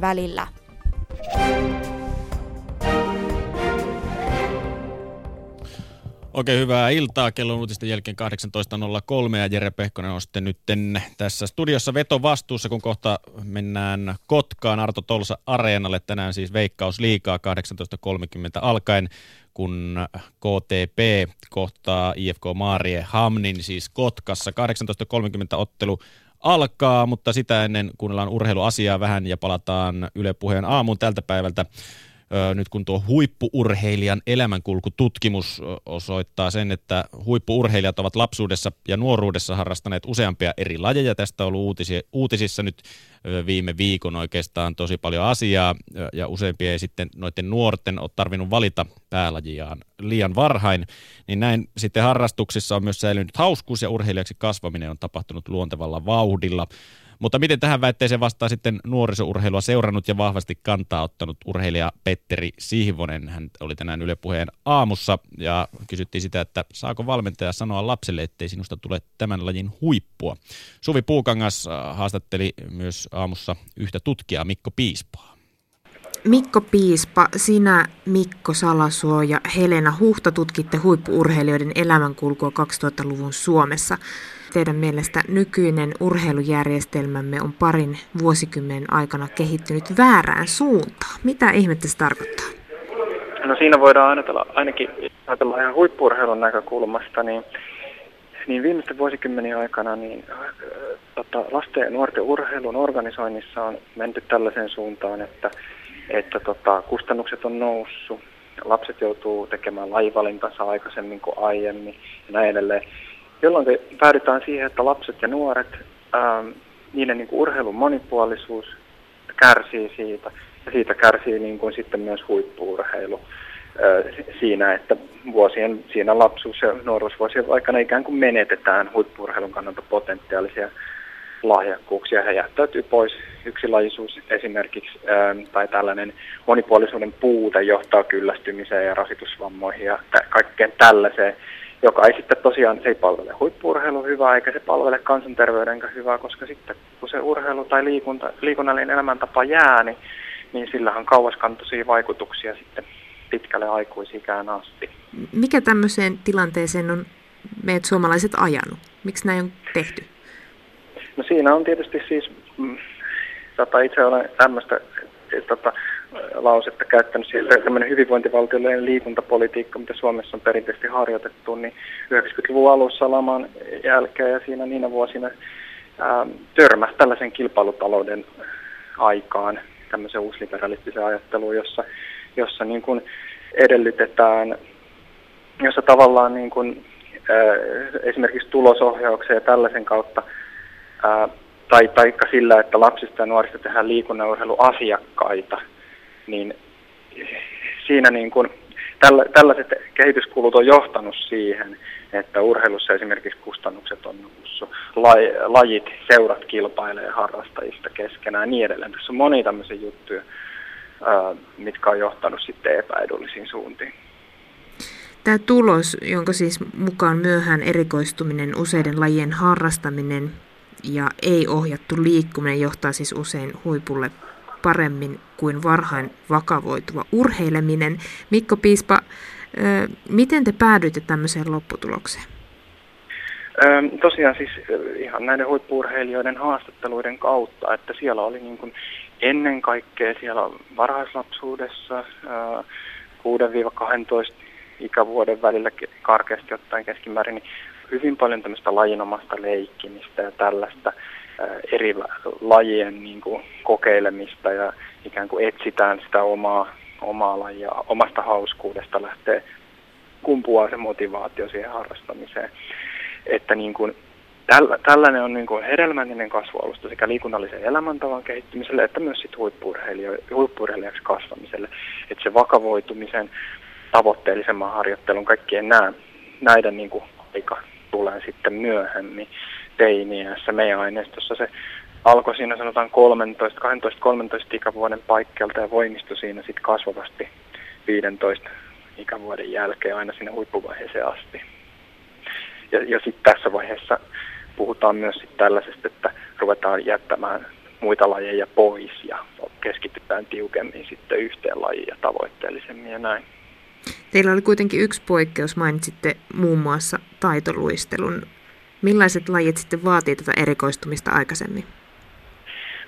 välillä. Oikein hyvää iltaa. Kello on uutisten jälkeen 18.03 ja Jere Pehkonen on sitten nyt tässä studiossa vetovastuussa, kun kohta mennään Kotkaan Arto Tolsa Areenalle. Tänään siis Veikkausliigaa 18.30 alkaen, kun KTP kohtaa IFK Mariehamnin siis Kotkassa. 18.30 ottelu alkaa, mutta sitä ennen kuunnellaan urheiluasiaa vähän ja palataan Yle Puheen aamuun tältä päivältä. Nyt kun tuo huippu-urheilijan elämänkulkututkimus osoittaa sen, että huippu-urheilijat ovat lapsuudessa ja nuoruudessa harrastaneet useampia eri lajeja. Tästä on ollut uutisissa nyt viime viikon oikeastaan tosi paljon asiaa, ja useimpia ei sitten noiden nuorten ole tarvinnut valita päälajiaan liian varhain. Niin näin sitten harrastuksissa on myös säilynyt hauskuus ja urheilijaksi kasvaminen on tapahtunut luontevalla vauhdilla. Mutta miten tähän väitteeseen vastaa sitten nuorisourheilua seurannut ja vahvasti kantaa ottanut urheilija Petteri Sihvonen? Hän oli tänään Yle Puheen aamussa ja kysyttiin sitä, että saako valmentaja sanoa lapselle, ettei sinusta tule tämän lajin huippua. Suvi Puukangas haastatteli myös aamussa yhtä tutkijaa, Mikko Piispaa. Mikko Piispa, sinä, Mikko Salasuo ja Helena Huhta tutkitte huippu-urheilijoiden elämänkulkua 2000-luvun Suomessa. Teidän mielestä nykyinen urheilujärjestelmämme on parin vuosikymmenen aikana kehittynyt väärään suuntaan. Mitä ihmettä se tarkoittaa? No siinä voidaan ajatella ihan huippu-urheilun näkökulmasta, niin viimeisten vuosikymmenien aikana lasten ja nuorten urheilun organisoinnissa on menty tällaiseen suuntaan, että kustannukset on noussut, lapset joutuu tekemään lajivalintansa aikaisemmin kuin aiemmin ja näin edelleen. Jolloin päädytään siihen, että lapset ja nuoret, niiden niin kuin urheilun monipuolisuus kärsii siitä, ja siitä kärsii niin kuin sitten myös huippu-urheilu siinä, että siinä lapsuus- ja nuoruusvuosien aikana ikään kuin menetetään huippu-urheilun kannalta potentiaalisia lahjakkuuksia. He jättäytyy pois, yksilajisuus esimerkiksi tai tällainen monipuolisuuden puute johtaa kyllästymiseen ja rasitusvammoihin ja kaikkeen tällaiseen, joka ei sitten tosiaan, se ei palvele huippu-urheilun hyvää eikä se palvele kansanterveydenkään hyvää, koska sitten kun se urheilu tai liikunnallinen elämäntapa jää, niin sillä on kauaskantoisia vaikutuksia sitten pitkälle aikuisikään asti. Mikä tämmöiseen tilanteeseen on meidät suomalaiset ajanut? Miksi näin on tehty? No siinä on tietysti siis, itse olen tämmöistä lausetta käyttänyt, tämmöinen hyvinvointivaltiollinen liikuntapolitiikka, mitä Suomessa on perinteisesti harjoitettu, niin 90-luvun alussa laman jälkeen ja siinä niinä vuosina törmäsi tällaisen kilpailutalouden aikaan, tämmöisen uusliberalistiseen ajatteluun, jossa niin kuin edellytetään, jossa tavallaan niin kuin, esimerkiksi tulosohjauksen ja tällaisen kautta tai taikka sillä, että lapsista ja nuorista tehdään liikunnan ja urheiluasiakkaita, niin siinä niin kuin tällaiset kehityskulut on johtanut siihen, että urheilussa esimerkiksi kustannukset on noussut, lajit, seurat kilpailee harrastajista keskenään ja niin edelleen. Tässä on monia tämmöisiä juttuja, mitkä on johtanut sitten epäedullisiin suuntiin. Tämä tulos, jonka siis mukaan myöhään erikoistuminen, useiden lajien harrastaminen ja ei-ohjattu liikkuminen johtaa siis usein huipulle paremmin kuin varhain vakavoituva urheileminen. Mikko Piispa, miten te päädyitte tämmöiseen lopputulokseen? Tosiaan siis ihan näiden huippu-urheilijoiden haastatteluiden kautta, että siellä oli niin kuin ennen kaikkea siellä varhaislapsuudessa 6-12 ikävuoden välillä karkeasti ottaen keskimäärin, niin hyvin paljon tämmöistä lajinomaista leikkimistä ja tällaista eri lajien niin kuin kokeilemista ja ikään kuin etsitään sitä omaa lajia, omasta hauskuudesta lähtee kumpuaa se motivaatio siihen harrastamiseen. Että niin kuin, tällainen on niin kuin hedelmällinen kasvualusta sekä liikunnallisen elämäntavan kehittymiselle että myös sit huippu-urheilijaksi kasvamiselle. Että se vakavoitumisen, tavoitteellisemman harjoittelun, kaikkien näiden niin kuin aika tulee sitten myöhemmin teiniässä. Meidän aineistossa se alkoi siinä sanotaan 12-13 ikävuoden paikkeelta ja voimistui siinä sitten kasvavasti 15 ikävuoden jälkeen aina sinne huippuvaiheeseen asti. Ja sitten tässä vaiheessa puhutaan myös sit tällaisesta, että ruvetaan jättämään muita lajeja pois ja keskitytään tiukemmin sitten yhteen lajiin ja tavoitteellisemmin ja näin. Teillä oli kuitenkin yksi poikkeus, mainitsitte muun muassa taitoluistelun. Millaiset lajit sitten vaatii tätä erikoistumista aikaisemmin?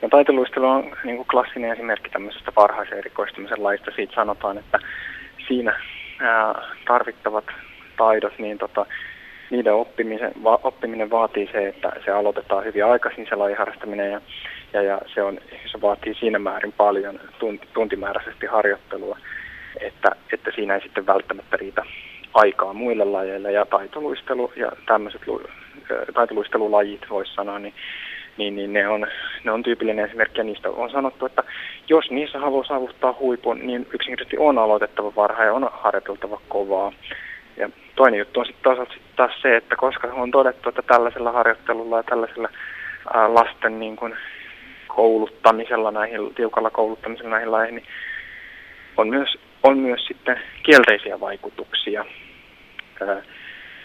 No, taitoluistelu on niin kuin klassinen esimerkki tämmöisestä varhaisen erikoistumisen lajista. Siitä sanotaan, että siinä tarvittavat taidot, niin niiden oppiminen vaatii se, että se aloitetaan hyvin aikaisin se lajiharrastaminen ja se vaatii siinä määrin paljon tuntimääräisesti harjoittelua, että siinä ei sitten välttämättä riitä aikaa muille lajeille. Ja taitoluistelu ja tämmöiset taitoluistelulajit voisi sanoa, niin ne on tyypillinen esimerkki ja niistä on sanottu, että jos niissä haluaa saavuttaa huipun, niin yksinkertaisesti on aloitettava varhain ja on harjoiteltava kovaa. Ja toinen juttu on sitten taas se, että koska on todettu, että tällaisella harjoittelulla ja tällaisella lasten niin kuin kouluttamisella tiukalla kouluttamisella näihin lajeihin, niin on myös sitten kielteisiä vaikutuksia.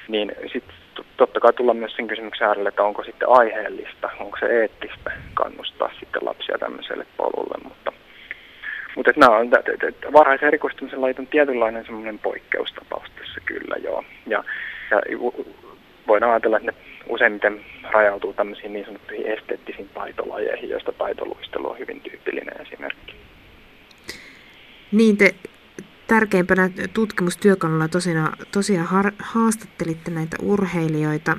Niin sitten totta kai tullaan myös sen kysymyksen äärelle, että onko sitten aiheellista, onko se eettistä kannustaa sitten lapsia tämmöiselle polulle, mutta varhaisen erikoistumisen lajit on tietynlainen semmoinen poikkeustapaus tässä kyllä joo. Ja voidaan ajatella, että ne useimmiten rajautuu tämmöisiin niin sanottuihin esteettisiin taitolajeihin, joista taitoluistelu on hyvin tyypillinen esimerkki. Niin, te tärkeimpänä tutkimustyökalulla tosiaan haastattelitte näitä urheilijoita,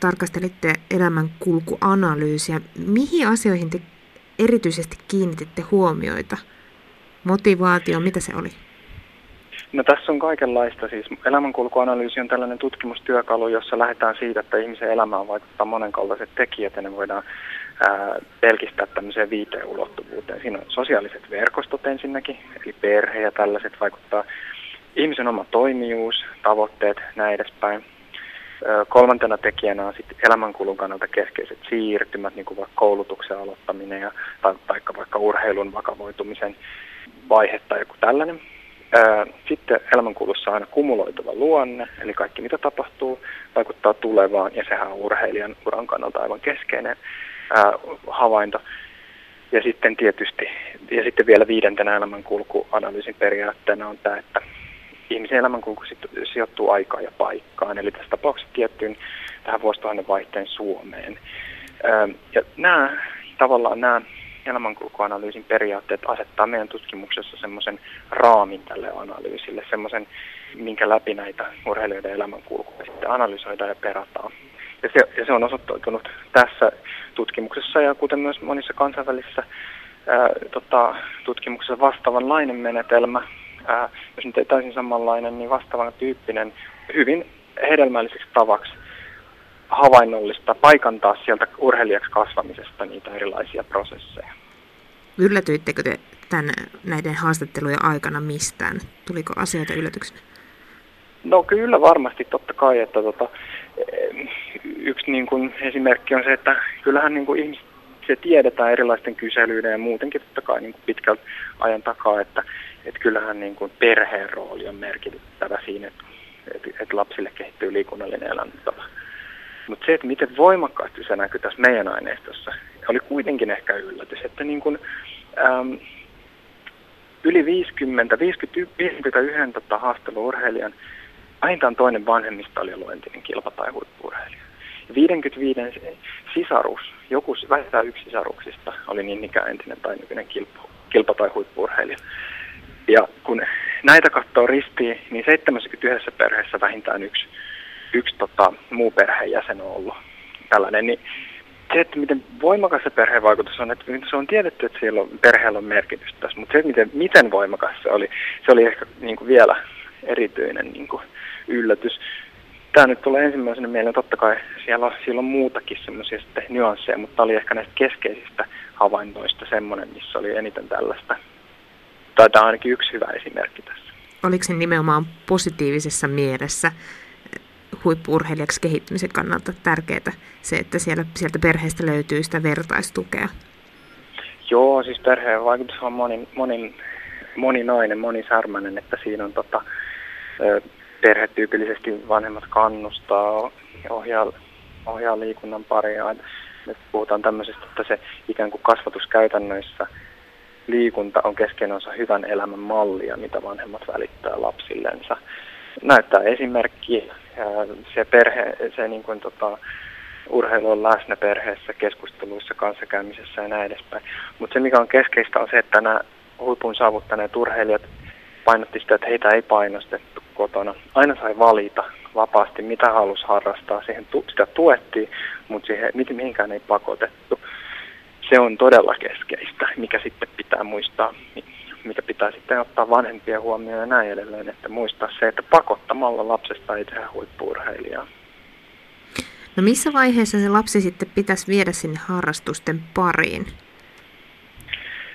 tarkastelitte elämänkulkuanalyysiä. Mihin asioihin te erityisesti kiinnititte huomioita? Motivaatio, mitä se oli? No, tässä on kaikenlaista. Siis elämänkulkuanalyysi on tällainen tutkimustyökalu, jossa lähdetään siitä, että ihmisen elämään vaikuttaa monenkaltaiset tekijät ja ne voidaan pelkistää tämmöiseen viiteen ulottuvuuteen. Siinä on sosiaaliset verkostot ensinnäkin, eli perhe ja tällaiset vaikuttaa. Ihmisen oma toimijuus, tavoitteet, näin edespäin. Kolmantena tekijänä on sitten elämänkulun kannalta keskeiset siirtymät, niin kuin vaikka koulutuksen aloittaminen tai vaikka urheilun vakavoitumisen vaihe tai joku tällainen. Sitten elämänkulussa on aina kumuloituva luonne, eli kaikki mitä tapahtuu vaikuttaa tulevaan, ja sehän on urheilijan uran kannalta aivan keskeinen havainto. Ja sitten tietysti, ja sitten vielä viidentenä elämänkulkuanalyysin periaatteena on tämä, että ihmisen elämänkulku sijoittuu aikaan ja paikkaan, eli tässä tapauksessa tiettyyn tähän vuosituhannen vaihteen Suomeen. Ja tavallaan nämä elämänkulkuanalyysin periaatteet asettaa meidän tutkimuksessa semmoisen raamin tälle analyysille, semmoisen, minkä läpi näitä urheilijoiden elämänkulkua sitten analysoidaan ja perataan. Ja se on osoittautunut tässä tutkimuksessa ja kuten myös monissa kansainvälisissä tutkimuksissa vastaavanlainen menetelmä, jos nyt ei täysin samanlainen, niin vastaavan tyyppinen hyvin hedelmälliseksi tavaksi havainnollista paikantaa sieltä urheilijaksi kasvamisesta niitä erilaisia prosesseja. Yllätyittekö te näiden haastattelujen aikana mistään? Tuliko asioita yllätyksenä? No kyllä varmasti, totta kai, että yksi niin kuin esimerkki on se, että kyllähän niin kuin ihmiset se tiedetään erilaisten kyselyiden ja muutenkin totta kai niin kuin pitkältä ajan takaa, että kyllähän niin kuin perheen rooli on merkittävä siinä, että lapsille kehittyy liikunnallinen elämäntapa. Mutta se, että miten voimakkaasti se näkyy tässä meidän aineistossa, oli kuitenkin ehkä yllätys, että niin kun, yli 51 haastatteluurheilijan vähintään toinen vanhemmista oli ollut entinen kilpa- tai huippu-urheilija. 55 sisarus, vähintään yksi sisaruksista oli niin ikään entinen tai nykyinen kilpa- tai huippu-urheilija. Ja kun näitä katsoo ristiin, niin 71 perheessä vähintään yksi muu perheenjäsen on ollut tällainen, niin se, että miten voimakas se perheenvaikutus on, että se on tiedetty, että perheellä on merkitystä tässä, mutta se, että miten voimakas se oli ehkä niin kuin vielä erityinen niin kuin yllätys. Tämä nyt tulee ensimmäisenä mieleen, totta kai siellä on muutakin semmoisia sitten nyansseja, mutta oli ehkä näistä keskeisistä havainnoista semmoinen, missä oli eniten tällaista, tai tämä on ainakin yksi hyvä esimerkki tässä. Oliko se nimenomaan positiivisessa mielessä huippu-urheilijaksi kehittymisen kannalta tärkeää se, että sieltä perheestä löytyy sitä vertaistukea? Joo, siis perheen vaikutus on moninainen, monisärmäinen, että siinä on perhe tyypillisesti vanhemmat kannustaa, ohjaa liikunnan pariin, Me puhutaan tämmöisestä, että se ikään kuin kasvatuskäytännöissä liikunta on keskeinen osa hyvän elämän mallia, mitä vanhemmat välittää lapsillensa. Näyttää esimerkki, se niin kuin urheilu on läsnä perheessä, keskusteluissa, kanssakäymisessä ja näin edespäin. Mutta se mikä on keskeistä on se, että nämä huipun saavuttaneet urheilijat painotti sitä, että heitä ei painostettu kotona. Aina sai valita vapaasti, mitä halusi harrastaa. Sitä tuettiin, mutta mihinkään ei pakotettu. Se on todella keskeistä, mikä sitten pitää muistaa, mikä pitää sitten ottaa vanhempien huomioon ja näin edelleen, että muistaa se, että pakottamalla lapsesta ei tehdä huippu-urheilijaa. No missä vaiheessa se lapsi sitten pitäisi viedä sinne harrastusten pariin?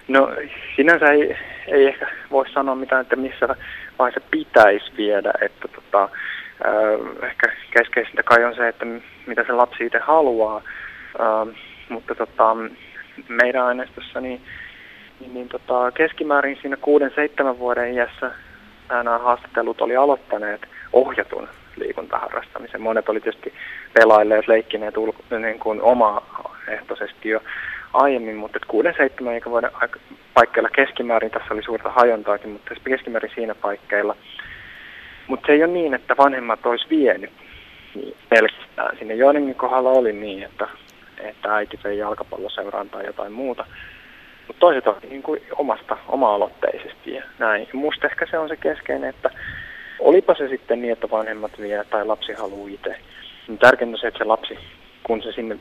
No sinänsä ei ehkä voi sanoa mitään, että missä vaiheessa pitäisi viedä, että ehkä keskeisintä kai on se, että mitä se lapsi itse haluaa, mutta meidän aineistossa niin keskimäärin siinä 6-7 vuoden iässä nämä haastattelut oli aloittaneet ohjatun liikuntaharrastamisen. Monet oli tietysti pelailleet, leikkineet omaehtoisesti jo aiemmin, mutta 6-7 eikä voida paikkeilla keskimäärin, tässä oli suurta hajontaakin, mutta keskimäärin siinä paikkeilla. Mutta se ei ole niin, että vanhemmat olisi vienyt pelkästään sinne. Joidenkin kohdalla oli niin, että äiti vei jalkapalloseuran tai jotain muuta. Mutta toiset on niin kuin oma-aloitteisesti ja näin. Musta ehkä se on se keskeinen, että olipa se sitten niin, että vanhemmat vie tai lapsi haluaa itse. Niin tärkeintä on se, että se lapsi,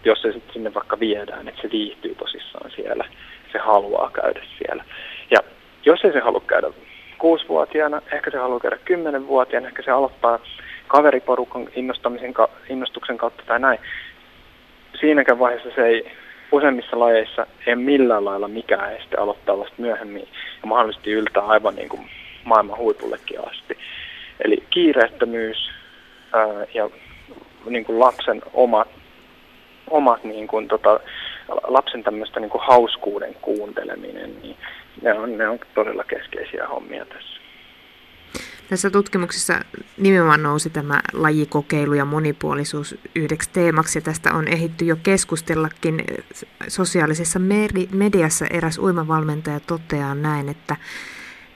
jos se sitten sinne vaikka viedään, että se viihtyy tosissaan siellä. Se haluaa käydä siellä. Ja jos ei se halua käydä 6-vuotiaana, ehkä se haluaa käydä 10-vuotiaana, ehkä se aloittaa kaveriporukan innostuksen kautta tai näin. Siinäkään vaiheessa se ei useimmissa lajeissa ei millään lailla mikään este aloittaa vasta myöhemmin ja mahdollisesti yltää aivan niin kuin maailman huipullekin asti. Eli kiireettömyys ja niin kuin lapsen omat niin kuin lapsen tämmöistä niin kuin hauskuuden kuunteleminen, niin ne on todella keskeisiä hommia tässä. Tässä tutkimuksessa nimenomaan nousi tämä lajikokeilu ja monipuolisuus yhdeksi teemaksi, ja tästä on ehditty jo keskustellakin sosiaalisessa mediassa. Eräs uimavalmentaja toteaa näin, että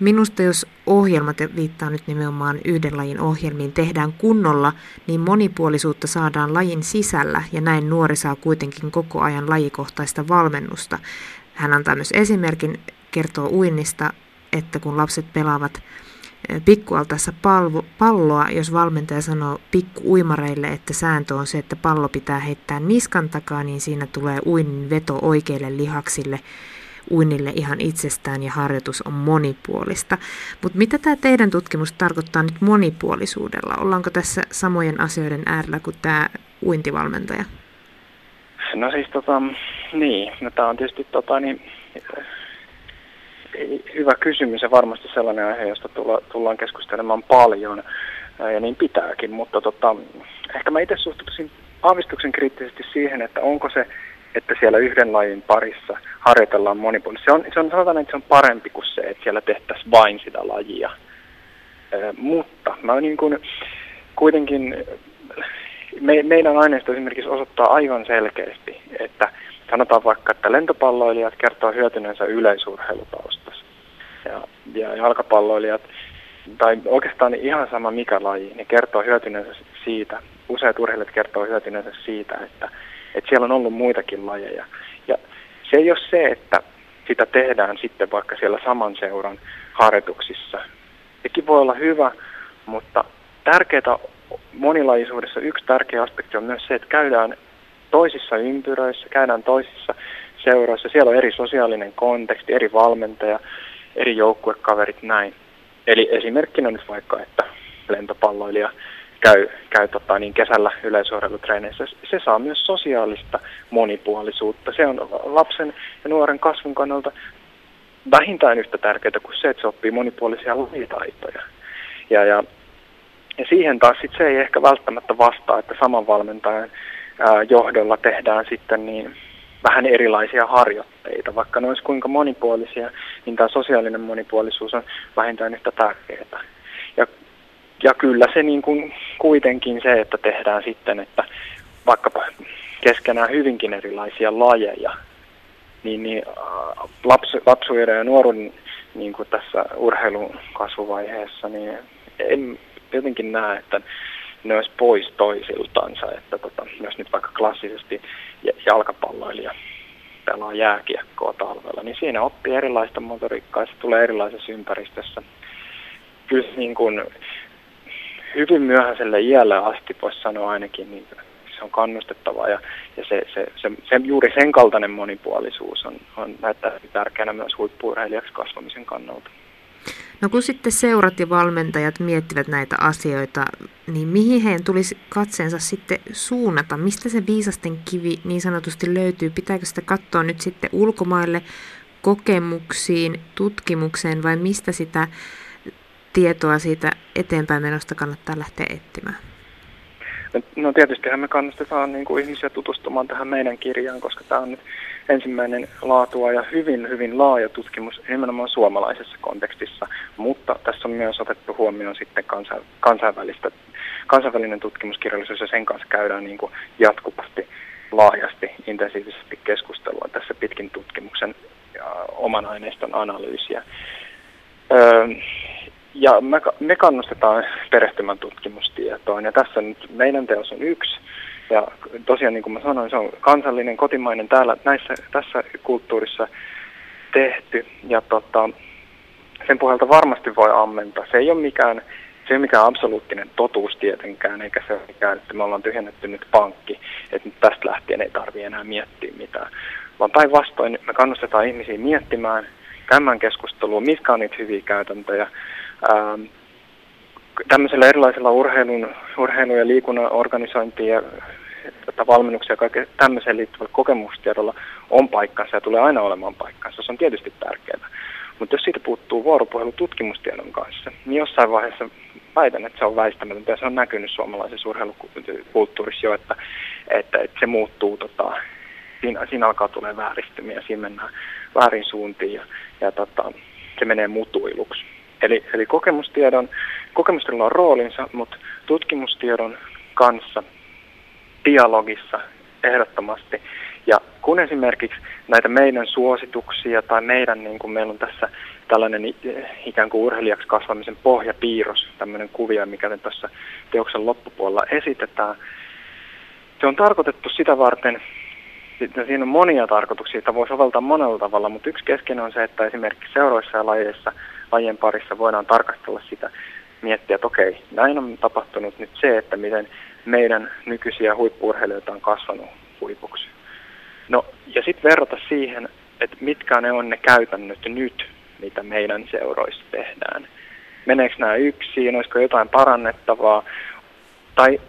minusta jos ohjelmat, viittaa nyt nimenomaan yhden lajin ohjelmiin, tehdään kunnolla, niin monipuolisuutta saadaan lajin sisällä, ja näin nuori saa kuitenkin koko ajan lajikohtaista valmennusta. Hän antaa myös esimerkin, kertoo uinnista, että kun lapset pelaavat pikkualtaassa palloa, jos valmentaja sanoo pikkuuimareille, että sääntö on se, että pallo pitää heittää niskan takaa, niin siinä tulee uinnin veto oikeille lihaksille uinnille ihan itsestään ja harjoitus on monipuolista. Mutta mitä tämä teidän tutkimus tarkoittaa nyt monipuolisuudella? Ollaanko tässä samojen asioiden äärellä kuin tämä uintivalmentaja? No siis niin, no tämä on tietysti hyvä kysymys ja varmasti sellainen aihe, josta tullaan keskustelemaan paljon ja niin pitääkin, mutta ehkä mä itse suhtautuisin aavistuksen kriittisesti siihen, että onko se, että siellä yhden lajin parissa harjoitellaan monipuolisesti. Se on sanotaan, että se on parempi kuin se, että siellä tehtäisiin vain sitä lajia, mutta mä niin kuin kuitenkin meidän aineisto esimerkiksi osoittaa aivan selkeästi, että sanotaan vaikka, että lentopalloilijat kertoo hyötyneensä yleisurheilutaustasta. Ja jalkapalloilijat, tai oikeastaan ihan sama mikä laji, ne kertoo hyötyneensä siitä. Useat urheilijat kertoo hyötyneensä siitä, että siellä on ollut muitakin lajeja. Ja se ei ole se, että sitä tehdään sitten vaikka siellä saman seuran harjoituksissa. Sekin voi olla hyvä, mutta tärkeää monilajisuudessa yksi tärkeä aspekti on myös se, että käydään toisissa ympyröissä, käydään toisissa seuroissa. Siellä on eri sosiaalinen konteksti, eri valmentaja, eri joukkuekaverit, näin. Eli esimerkkinä nyt vaikka, että lentopalloilija käy kesällä yleisurheilutreeneissä. Se saa myös sosiaalista monipuolisuutta. Se on lapsen ja nuoren kasvun kannalta vähintään yhtä tärkeää kuin se, että se oppii monipuolisia lajitaitoja. Ja siihen taas sit se ei ehkä välttämättä vastaa, että saman valmentajan johdolla tehdään sitten niin vähän erilaisia harjoitteita. Vaikka ne olisi kuinka monipuolisia, niin tämä sosiaalinen monipuolisuus on vähintään yhtä tärkeää. Ja kyllä se niin kuin kuitenkin se, että tehdään sitten, että vaikkapa keskenään hyvinkin erilaisia lajeja, niin lapsuuden ja nuoruuden niin kuin tässä urheilun kasvuvaiheessa, niin en jotenkin näe, että ne olisi pois toisiltansa, että jos nyt vaikka klassisesti jalkapalloilija pelaa jääkiekkoa talvella, niin siinä oppii erilaista motoriikkaa, se tulee erilaisessa ympäristössä. Kyllä niin kuin hyvin myöhäiselle iälle asti, voisi sanoa ainakin, niin se on kannustettavaa ja se juuri sen kaltainen monipuolisuus on näyttää tärkeänä myös huippu-urheilijaksi kasvamisen kannalta. No kun sitten seurat ja valmentajat miettivät näitä asioita, niin mihin heidän tulisi katseensa sitten suunnata? Mistä se viisasten kivi niin sanotusti löytyy? Pitääkö sitä katsoa nyt sitten ulkomaille, kokemuksiin, tutkimukseen vai mistä sitä tietoa siitä eteenpäin menosta kannattaa lähteä etsimään? No tietystihän me kannustetaan niin kuin ihmisiä tutustumaan tähän meidän kirjaan, koska tämä on nyt ensimmäinen laatua ja hyvin, hyvin laaja tutkimus nimenomaan suomalaisessa kontekstissa, mutta tässä on myös otettu huomioon sitten kansainvälinen tutkimuskirjallisuus ja sen kanssa käydään niin kuin jatkuvasti, laajasti, intensiivisesti keskustelua tässä pitkin tutkimuksen oman aineiston analyysiä. Ja me kannustetaan perehtymään tutkimustietoon ja tässä nyt meidän teos on yksi ja tosiaan niin kuin mä sanoin, se on kansallinen, kotimainen täällä tässä kulttuurissa tehty ja sen pohjalta varmasti voi ammentaa. Se ei ole mikään absoluuttinen totuus tietenkään, eikä se ole mikään, että me ollaan tyhjennetty nyt pankki, että nyt tästä lähtien ei tarvitse enää miettiä mitään, vaan päinvastoin me kannustetaan ihmisiä miettimään, käymään keskustelua, mitkä on niitä hyviä käytäntöjä. Tämmöisellä erilaisella urheilun ja liikunnan organisointiin ja valmennuksia ja kaikkea tämmöiseen liittyvällä kokemustiedolla on paikkansa ja tulee aina olemaan paikkansa. Se on tietysti tärkeää. Mutta jos siitä puuttuu vuoropuhelu tutkimustiedon kanssa, niin jossain vaiheessa väitän, että se on väistämätöntä ja se on näkynyt suomalaisessa urheilukulttuurissa jo, että se muuttuu, siinä alkaa tulee vääristymiä, siinä mennään väärin suuntiin ja se menee mutuiluksi. Eli kokemustiedolla on roolinsa, mutta tutkimustiedon kanssa dialogissa ehdottomasti. Ja kun esimerkiksi näitä meidän suosituksia tai meidän, niin kuin meillä on tässä tällainen ikään kuin urheilijaksi kasvamisen pohjapiirros, tämmöinen kuvio, mikä nyt tässä teoksen loppupuolella esitetään, se on tarkoitettu sitä varten. Siinä on monia tarkoituksia, joita voi soveltaa monella tavalla, mutta yksi keskeinen on se, että esimerkiksi seuroissa ja lajien parissa voidaan tarkastella sitä, miettiä, että okei, näin on tapahtunut nyt se, että miten meidän nykyisiä huippu-urheilijoita on kasvanut huipuksi. No, ja sitten verrata siihen, että mitkä ne on ne käytännöt nyt, mitä meidän seuroissa tehdään. Meneekö nämä yksiin, olisiko jotain parannettavaa, tai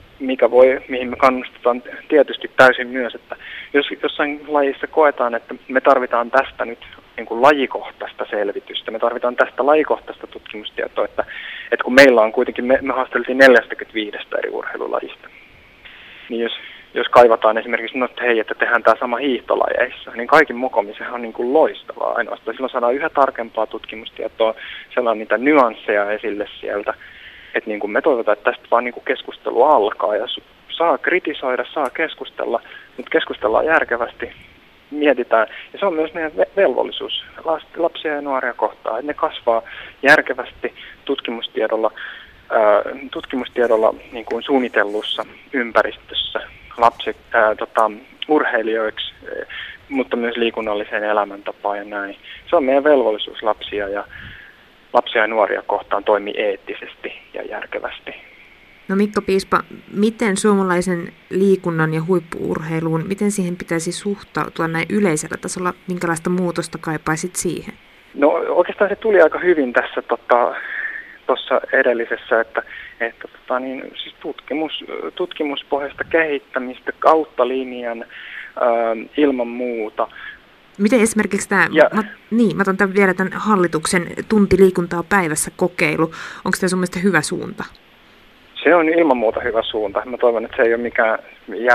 mihin me kannustetaan tietysti täysin myös, että jos jossain lajissa koetaan, että me tarvitaan tästä nyt niin kuin lajikohtaista selvitystä, me tarvitaan tästä lajikohtaista tutkimustietoa, että kun meillä on kuitenkin, me haasteltiin 45 eri urheilulajista, niin jos kaivataan esimerkiksi, että tehdään tämä sama hiihtolajeissa, niin kaikin mokomisehän on niin kuin loistavaa ainoastaan. Silloin saadaan yhä tarkempaa tutkimustietoa, saadaan niitä nyansseja esille sieltä. Että niin kuin me toivotaan, että tästä vaan niin kuin keskustelu alkaa ja saa kritisoida, saa keskustella, mutta keskustellaan järkevästi, mietitään. Ja se on myös meidän velvollisuus lapsia ja nuoria kohtaan, että ne kasvaa järkevästi tutkimustiedolla niin kuin suunnitellussa ympäristössä urheilijoiksi, mutta myös liikunnalliseen elämäntapaan ja näin. Se on meidän velvollisuus lapsia ja nuoria kohtaan toimii eettisesti ja järkevästi. No Mikko Piispa, miten suomalaisen liikunnan ja huippu-urheiluun, miten siihen pitäisi suhtautua näin yleisellä tasolla? Minkälaista muutosta kaipaisit siihen? No oikeastaan se tuli aika hyvin tässä tuossa edellisessä, että tutkimuspohjasta kehittämistä kautta linjan ilman muuta. Miten esimerkiksi tämä, mä otan tämän vielä tämän hallituksen tunti liikuntaa päivässä kokeilu, onko tämä sun mielestä hyvä suunta? Se on ilman muuta hyvä suunta. Mä toivon, että se ei ole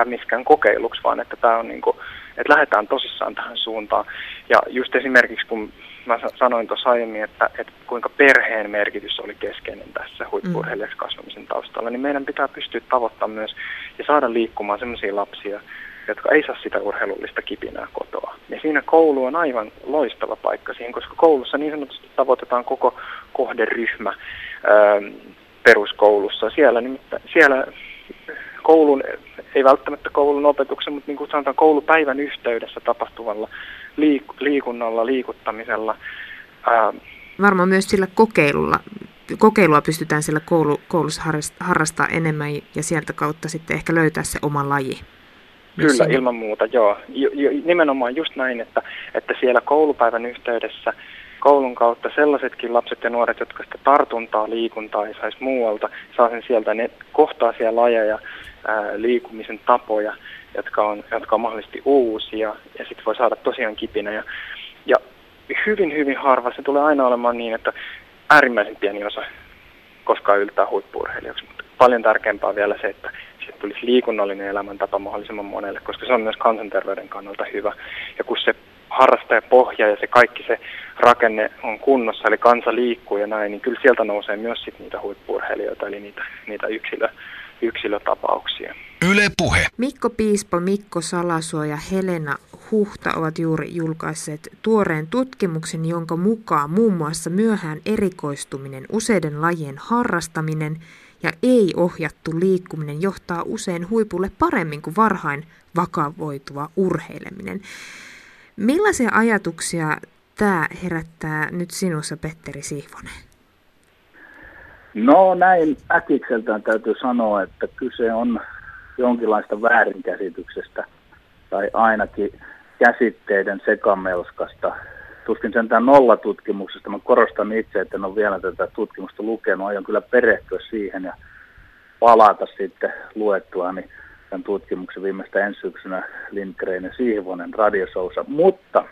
mikään kokeiluksi, vaan että tämä on niin kuin, että lähdetään tosissaan tähän suuntaan. Ja just esimerkiksi kun mä sanoin tuossa aiemmin, että kuinka perheen merkitys oli keskeinen tässä huippu-urheilijaksi kasvamisen taustalla, niin meidän pitää pystyä tavoittamaan myös ja saada liikkumaan sellaisia lapsia, jotka ei saa sitä urheilullista kipinää kotoa. Ja siinä koulu on aivan loistava paikka siihen, koska koulussa niin sanotusti tavoitetaan koko kohderyhmä peruskoulussa. Siellä koulun, ei välttämättä koulun opetuksen, mutta niin kuin sanotaan koulupäivän yhteydessä tapahtuvalla liikunnalla, liikuttamisella. Varmaan myös sillä kokeilua pystytään siellä koulussa harrastamaan enemmän ja sieltä kautta sitten ehkä löytää se oma laji. Kyllä, ilman muuta, joo. Nimenomaan just näin, että siellä koulupäivän yhteydessä koulun kautta sellaisetkin lapset ja nuoret, jotka sitä tartuntaa liikuntaa ei saisi muualta, saa sen sieltä, ne kohtaa siellä lajeja, liikumisen tapoja, jotka on mahdollisesti uusia ja sitten voi saada tosiaan kipinä. Ja hyvin, hyvin harva se tulee aina olemaan niin, että äärimmäisen pieni osa koskaan yltää huippu-urheilijaksi, mutta paljon tärkeämpää vielä se, että siitä tulisi liikunnallinen elämäntapa mahdollisimman monelle, koska se on myös kansanterveyden kannalta hyvä. Ja kun se harrastajapohja ja se kaikki se rakenne on kunnossa, eli kansa liikkuu ja näin, niin kyllä sieltä nousee myös sit niitä huippu-urheilijoita, eli niitä yksilötapauksia. Yle Puhe. Mikko Piispa, Mikko Salasuo ja Helena Huhta ovat juuri julkaisseet tuoreen tutkimuksen, jonka mukaan muun muassa myöhään erikoistuminen, useiden lajien harrastaminen ja ei-ohjattu liikkuminen johtaa usein huipulle paremmin kuin varhain vakavoituva urheileminen. Millaisia ajatuksia tämä herättää nyt sinussa, Petteri Siivonen? No näin äkikseltään täytyy sanoa, että kyse on jonkinlaista väärinkäsityksestä tai ainakin käsitteiden sekamelskasta. Tuskin sentään nollatutkimuksesta. Mä korostan itse, että en ole vielä tätä tutkimusta lukenut. Aion kyllä perehtyä siihen ja palata sitten luettuani tämän tutkimuksen viimeistä ensi syksynä Lindgren ja Sihvonen radiosoussa. Mutta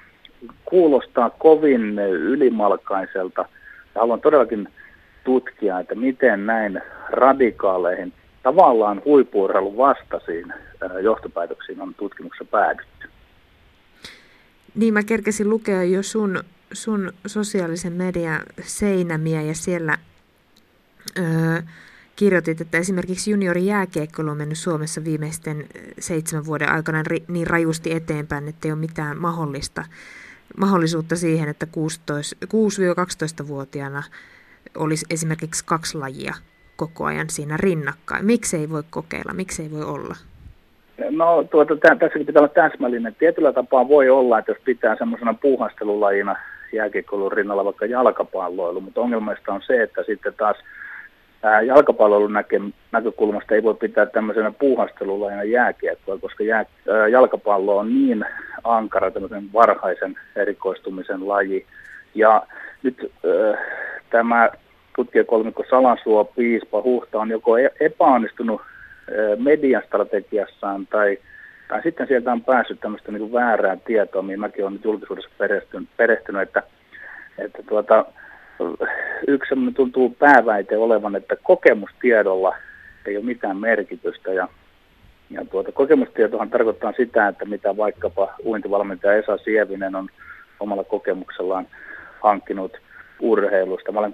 kuulostaa kovin ylimalkaiselta ja haluan todellakin tutkia, että miten näin radikaaleihin tavallaan huippu-urheilun vastaisiin johtopäätöksiin on tutkimuksessa päädytty. Niin, mä kerkesin lukea jo sun sosiaalisen median seinämiä ja siellä kirjoitit, että esimerkiksi juniorijääkiekkoilu on mennyt Suomessa viimeisten 7 vuoden aikana niin rajusti eteenpäin, että ei ole mitään mahdollisuutta siihen, että 6-12-vuotiaana olisi esimerkiksi 2 lajia koko ajan siinä rinnakkain. Miksi ei voi kokeilla? Miksi ei voi olla? No, tässäkin pitää olla täsmällinen. Tietyllä tapaa voi olla, että jos pitää semmoisena puuhastelulajina jääkiekkoilun rinnalla vaikka jalkapalloilu, mutta ongelmaista on se, että sitten taas jalkapalloilun näkökulmasta ei voi pitää tämmöisenä puuhastelulajina jääkiekkoa, koska jalkapallo on niin ankara tämmöisen varhaisen erikoistumisen laji. Ja nyt tämä tutkijakolmikko Salasuo, Piispa, Huhta on joko epäonnistunut mediastrategiassaan tai sitten sieltä on päässyt tämmöistä niin kuin väärää tietoa, mihin mäkin olen nyt julkisuudessa perehtynyt että yksi sellainen tuntuu pääväite olevan, että kokemustiedolla ei ole mitään merkitystä ja kokemustietohan tarkoittaa sitä, että mitä vaikkapa uintivalmentaja Esa Sievinen on omalla kokemuksellaan hankkinut urheilusta. Mä olen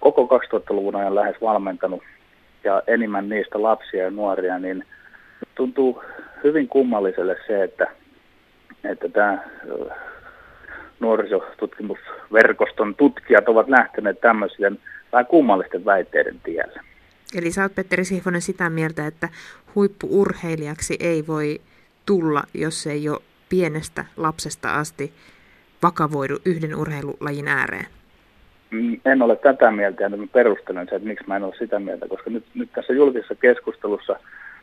koko 2000-luvun ajan lähes valmentanut ja enimmän niistä lapsia ja nuoria, niin tuntuu hyvin kummalliselle se, että tämä nuorisotutkimusverkoston tutkijat ovat lähteneet tämmöisien vähän kummallisten väitteiden tielle. Eli sä oot, Petteri Sihvonen, sitä mieltä, että huippu-urheilijaksi ei voi tulla, jos ei ole pienestä lapsesta asti vakavoidu yhden urheilulajin ääreen? En ole tätä mieltä, ja mä perustelen sen, että miksi mä en ole sitä mieltä, koska nyt tässä julkisessa keskustelussa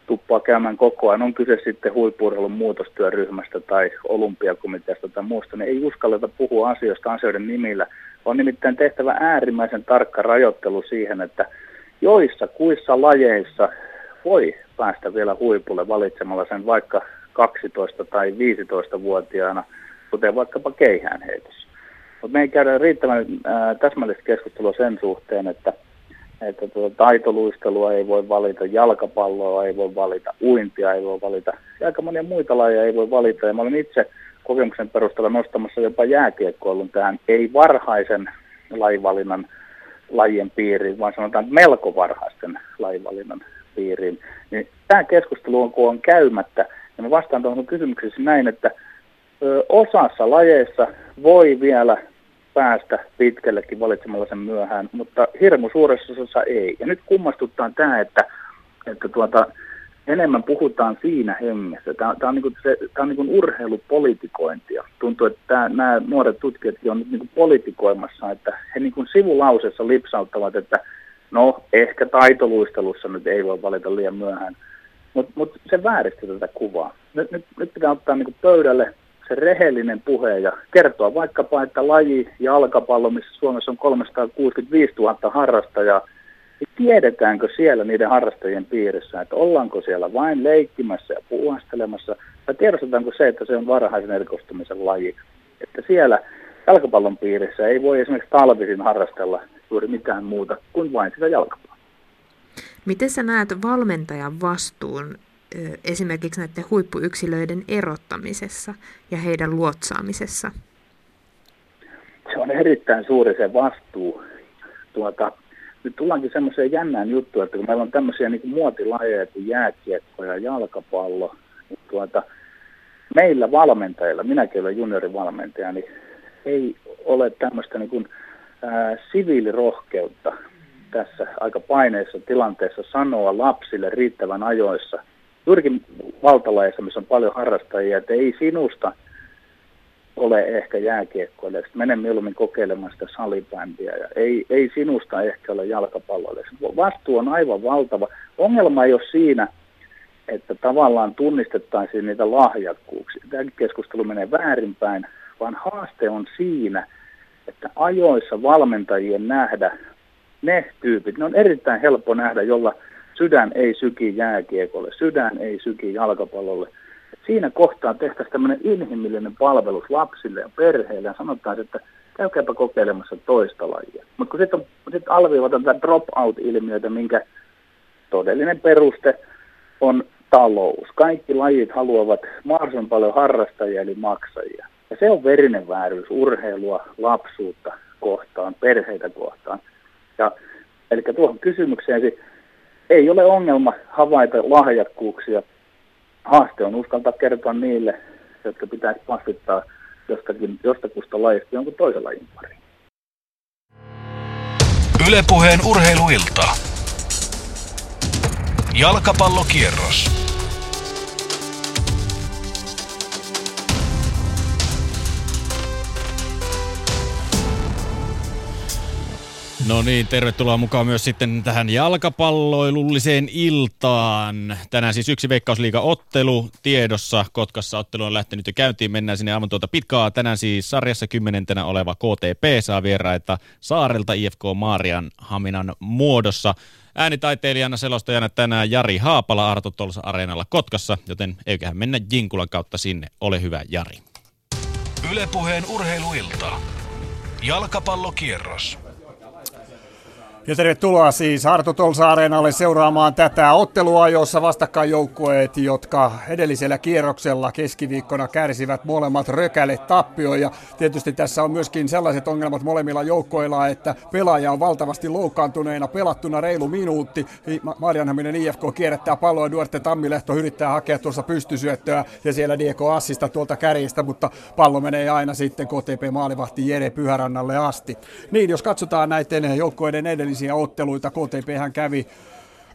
tuppaa käymään koko ajan. On kyse sitten huippu-urheilun muutostyöryhmästä tai olympiakomiteasta tai muusta, niin ei uskalleta puhua asioista asioiden nimillä. On nimittäin tehtävä äärimmäisen tarkka rajoittelu siihen, että kuissa lajeissa voi päästä vielä huipulle valitsemalla sen vaikka 12- tai 15-vuotiaana, kuten vaikkapa keihäänheitossa. Mutta me ei käydä riittävän täsmällistä keskustelua sen suhteen, että taitoluistelua ei voi valita, jalkapalloa ei voi valita, uintia ei voi valita, ja aika monia muita lajeja ei voi valita. Ja mä olin itse kokemuksen perusteella nostamassa jopa jääkiekkoilun tähän ei-varhaisen lajivalinnan lajien piiriin, vaan sanotaan melko varhaisten lajivalinnan piiriin. Niin tämä keskustelu on, kun on käymättä, Ja mä vastaan tuohon kysymyksessä näin, että osassa lajeissa voi vielä päästä pitkällekin valitsemalla sen myöhään, mutta hirmu suuressa osassa ei. Ja nyt kummastuttaa tämä, että enemmän puhutaan siinä hengessä. Tämä on, niin kuin urheilupolitikointia. Tuntuu, että nämä nuoret tutkijatkin on nyt niin kuin politikoimassa, että he niin kuin sivulauseessa lipsauttavat, että no ehkä taitoluistelussa nyt ei voi valita liian myöhään. Mutta se vääristää tätä kuvaa. Nyt pitää ottaa niin kuin pöydälle se rehellinen puhe ja kertoa vaikkapa, että laji jalkapallo, missä Suomessa on 365 000 harrastajaa, niin tiedetäänkö siellä niiden harrastajien piirissä, että ollaanko siellä vain leikkimässä ja puuhastelemassa, vai tiedostetaanko se, että se on varhaisen erikoistumisen laji. Että siellä jalkapallon piirissä ei voi esimerkiksi talvisin harrastella juuri mitään muuta kuin vain sitä jalkapalloa. Miten sä näet valmentajan vastuun esimerkiksi näiden huippuyksilöiden erottamisessa ja heidän luotsaamisessa? Se on erittäin suuri se vastuu. Nyt tullaankin semmoiseen jännään juttuun, että kun meillä on tämmöisiä niin kuin muotilajeja kuin jääkiekko ja jalkapallo, niin meillä valmentajilla, minäkin olen juniorivalmentaja, niin ei ole tämmöistä niin kuin, siviilirohkeutta tässä aika paineessa tilanteessa sanoa lapsille riittävän ajoissa. Juurikin valtalajeissa, missä on paljon harrastajia, että ei sinusta ole ehkä jääkiekkoilija, mene mieluummin kokeilemaan sitä salibändiä, ja ei sinusta ehkä ole jalkapalloilija. Vastuu on aivan valtava. Ongelma ei ole siinä, että tavallaan tunnistettaisiin niitä lahjakkuuksia. Tämäkin keskustelu menee väärinpäin, vaan haaste on siinä, että ajoissa valmentajien nähdä ne tyypit. Ne on erittäin helppo nähdä, jolla sydän ei syki jääkiekolle, sydän ei syki jalkapallolle. Siinä kohtaa tehtäisiin tämmöinen inhimillinen palvelus lapsille ja perheille ja sanotaan, että käykääpä kokeilemassa toista lajia. Mutta kun sitten alviivataan tätä drop-out-ilmiötä, minkä todellinen peruste on talous. Kaikki lajit haluavat mahdollisimman paljon harrastajia eli maksajia. Ja se on verinen vääryys urheilua, lapsuutta kohtaan, perheitä kohtaan. Eli tuohon kysymykseen ei ole ongelma havaita lahjakkuuksia. Haaste on uskaltaa kertoa niille, jotka pitäisi passittaa jostakusta lajista jonkun toisen lajin pariin. Yle Puheen urheiluilta. Jalkapallokierros. No niin, tervetuloa mukaan myös sitten tähän jalkapalloilulliseen iltaan. Tänään siis yksi Veikkausliiga-ottelu tiedossa. Kotkassa ottelu on lähtenyt jo käyntiin. Mennään sinne aivan tuota pitkaa. Tänään siis sarjassa 10. oleva KTP saa vieraita Saarelta IFK Maarianhaminan muodossa. Äänitaiteilijana selostajana tänään Jari Haapala Arto Tolsa Areenalla Kotkassa, joten eiköhän mennä Jinkulan kautta sinne. Ole hyvä, Jari. Yle Puheen urheiluilta. Jalkapallokierros. Ja tervetuloa siis Arto Tolsa Areenalle seuraamaan tätä ottelua, jossa vastakkain joukkueet, jotka edellisellä kierroksella keskiviikkona kärsivät molemmat rökälle tappioon. Ja tietysti tässä on myöskin sellaiset ongelmat molemmilla joukkueilla, että pelaaja on valtavasti loukkaantuneena, pelattuna reilu minuutti. Maarianhaminen IFK kierrättää palloa, Duarte Tammilehto yrittää hakea tuossa pystysyöttöä ja siellä Diego Assista tuolta kärjestä, mutta pallo menee aina sitten KTP-maalivahti Jere Pyhärannalle asti. Niin, jos katsotaan näiden joukkueiden edellisiä otteluita. KTP:hän kävi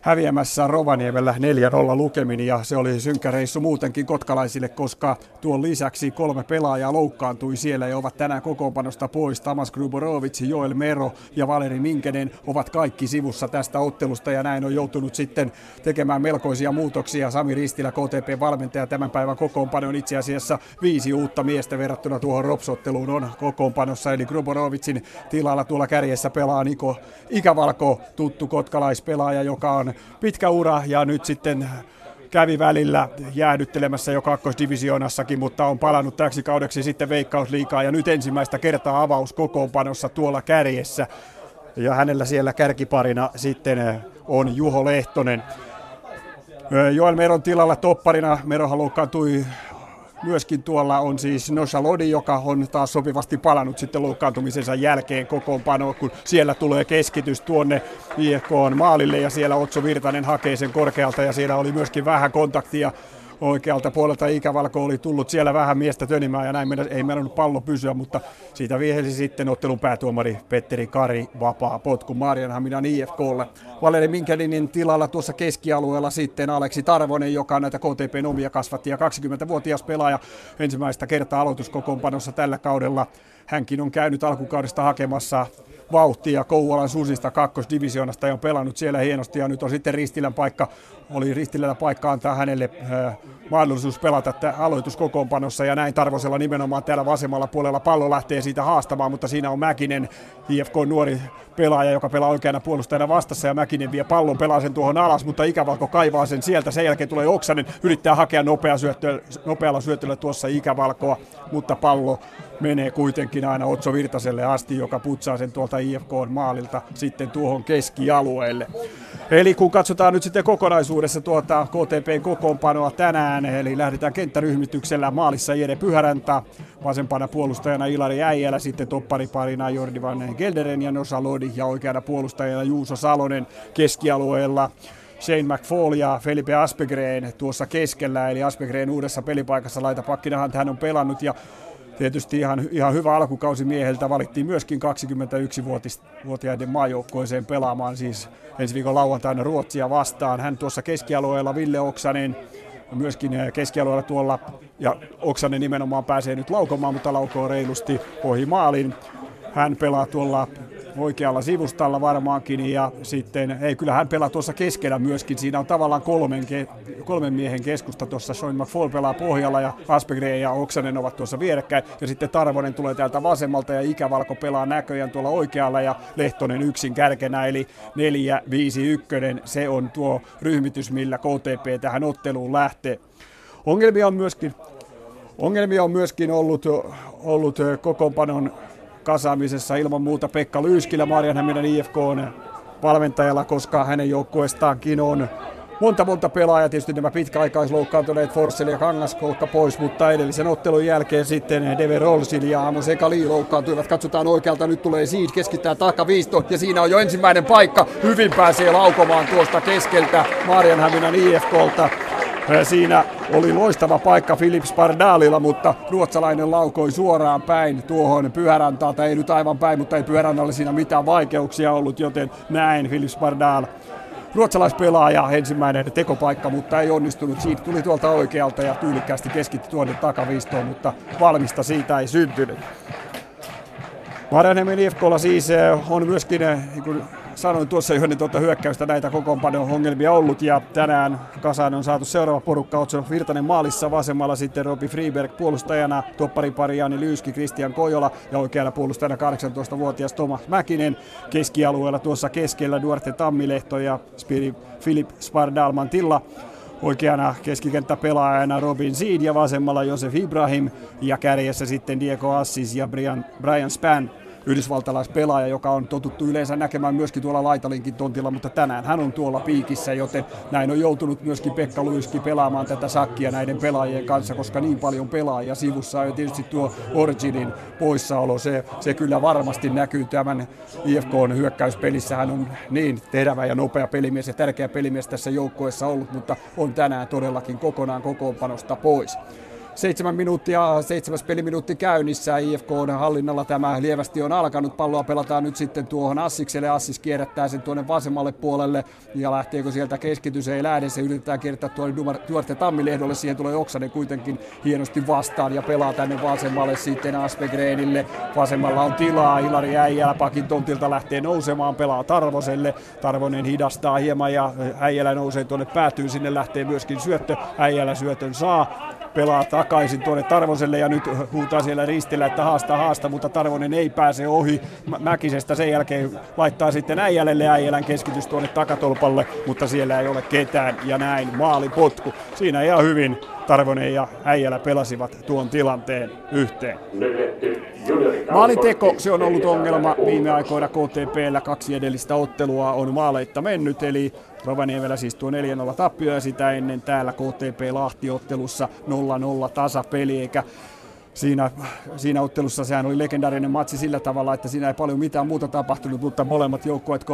häviämässä Rovaniemellä 4-0 lukemin ja se oli synkkä reissu muutenkin kotkalaisille, koska tuon lisäksi 3 pelaajaa loukkaantui siellä ja ovat tänään kokoonpanosta pois. Tamas Gruborovic, Joel Mero ja Valeri Minkenen ovat kaikki sivussa tästä ottelusta ja näin on joutunut sitten tekemään melkoisia muutoksia. Sami Ristilä, KTP-valmentaja, tämän päivän kokoonpanon itse asiassa 5 uutta miestä verrattuna tuohon Ropsotteluun on kokoonpanossa. Eli Gruborovicin tilalla tuolla kärjessä pelaa Niko Ikävalko, tuttu kotkalaispelaaja, joka on pitkä ura ja nyt sitten kävi välillä jäähdyttelemässä jo kakkosdivisioonassakin, mutta on palannut täksi kaudeksi sitten Veikkausliigaa ja nyt ensimmäistä kertaa avaus kokoonpanossa tuolla kärjessä. Ja hänellä siellä kärkiparina sitten on Juho Lehtonen. Joel Meron tilalla topparina, Merohan loukkaantui myöskin tuolla on siis Nosha Lodi, joka on taas sopivasti palannut sitten loukkaantumisensa jälkeen kokoonpanoon, kun siellä tulee keskitys tuonne IFK:n maalille ja siellä Otso Virtanen hakee sen korkealta ja siellä oli myöskin vähän kontaktia oikealta puolelta ikävalko oli tullut siellä vähän miestä tönimään ja näin ei mennyt pallo pysyä, mutta siitä viehelsi sitten ottelun päätuomari Petteri Kari vapaa potku Maarianhaminan IFK:lle. Valeri Minkelinin tilalla tuossa keskialueella sitten Aleksi Tarvonen, joka näitä KTP:n omia kasvatti ja 20-vuotias pelaaja ensimmäistä kertaa aloituskokoonpanossa tällä kaudella. Hänkin on käynyt alkukaudesta hakemassa vauhtia Kouvolan Susista kakkosdivisioonasta ja on pelannut siellä hienosti ja nyt on sitten Ristilän paikka, oli Ristilällä paikka antaa hänelle mahdollisuus pelata aloituskokoonpanossa ja näin Tarvosella nimenomaan täällä vasemmalla puolella pallo lähtee siitä haastamaan, mutta siinä on Mäkinen, IFK nuori pelaaja, joka pelaa oikeana puolustajana vastassa ja Mäkinen vie pallon, pelaa sen tuohon alas, mutta Ikävalko kaivaa sen sieltä, sen jälkeen tulee Oksanen, yrittää hakea nopealla syötöllä tuossa Ikävalkoa, mutta pallo menee kuitenkin aina Otso Virtaselle asti, joka putsaa sen tuolta IFK:n maalilta sitten tuohon keskialueelle. Eli kun katsotaan nyt sitten kokonaisuudessa tuota KTP:n kokoonpanoa tänään, eli lähdetään kenttäryhmityksellä maalissa Jere Pyhäräntä, vasempana puolustajana Ilari Äijälä, sitten toppariparina Jordi Van Gelderen ja Nosa Lodi ja oikeana puolustajana Juuso Salonen keskialueella. Shane McFall ja Felipe Aspegren tuossa keskellä, eli Aspegren uudessa pelipaikassa laitapakkinahan hän on pelannut ja tietysti ihan hyvä alkukausi mieheltä, valittiin myöskin 21-vuotiaiden maajoukkueeseen pelaamaan siis ensi viikon lauantaina Ruotsia vastaan. Hän tuossa keskialueella Ville Oksanen, myöskin keskialueella tuolla, ja Oksanen nimenomaan pääsee nyt laukomaan, mutta laukoo reilusti ohi maalin. Hän pelaa tuolla oikealla sivustalla varmaankin ja sitten, kyllä hän pelaa tuossa keskellä myöskin, siinä on tavallaan kolmen miehen keskusta tuossa, Sean McFall pelaa pohjalla ja Aspegren ja Oksanen ovat tuossa vierekkäin ja sitten Tarvonen tulee täältä vasemmalta ja Ikävalko pelaa näköjään tuolla oikealla ja Lehtonen yksin kärkenä, eli 4-5-1, se on tuo ryhmitys, millä KTP tähän otteluun lähtee. Ongelmia on myöskin ollut kokoonpanon kasaamisessa ilman muuta Pekka Lyyskilä Maarianhaminan IFK:n valmentajalla, koska hänen joukkueestaankin on monta pelaajaa. Tietysti nämä pitkäaikaisloukkaantuneet Forssell ja Kangaskolkka pois, mutta edellisen ottelun jälkeen sitten Deve Rolsil ja Amos Ekali loukkaantuivat. Katsotaan oikealta, nyt tulee Siid, keskittää takaviisto ja siinä on jo ensimmäinen paikka. Hyvin pääsee laukomaan tuosta keskeltä Maarianhaminan IFK:lta. Siinä oli loistava paikka Philips Pardalilla, mutta ruotsalainen laukoi suoraan päin tuohon Pyhärantaan, tai ei nyt aivan päin, mutta ei Pyhärannalle siinä mitään vaikeuksia ollut, joten näin Philips Pardal, ruotsalaispelaaja, ensimmäinen tekopaikka, mutta ei onnistunut. Siitä tuli tuolta oikealta ja tyylikkäästi keskitti tuonne takaviistoon, mutta valmista siitä ei syntynyt. Maarianhaminan IFK:lla siis on myöskin, sanoin tuossa yhden tuota hyökkäystä, näitä kokoonpanon ongelmia ollut ja tänään kasaan on saatu seuraava porukka. Otso Virtanen maalissa, vasemmalla sitten Robi Friberg puolustajana, topparipari Jani Lyyski, Kristian Kojola ja oikealla puolustajana 18-vuotias Tomas Mäkinen. Keskialueella tuossa keskellä Duarte Tammilehto ja Filip Spardalmantilla. Oikeana keskikenttäpelaajana Robin Seed ja vasemmalla Josef Ibrahim ja kärjessä sitten Diego Assis ja Brian Spann. Yhdysvaltalaispelaaja, joka on totuttu yleensä näkemään myöskin tuolla laitalinkin tontilla, mutta tänään hän on tuolla piikissä, joten näin on joutunut myöskin Pekka Lyyski pelaamaan tätä sakkia näiden pelaajien kanssa, koska niin paljon pelaajia sivussa on. Ja tietysti tuo Orginin poissaolo, se kyllä varmasti näkyy tämän IFK:n hyökkäyspelissä. Hän on niin terävä ja nopea pelimies ja tärkeä pelimies tässä joukkueessa ollut, mutta on tänään todellakin kokonaan kokoonpanosta pois. 7 peliminuutti käynnissä, IFK on hallinnalla, tämä lievästi on alkanut, palloa pelataan nyt sitten tuohon Assikselle, Assis kierrättää sen tuonne vasemmalle puolelle ja lähteekö sieltä keskitys, ei lähde, se yritetään kiertää tuonne Duarte Tammilehdolle, siihen tulee Oksanen kuitenkin hienosti vastaan ja pelaa tänne vasemmalle sitten Aspegrenille, vasemmalla on tilaa, Ilari Äijälä pakin tontilta lähtee nousemaan, pelaa Tarvoselle, Tarvonen hidastaa hieman ja Äijälä nousee tuonne päätyyn, sinne lähtee myöskin syöttö, Äijälä syötön saa. Pelaa takaisin tuonne Tarvoselle ja nyt huutaa siellä Ristillä, että haasta, mutta Tarvonen ei pääse ohi Mäkisestä. Sen jälkeen laittaa sitten Äijälälle, Äijälän keskitys tuonne takatolpalle, mutta siellä ei ole ketään ja näin maalipotku. Siinä ihan hyvin Tarvonen ja Äijälä pelasivat tuon tilanteen yhteen. Maalinteko, se on ollut ongelma viime aikoina KTP:llä. 2 edellistä ottelua on maaleitta mennyt, eli Rovaniemellä siis tuo 4-0 tappio ja sitä ennen täällä KTP-Lahti-ottelussa 0-0 tasapeli, eikä siinä ottelussa sehän oli legendaarinen matsi sillä tavalla, että siinä ei paljon mitään muuta tapahtunut, mutta molemmat joukkueet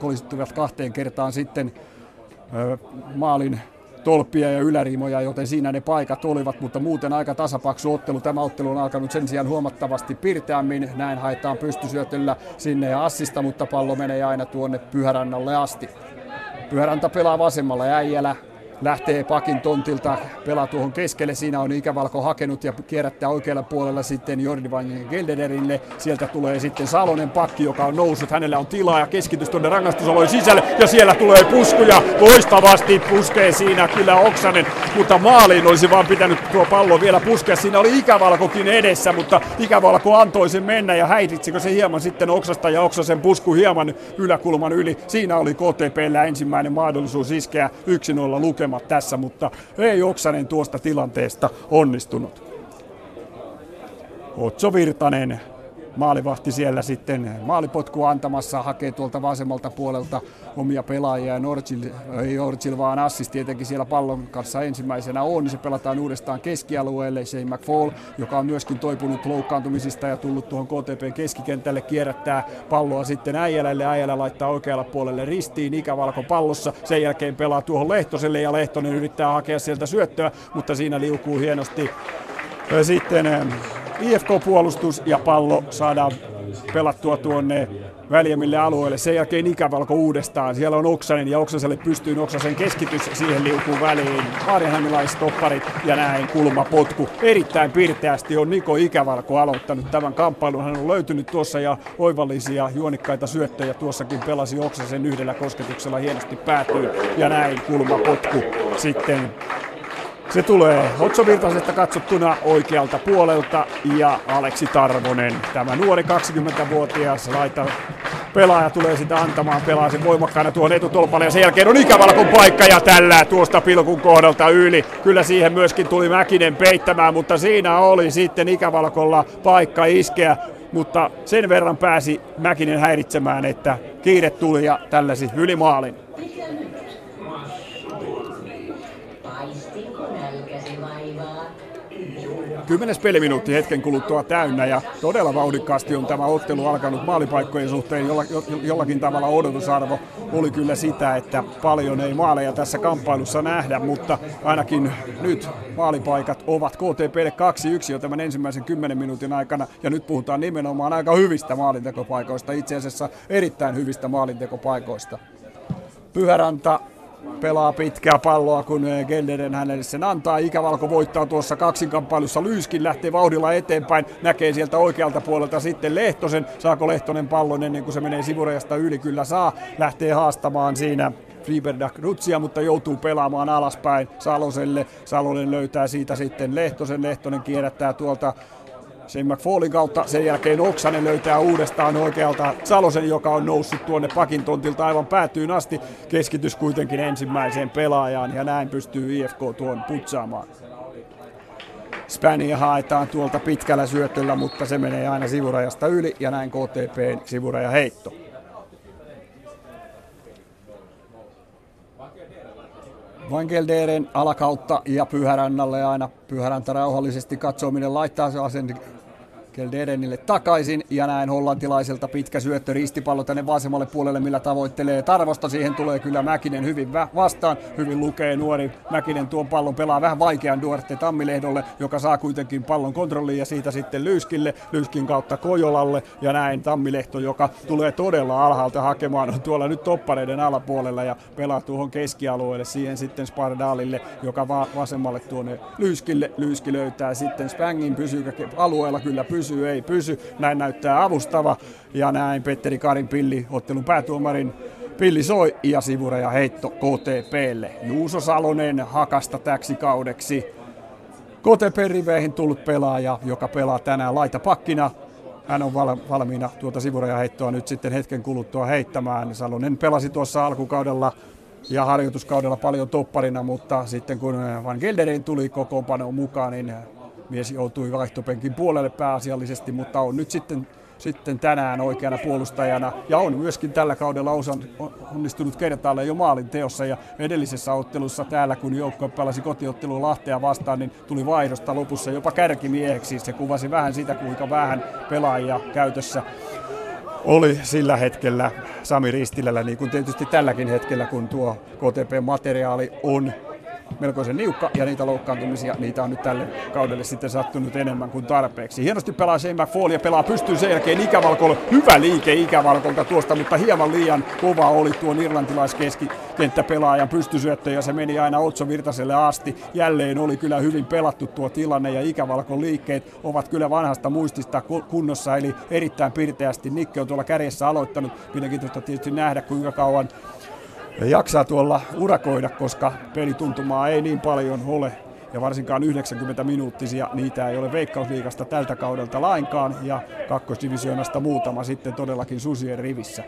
kolisittuivat 2 kertaan sitten maalin tolppia ja yläriimoja, joten siinä ne paikat olivat, mutta muuten aika tasapaksu ottelu. Tämä ottelu on alkanut sen sijaan huomattavasti pirteämmin. Näin haetaan pystysyötöllä sinne ja assista, mutta pallo menee aina tuonne Pyhärannalle asti. Pyhäranta pelaa vasemmalla ja Äijälä lähtee pakin tontilta, pelaa tuohon keskelle, siinä on Ikävalko hakenut ja kierrättää oikealla puolella sitten Jordivangen Geldederille. Sieltä tulee sitten Salonen pakki, joka on noussut, hänellä on tilaa ja keskitys tuonne rangaistusalueen sisälle ja siellä tulee puskuja. Loistavasti puskee siinä kyllä Oksanen, mutta maaliin olisi vaan pitänyt tuo pallo vielä puskea. Siinä oli Ikävalkokin edessä, mutta Ikävalko antoi sen mennä ja häiritsikö se hieman sitten Oksasta ja Oksasen pusku hieman yläkulman yli. Siinä oli KTP:llä ensimmäinen mahdollisuus iskeä 1-0 lukea tässä, mutta ei Oksanen tuosta tilanteesta onnistunut. Otso Virtanen, maalivahti siellä sitten maalipotkua antamassa, hakee tuolta vasemmalta puolelta omia pelaajia ja Norgil vaan assist tietenkin siellä pallon kanssa ensimmäisenä on. Se pelataan uudestaan keskialueelle, Shane McFall, joka on myöskin toipunut loukkaantumisista ja tullut tuohon KTP:n keskikentälle, kierrättää palloa sitten Äijälälle. Äijälä laittaa oikealla puolelle ristiin, Ikävalko pallossa, sen jälkeen pelaa tuohon Lehtoselle ja Lehtonen yrittää hakea sieltä syöttöä, mutta siinä liukuu hienosti sitten IFK-puolustus ja pallo saadaan pelattua tuonne väljemmille alueelle. Sen jälkeen Ikävalko uudestaan. Siellä on Oksanen ja Oksaselle pystyy Oksasen keskitys. Siihen liukuu väliin Aarenhammilaistopparit ja näin kulmapotku. Erittäin pirteästi on Niko Ikävalko aloittanut tämän kamppailun. Hän on löytynyt tuossa ja oivallisia juonikkaita syöttöjä. Tuossakin pelasi Oksasen yhdellä kosketuksella hienosti päätyy ja näin kulmapotku sitten. Se tulee Otso Virtasesta katsottuna oikealta puolelta ja Aleksi Tarvonen, tämä nuori 20-vuotias laita pelaaja tulee sitä antamaan, pelaa sen voimakkaana tuon etutolpalle ja sen jälkeen on Ikävalkon paikka ja tällä tuosta pilkun kohdalta yli. Kyllä siihen myöskin tuli Mäkinen peittämään, mutta siinä oli sitten Ikävalkolla paikka iskeä, mutta sen verran pääsi Mäkinen häiritsemään, että kiire tuli ja tälläsi yli maalin. Kymmenes peliminuutti hetken kuluttua täynnä ja todella vauhdikkaasti on tämä ottelu alkanut maalipaikkojen suhteen. Jollakin tavalla odotusarvo oli kyllä sitä, että paljon ei maaleja tässä kamppailussa nähdä, mutta ainakin nyt maalipaikat ovat KTP:lle 2-1 jo tämän ensimmäisen 10 minuutin aikana. Ja nyt puhutaan nimenomaan aika hyvistä maalintekopaikoista, itse asiassa erittäin hyvistä maalintekopaikoista. Pyhäranta pelaa pitkää palloa, kun Gelderen hänelle sen antaa. Ikävalko voittaa tuossa kaksinkamppailussa. Lyyskin lähtee vauhdilla eteenpäin. Näkee sieltä oikealta puolelta sitten Lehtosen. Saako Lehtonen pallon ennen kuin se menee sivurajasta yli? Kyllä saa. Lähtee haastamaan siinä Friberdak Rutsia, mutta joutuu pelaamaan alaspäin Saloselle. Salonen löytää siitä sitten Lehtosen. Lehtonen kierrättää tuolta Shane McFallin kautta, sen jälkeen Oksanen löytää uudestaan oikealta Salosen, joka on noussut tuonne pakin tontilta aivan päätyyn asti. Keskitys kuitenkin ensimmäiseen pelaajaan ja näin pystyy IFK tuon putsaamaan. Spania haetaan tuolta pitkällä syötöllä, mutta se menee aina sivurajasta yli ja näin KTP:n sivurajaheitto. Vangelderen alakautta ja Pyhärannalle aina. Pyhäranta rauhallisesti katsoo, minne laittaa sen Gelderenille takaisin. Ja näin hollantilaiselta pitkä syöttö, ristipallo tänne vasemmalle puolelle, millä tavoittelee Tarvosta. Siihen tulee kyllä Mäkinen hyvin vastaan. Hyvin lukee nuori Mäkinen tuon pallon, pelaa vähän vaikean Duarte Tammilehdolle, joka saa kuitenkin pallon kontrolliin ja siitä sitten Lyyskille. Lyyskin kautta Kojolalle ja näin Tammilehto, joka tulee todella alhaalta hakemaan. On tuolla nyt toppareiden alapuolella ja pelaa tuohon keskialueelle. Siihen sitten Spardalille, joka vasemmalle tuonne Lyyskille. Lyyski löytää sitten Spangin, pysyykö alueella, kyllä pysyy, ei pysy. Näin näyttää avustava ja näin Petteri Karin pilli, ottelun päätuomarin pilli soi ja sivuraja heitto KTP:lle. Juuso Salonen hakasta täksi kaudeksi. KTP:n riveihin tullut pelaaja, joka pelaa tänään laitapakkina. Hän on valmiina tuota sivurajaheittoa nyt sitten hetken kuluttua heittämään. Salonen pelasi tuossa alkukaudella ja harjoituskaudella paljon topparina, mutta sitten kun Van Gelderin tuli kokoonpanoon mukaan, niin mies joutui vaihtopenkin puolelle pääasiallisesti, mutta on nyt sitten tänään oikeana puolustajana ja on myöskin tällä kaudella onnistunut kertaalle jo maalin teossa ja edellisessä ottelussa täällä, kun joukkue pelasi kotiottelua Lahtea vastaan, niin tuli vaihdosta lopussa jopa kärkimieheksi. Se kuvasi vähän sitä, kuinka vähän pelaajia käytössä oli sillä hetkellä Sami Ristilällä, niin kuin tietysti tälläkin hetkellä, kun tuo KTP-materiaali on melkoisen niukka, ja niitä loukkaantumisia, niitä on nyt tälle kaudelle sitten sattunut enemmän kuin tarpeeksi. Hienosti pelaa Shane McFall ja pelaa pystyyn sen jälkeen Ikävalkolle. Hyvä liike Ikävalkolta tuosta, mutta hieman liian kova oli tuon irlantilaiskeskikenttäpelaajan pystysyöttö, ja se meni aina Otso Virtaselle asti. Jälleen oli kyllä hyvin pelattu tuo tilanne, ja Ikävalkon liikkeet ovat kyllä vanhasta muistista kunnossa, eli erittäin pirteästi. Nikke on tuolla kärjessä aloittanut, mielenkiintoista tietysti nähdä kuinka kauan jaksaa tuolla urakoida, koska pelituntumaa ei niin paljon ole ja varsinkaan 90-minuuttisia niitä ei ole Veikkausliigasta tältä kaudelta lainkaan ja kakkosdivisioonasta muutama sitten todellakin susien riveissä.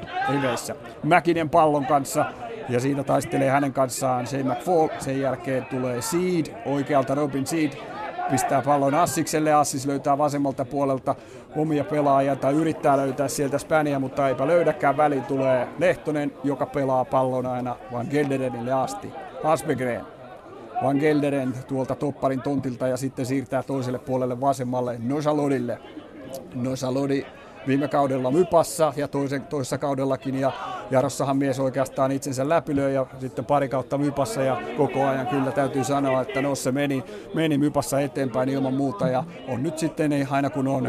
Mäkinen pallon kanssa ja siinä taistelee hänen kanssaan Shane McFall. Sen jälkeen tulee Seed, oikealta Robin Seed pistää pallon Assikselle. Assis löytää vasemmalta puolelta omia pelaajia tai yrittää löytää sieltä Spania, mutta eipä löydäkään. Väliin tulee Lehtonen, joka pelaa pallon aina Van Gelderenille asti. Asbegren. Van Gelderen tuolta topparin tontilta ja sitten siirtää toiselle puolelle vasemmalle Nosalodille. Nosalodi viime kaudella Mypassa ja toissa kaudellakin ja Jarossahan mies oikeastaan itsensä läpilöi ja sitten pari kautta Mypassa ja koko ajan kyllä täytyy sanoa, että se meni Mypassa eteenpäin ilman muuta ja on nyt sitten aina kun on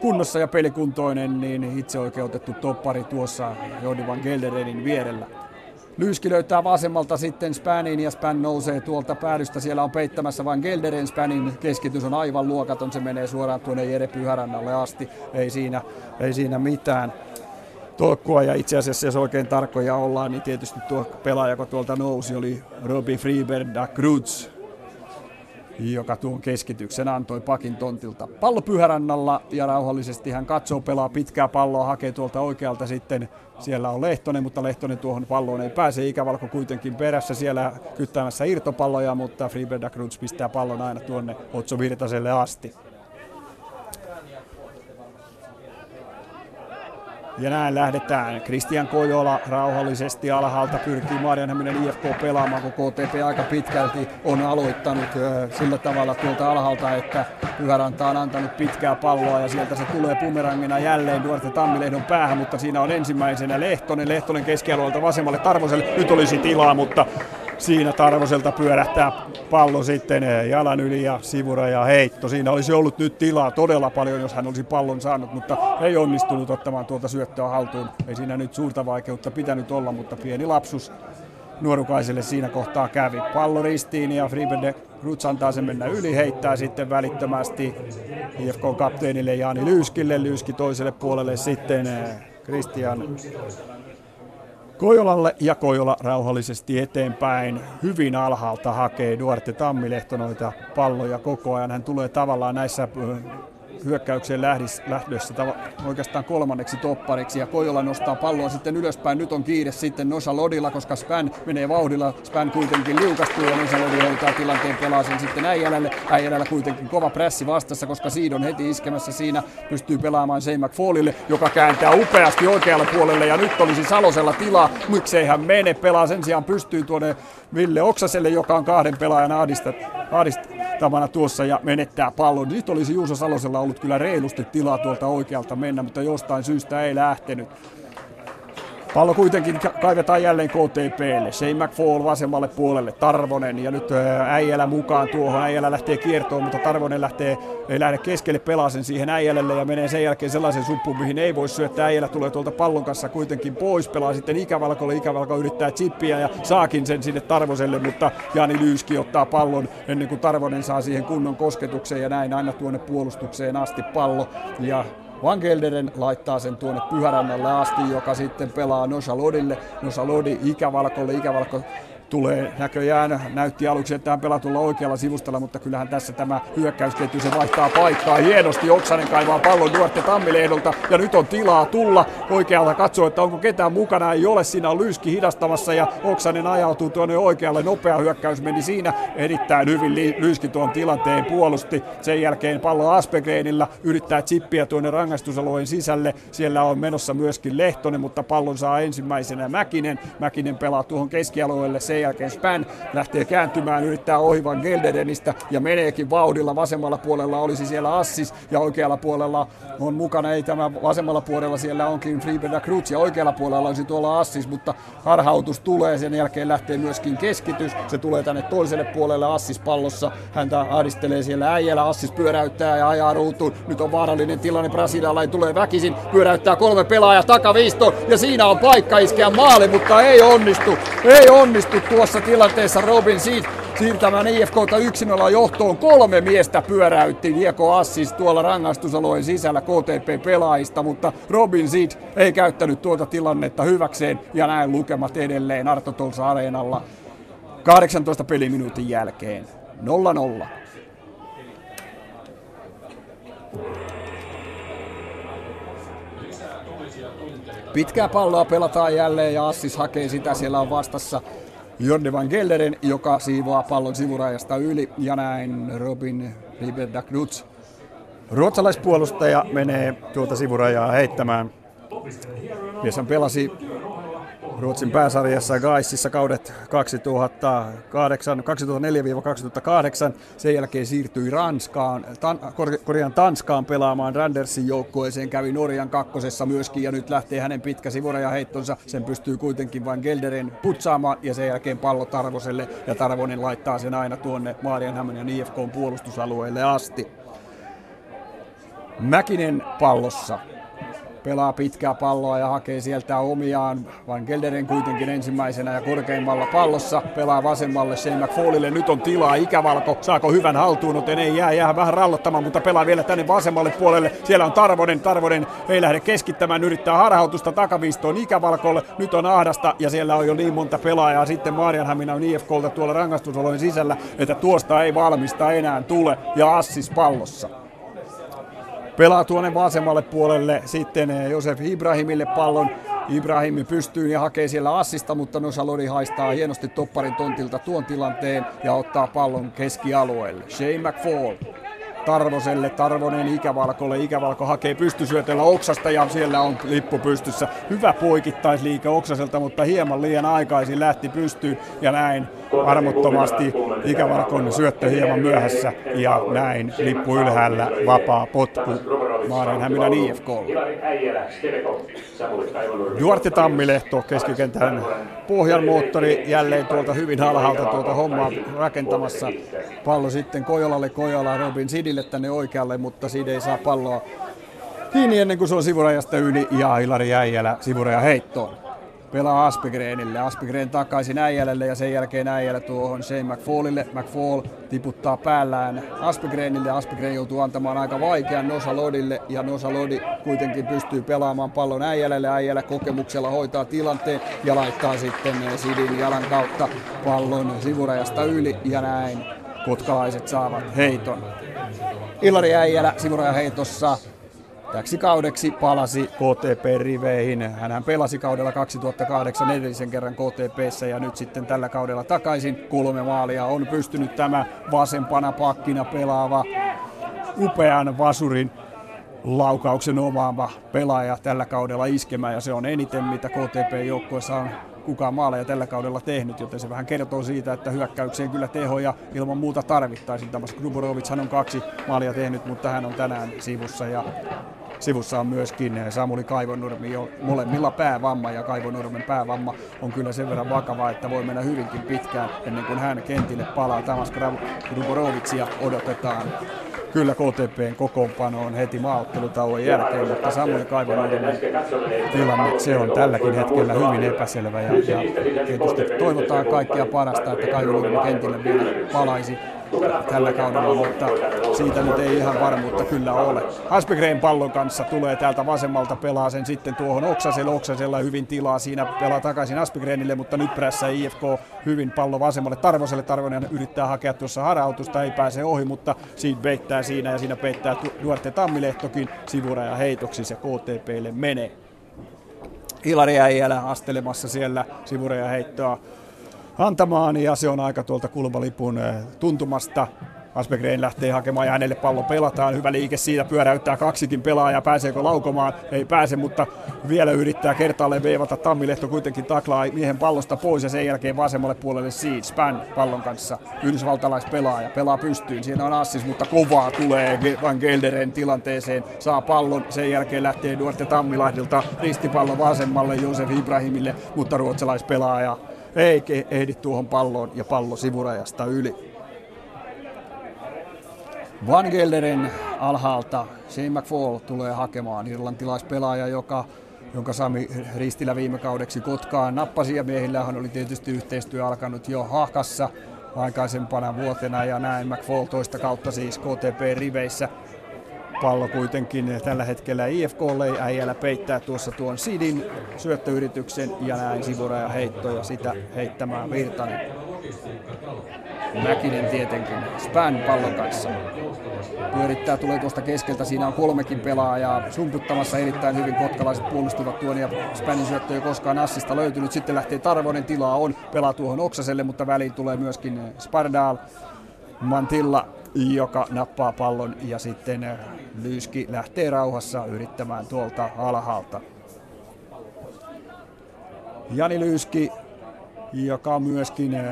kunnossa ja pelikuntoinen niin itse oikeutettu toppari tuossa Jordi Van Gelderenin vierellä. Lyyski löytää vasemmalta sitten Spanin ja Span nousee tuolta päädystä. Siellä on peittämässä Van Gelderen. Spanin keskitys on aivan luokaton. Se menee suoraan tuonne Jere Pyhärannalle asti. Ei siinä mitään tolkkua. Ja itse asiassa jos oikein tarkkoja ollaan, niin tietysti tuo pelaaja, joka tuolta nousi, oli Robbie Friberg da Cruz, joka tuon keskityksen antoi pakin tontilta. Pallo Pyhärannalla ja rauhallisesti hän katsoo, pelaa pitkää palloa, hakee tuolta oikealta sitten. Siellä on Lehtonen, mutta Lehtonen tuohon palloon ei pääse. Ikävalko kuitenkin perässä siellä kyttäämässä irtopalloja, mutta Friberg da Cruz pistää pallon aina tuonne Otso Virtaselle asti. Ja näin lähdetään. Kristian Kojola rauhallisesti alhaalta pyrkii Maarianhaminen IFK pelaamaan, kun KTP aika pitkälti on aloittanut sillä tavalla tuolta alhaalta, että Pyhäranta on antanut pitkää palloa ja sieltä se tulee bumerangina jälleen Duarte Tammilehdon päähän, mutta siinä on ensimmäisenä Lehtonen. Lehtonen keskialueelta vasemmalle Tarvoselle. Nyt olisi tilaa, mutta siinä Tarvoselta pyörähtää pallo sitten jalan yli ja sivuraja heitto. Siinä olisi ollut nyt tilaa todella paljon, jos hän olisi pallon saanut, mutta ei onnistunut ottamaan tuolta syöttöä haltuun. Ei siinä nyt suurta vaikeutta pitänyt olla, mutta pieni lapsus nuorukaiselle siinä kohtaa kävi. Pallo ristiin ja Friberg Ruts antaa sen mennä yli, heittää sitten välittömästi IFK-kapteenille Jaani Lyyskille. Lyyski toiselle puolelle sitten Kristian Kojolalle ja Kojola rauhallisesti eteenpäin. Hyvin alhaalta hakee Duarte Tammilehto noita palloja koko ajan. Hän tulee tavallaan näissä hyökkäykseen lähdössä oikeastaan kolmanneksi toppariksi ja Kojola nostaa palloa sitten ylöspäin. Nyt on kiire sitten Nosalodilla, koska Spän menee vauhdilla. Spän kuitenkin liukastuu ja Nosalodi löytää tilanteen, pelaa sen sitten Äijälälle. Äijälällä kuitenkin kova pressi vastassa, koska Siidon heti iskemässä siinä pystyy pelaamaan Shane McFallille, joka kääntää upeasti oikealle puolelle ja nyt olisi Salosella tilaa. Miksei hän mene? Pelaa sen sijaan pystyy tuonne Ville Oksaselle, joka on kahden pelaajan ahdistavana tuossa ja menettää pallon. Nyt olisi Juuso Salosella ollut kyllä reilusti tilaa tuolta oikealta mennä, mutta jostain syystä ei lähtenyt. Pallo kuitenkin kaivetaan jälleen KTP:lle. Shane McFall vasemmalle puolelle, Tarvonen ja nyt Äijälä mukaan tuohon. Äijälä lähtee kiertoon, mutta Tarvonen ei lähde keskelle, pelaa sen siihen Äijälälle ja menee sen jälkeen sellaisen suppuun, mihin ei voi syöttää. Äijälä tulee tuolta pallon kanssa kuitenkin pois, pelaa sitten Ikävalkolle. Ikävalko yrittää chippiä ja saakin sen sinne Tarvoselle, mutta Jani Lyyski ottaa pallon ennen kuin Tarvonen saa siihen kunnon kosketuksen ja näin aina tuonne puolustukseen asti pallo. Ja Van Gelderen laittaa sen tuonne Pyhärannalle asti, joka sitten pelaa Nosalodille. Nosalodi Ikävalkolle. Ikävalko tulee näköjään. Näytti aluksi, että hän pelaa tuolla oikealla sivustalla, mutta kyllähän tässä tämä hyökkäysketju, se vaihtaa paikkaa. Hienosti Oksanen kaivaa pallon Duarte Tammilehdolta ja nyt on tilaa tulla. Oikealta katsoo, että onko ketään mukana. Ei ole. Siinä on Lyyski hidastamassa ja Oksanen ajautuu tuonne oikealle. Nopea hyökkäys meni siinä. Erittäin hyvin Lyyski tuon tilanteen puolusti. Sen jälkeen pallo Aspergrenillä yrittää chippiä tuonne rangaistusalueen sisälle. Siellä on menossa myöskin Lehtonen, mutta pallon saa ensimmäisenä Mäkinen. Mäkinen pelaa tuohon keskialueelle. Se sen jälkeen Spän lähtee kääntymään, yrittää ohivan Gelderdenistä ja meneekin vauhdilla. Vasemmalla puolella olisi siellä Assis ja oikealla puolella on mukana, ei tämä vasemmalla puolella siellä onkin Friberda Krutz ja oikealla puolella olisi tuolla Assis, mutta harhautus tulee, sen jälkeen lähtee myöskin keskitys, se tulee tänne toiselle puolelle Assis pallossa, häntä ahdistelee siellä äijällä, Assis pyöräyttää ja ajaa ruutuun, nyt on vaarallinen tilanne, Brasilialla ei tule väkisin, pyöräyttää kolme pelaajaa takaviistoon ja siinä on paikka iskeä maali, mutta ei onnistu tuossa tilanteessa Robin Seed siirtämään IFK:ta 1-0 johtoon. 3 miestä pyöräytti Diego Assis tuolla rangaistusalueen sisällä KTP-pelaajista, mutta Robin Seed ei käyttänyt tuota tilannetta hyväkseen ja näin lukemat edelleen Arto Tolsa Areenalla 18 peliminuutin jälkeen 0-0. Pitkää palloa pelataan jälleen ja Assis hakee sitä, siellä on vastassa Jordi van Gelderen, joka siivoaa pallon sivurajasta yli ja näin Robin Riberda-Knutz, ruotsalaispuolustaja, menee tuolta sivurajaa heittämään. Mieshän pelasi Ruotsin pääsarjassa Gaississa kaudet 2004-2008, sen jälkeen siirtyi Tanskaan pelaamaan Randersin joukkueeseen, kävi Norjan kakkosessa myöskin ja nyt lähtee hänen pitkä sivurajaheittonsa, sen pystyy kuitenkin vain Gelderen putsaamaan ja sen jälkeen pallo Tarvoselle ja Tarvonen laittaa sen aina tuonne Maarianhaminan IFK:n puolustusalueelle asti. Mäkinen pallossa. Pelaa pitkää palloa ja hakee sieltä omiaan. Van Gelderen kuitenkin ensimmäisenä ja korkeimmalla pallossa. Pelaa vasemmalle Shane McFaulille. Nyt on tilaa. Ikävalko saako hyvän haltuunoten. Ei jää vähän rallottamaan, mutta pelaa vielä tänne vasemmalle puolelle. Siellä on Tarvonen. Tarvonen ei lähde keskittämään. Yrittää harhautusta takaviistoon Ikävalkolle. Nyt on ahdasta ja siellä on jo niin monta pelaajaa. Sitten Maarianhaminan IFK:lta tuolla rangaistusolojen sisällä, että tuosta ei valmista enää tule. Ja Assis pallossa. Pelaa tuonne vasemmalle puolelle sitten Josef Ibrahimille pallon. Ibrahimi pystyy ja hakee siellä Assista, mutta Nosalodi haistaa hienosti topparin tontilta tuon tilanteen ja ottaa pallon keskialueelle. Shane McFall Tarvoselle, Tarvonen Ikävalkolle. Ikävalko hakee pystysyötöllä Oksasta ja siellä on lippu pystyssä. Hyvä poikittaisliike Oksaselta, mutta hieman liian aikaisin lähti pystyyn ja näin armottomasti Ikävalkon syöttö hieman myöhässä ja näin lippu ylhäällä, vapaa potku Maarianhaminan IFK:lle. Duarte Tammilehto keskikentän pohjanmoottori jälleen tuolta hyvin alhaalta tuolta hommaa rakentamassa. Pallo sitten Kojolalle, Kojala Robin Sidille tänne oikealle, mutta siitä ei saa palloa kiinni ennen kuin se on sivurajasta yli ja Hilari Äijälä sivuraja heittoon. Pelaa Aspegrenille, Aspegren takaisin Äijälälle ja sen jälkeen Äijälä tuohon Shane McFallille. McFall tiputtaa päällään Aspegrenille, Aspegren joutuu antamaan aika vaikean Nosalodille ja Nosalodi kuitenkin pystyy pelaamaan pallon Äijälälle. Äijälä kokemuksella hoitaa tilanteen ja laittaa sitten Sidin jalan kautta pallon sivurajasta yli ja näin kotkalaiset saavat heiton. Ilari Äijälä sivurajaheitossa täksi kaudeksi palasi KTP-riveihin. Hänhän pelasi kaudella 2008 edellisen kerran KTP:ssä ja nyt sitten tällä kaudella takaisin. 3 maalia on pystynyt tämä vasempana pakkina pelaava upean vasurin laukauksen omaava pelaaja tällä kaudella iskemään ja se on eniten mitä KTP-joukkueessa on kukaan maaleja tällä kaudella tehnyt, joten se vähän kertoo siitä, että hyökkäykseen kyllä tehoja ilman muuta tarvittaisiin. Tamas Gruborovichan on 2 maalia tehnyt, mutta hän on tänään sivussa ja sivussa on myöskin Samuli Kaivonurmi, molemmilla päävamma ja Kaivonurmen päävamma on kyllä sen verran vakava, että voi mennä hyvinkin pitkään ennen kuin hän kentille palaa. Tamas Gruborovicia odotetaan kyllä KTP:n kokoonpanoon heti maaottelutauon jälkeen, mutta Samuli Kaivonurmen tilanne se on tälläkin hetkellä hyvin epäselvä ja tietysti toivotaan kaikkea parasta, että Kaivonurmi kentille vielä palaisi tällä kaudella, mutta siitä nyt ei ihan varmuutta kyllä ole. Aspegren pallon kanssa tulee täältä vasemmalta, pelaa sen sitten tuohon Oksaselle. Oksasella hyvin tilaa siinä, pelaa takaisin Aspegrenille, mutta nyt perässä IFK hyvin pallo vasemmalle Tarvoselle. Tarvonen yrittää hakea tuossa harautusta, ei pääse ohi, mutta siitä peittää siinä ja siinä peittää Duarte Tammilehtokin sivuraja heitoksi ja KTP:lle menee. Ilari Äijälä astelemassa siellä sivuraja heittoa antamaan ja se on aika tuolta kulmalipun tuntumasta. Aspergren lähtee hakemaan ja hänelle pallo pelataan. Hyvä liike siitä, pyöräyttää kaksikin pelaajaa. Pääseekö laukomaan? Ei pääse, mutta vielä yrittää kertaalleen veivata. Tammilehto kuitenkin taklaa miehen pallosta pois ja sen jälkeen vasemmalle puolelle Seed. Span pallon kanssa. Yhdysvaltalaispelaaja pelaa pystyyn. Siinä on Assis, mutta kovaa tulee Van Gelderen tilanteeseen. Saa pallon. Sen jälkeen lähtee Duarte Tammilahdelta ristipallo vasemmalle Josef Ibrahimille, mutta ruotsalaispelaaja ei ehdi tuohon palloon ja pallo sivurajasta yli. Van Gelderen alhaalta Shane McFall tulee hakemaan, irlantilaispelaaja, jonka Sami Ristilä viime kaudeksi Kotkaan nappasi ja miehillähän oli tietysti yhteistyö alkanut jo Haakassa aikaisempana vuotena ja näin McFall toista kautta siis KTP-riveissä. Pallo kuitenkin tällä hetkellä IFK:lle ei äijällä peittää tuossa tuon Sidin syöttöyrityksen ja näin sivuraja heitto ja sitä heittämään Virtanen. Mäkinen tietenkin Spän pallon kanssa. Pyörittää, tulee tuosta keskeltä, siinä on kolmekin pelaajaa sumputtamassa erittäin hyvin. Kotkalaiset puolustuvat tuon ja Spänin syöttö ei koskaan assista löytynyt. Sitten lähtee Tarvonen, tilaa on, pelaa tuohon Oksaselle, mutta väliin tulee myöskin Spardal Mantilla, joka nappaa pallon ja sitten Lyyski lähtee rauhassa yrittämään tuolta alhaalta. Jani Lyyski, joka myöskin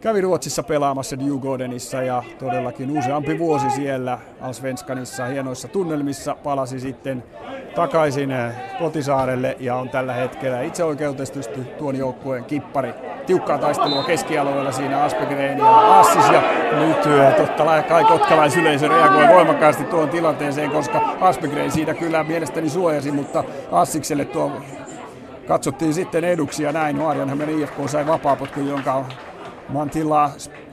kävi Ruotsissa pelaamassa Djurgårdenissa ja todellakin useampi vuosi siellä Allsvenskanissa hienoissa tunnelmissa, palasi sitten takaisin kotisaarelle ja on tällä hetkellä itse oikeutetusti tuon joukkueen kippari. Tiukkaa taistelua keskialueella siinä Aspergren ja Assis ja nyt totta kai kotkalaisyleisö reagoi voimakkaasti tuon tilanteeseen, koska Aspergren siitä kyllä mielestäni suojasi, mutta Assikselle tuo katsottiin sitten eduksi ja näin Maarianhamn IFK sai vapaapotkun, jonka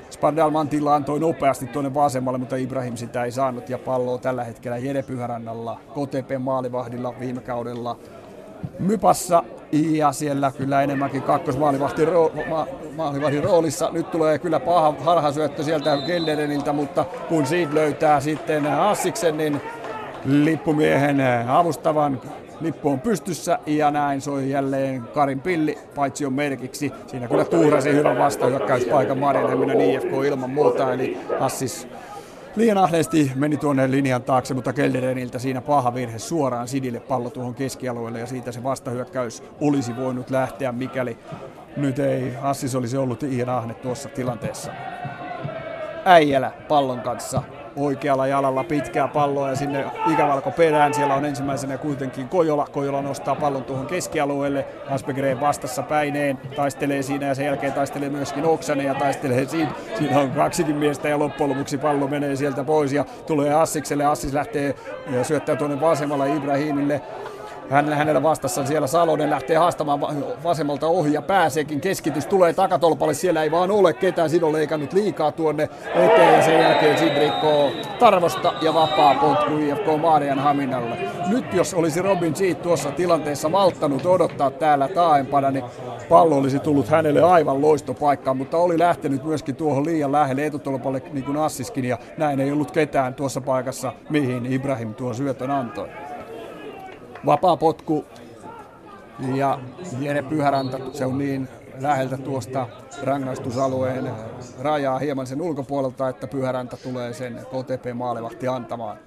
Spardal Mantilla antoi nopeasti tuonne vasemmalle, mutta Ibrahim sitä ei saanut ja palloa tällä hetkellä Jere Pyhärannalla, KTP:n maalivahdilla viime kaudella Mypassa ja siellä kyllä enemmänkin kakkosmaalivahdin roolissa. Nyt tulee kyllä paha harhasyöttö sieltä Geldereniltä, mutta kun siitä löytää sitten Assiksen, niin lippumiehen avustavan lippu on pystyssä ja näin soi jälleen Karin pilli paitsion merkiksi. Siinä kyllä tuurasi hyvän vastahyökkäyspaikan Maarianhamnin IFK ilman muuta, eli Assis liian ahneesti meni tuonne linjan taakse, mutta Geldereniltä siinä paha virhe suoraan Sidille, pallo tuohon keskialueelle ja siitä se vastahyökkäys olisi voinut lähteä, mikäli nyt ei Assis olisi ollut liian ahne tuossa tilanteessa. Äijälä pallon kanssa. Oikealla jalalla pitkää palloa ja sinne ikävalko perään. Siellä on ensimmäisenä kuitenkin Kojola. Kojola nostaa pallon tuohon keskialueelle. Aspergren vastassa päineen. Taistelee siinä ja sen jälkeen taistelee myöskin Oksanen ja taistelee siinä. Siinä on kaksikin miestä ja loppujen lopuksi pallo menee sieltä pois ja tulee Assikselle. Assis lähtee ja syöttää tuonne vasemmalle Ibrahimille. Hänellä vastassa siellä Salonen lähtee haastamaan vasemmalta ohi ja pääseekin, keskitys tulee takatolpalle, siellä ei vaan ole ketään, siinä on leikannut liikaa tuonne eteen ja sen jälkeen Sidrikko Tarvosta ja vapaa potku IFK Maarianhaminalle. Nyt jos olisi Robin Seed tuossa tilanteessa malttanut odottaa täällä taaempana, niin pallo olisi tullut hänelle aivan loistopaikkaan, mutta oli lähtenyt myöskin tuohon liian lähelle etutolpalle niin kuin Assiskin ja näin ei ollut ketään tuossa paikassa, mihin Ibrahim tuon syötön antoi. Vapaa potku ja Jere Pyhäranta, se on niin läheltä tuosta rangaistusalueen rajaa hieman sen ulkopuolelta, että Pyhäranta tulee sen KTP-maalivahti antamaan.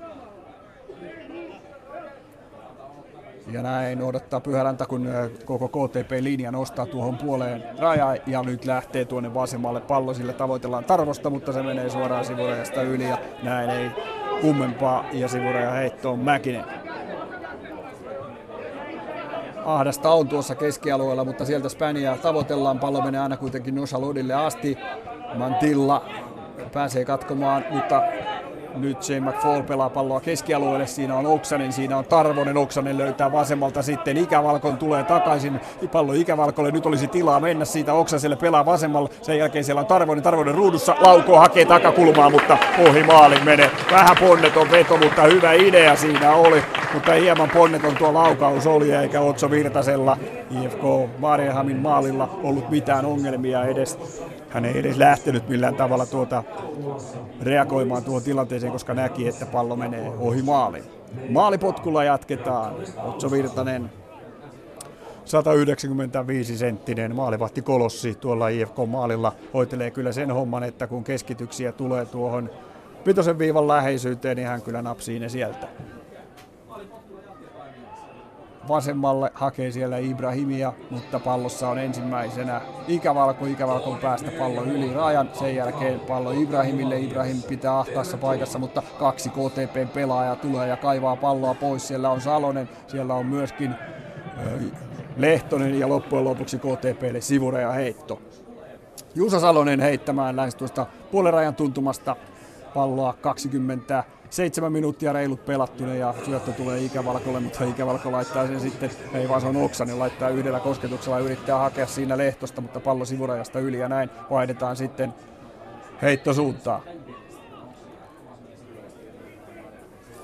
Ja näin odottaa Pyhäranta, kun koko KTP-linja nostaa tuohon puoleen rajaa ja nyt lähtee tuonne vasemmalle pallo, sillä tavoitellaan Tarvosta, mutta se menee suoraan sivurajasta yli ja näin ei kummempaa ja sivuraja heitto on Mäkinen. Ahdasta on tuossa keskialueella, mutta sieltä Spania tavoitellaan. Pallo menee aina kuitenkin Nosalodille asti. Mantilla pääsee katkomaan, mutta nyt Shane McFall pelaa palloa keskialueelle. Siinä on Oksanen, siinä on Tarvonen. Oksanen löytää vasemmalta sitten Ikävalkon, tulee takaisin. Pallo Ikävalkolle, nyt olisi tilaa mennä siitä. Oksaselle pelaa vasemmalla. Sen jälkeen siellä on Tarvonen. Tarvonen ruudussa laukoo, hakee takakulmaa, mutta ohi maalin menee. Vähän ponneton veto, mutta hyvä idea siinä oli. Mutta hieman ponneton tuo laukaus oli, eikä Otso Virtasella IFK Maarianhamin maalilla ollut mitään ongelmia edes. Hän ei edes lähtenyt millään tavalla reagoimaan tuohon tilanteeseen, koska näki, että pallo menee ohi maalin. Maalipotkulla jatketaan. Otso Virtanen, 195-senttinen maalivahti kolossi tuolla IFK-maalilla, hoitelee kyllä sen homman, että kun keskityksiä tulee tuohon vitosen viivan läheisyyteen, niin hän kyllä napsii ne sieltä. Vasemmalle hakee siellä Ibrahimia, mutta pallossa on ensimmäisenä ikävalkon päästä pallo yli rajan. Sen jälkeen pallo Ibrahimille. Ibrahim pitää ahtaassa paikassa, mutta kaksi KTP:n pelaajaa tulee ja kaivaa palloa pois. Siellä on Salonen, siellä on myöskin Lehtonen ja loppujen lopuksi KTP:lle sivureja heitto. Juuso Salonen heittämään lähes tuosta puolen rajan tuntumasta palloa 27 minuuttia reilut pelattuna ja syöttö tulee Ikävalkolle, mutta Ikävalko laittaa sen sitten, ei vaan se on Oksanen, laittaa yhdellä kosketuksella ja yrittää hakea siinä Lehtosta, mutta pallo sivurajasta yli ja näin vaihdetaan sitten heittosuuntaa.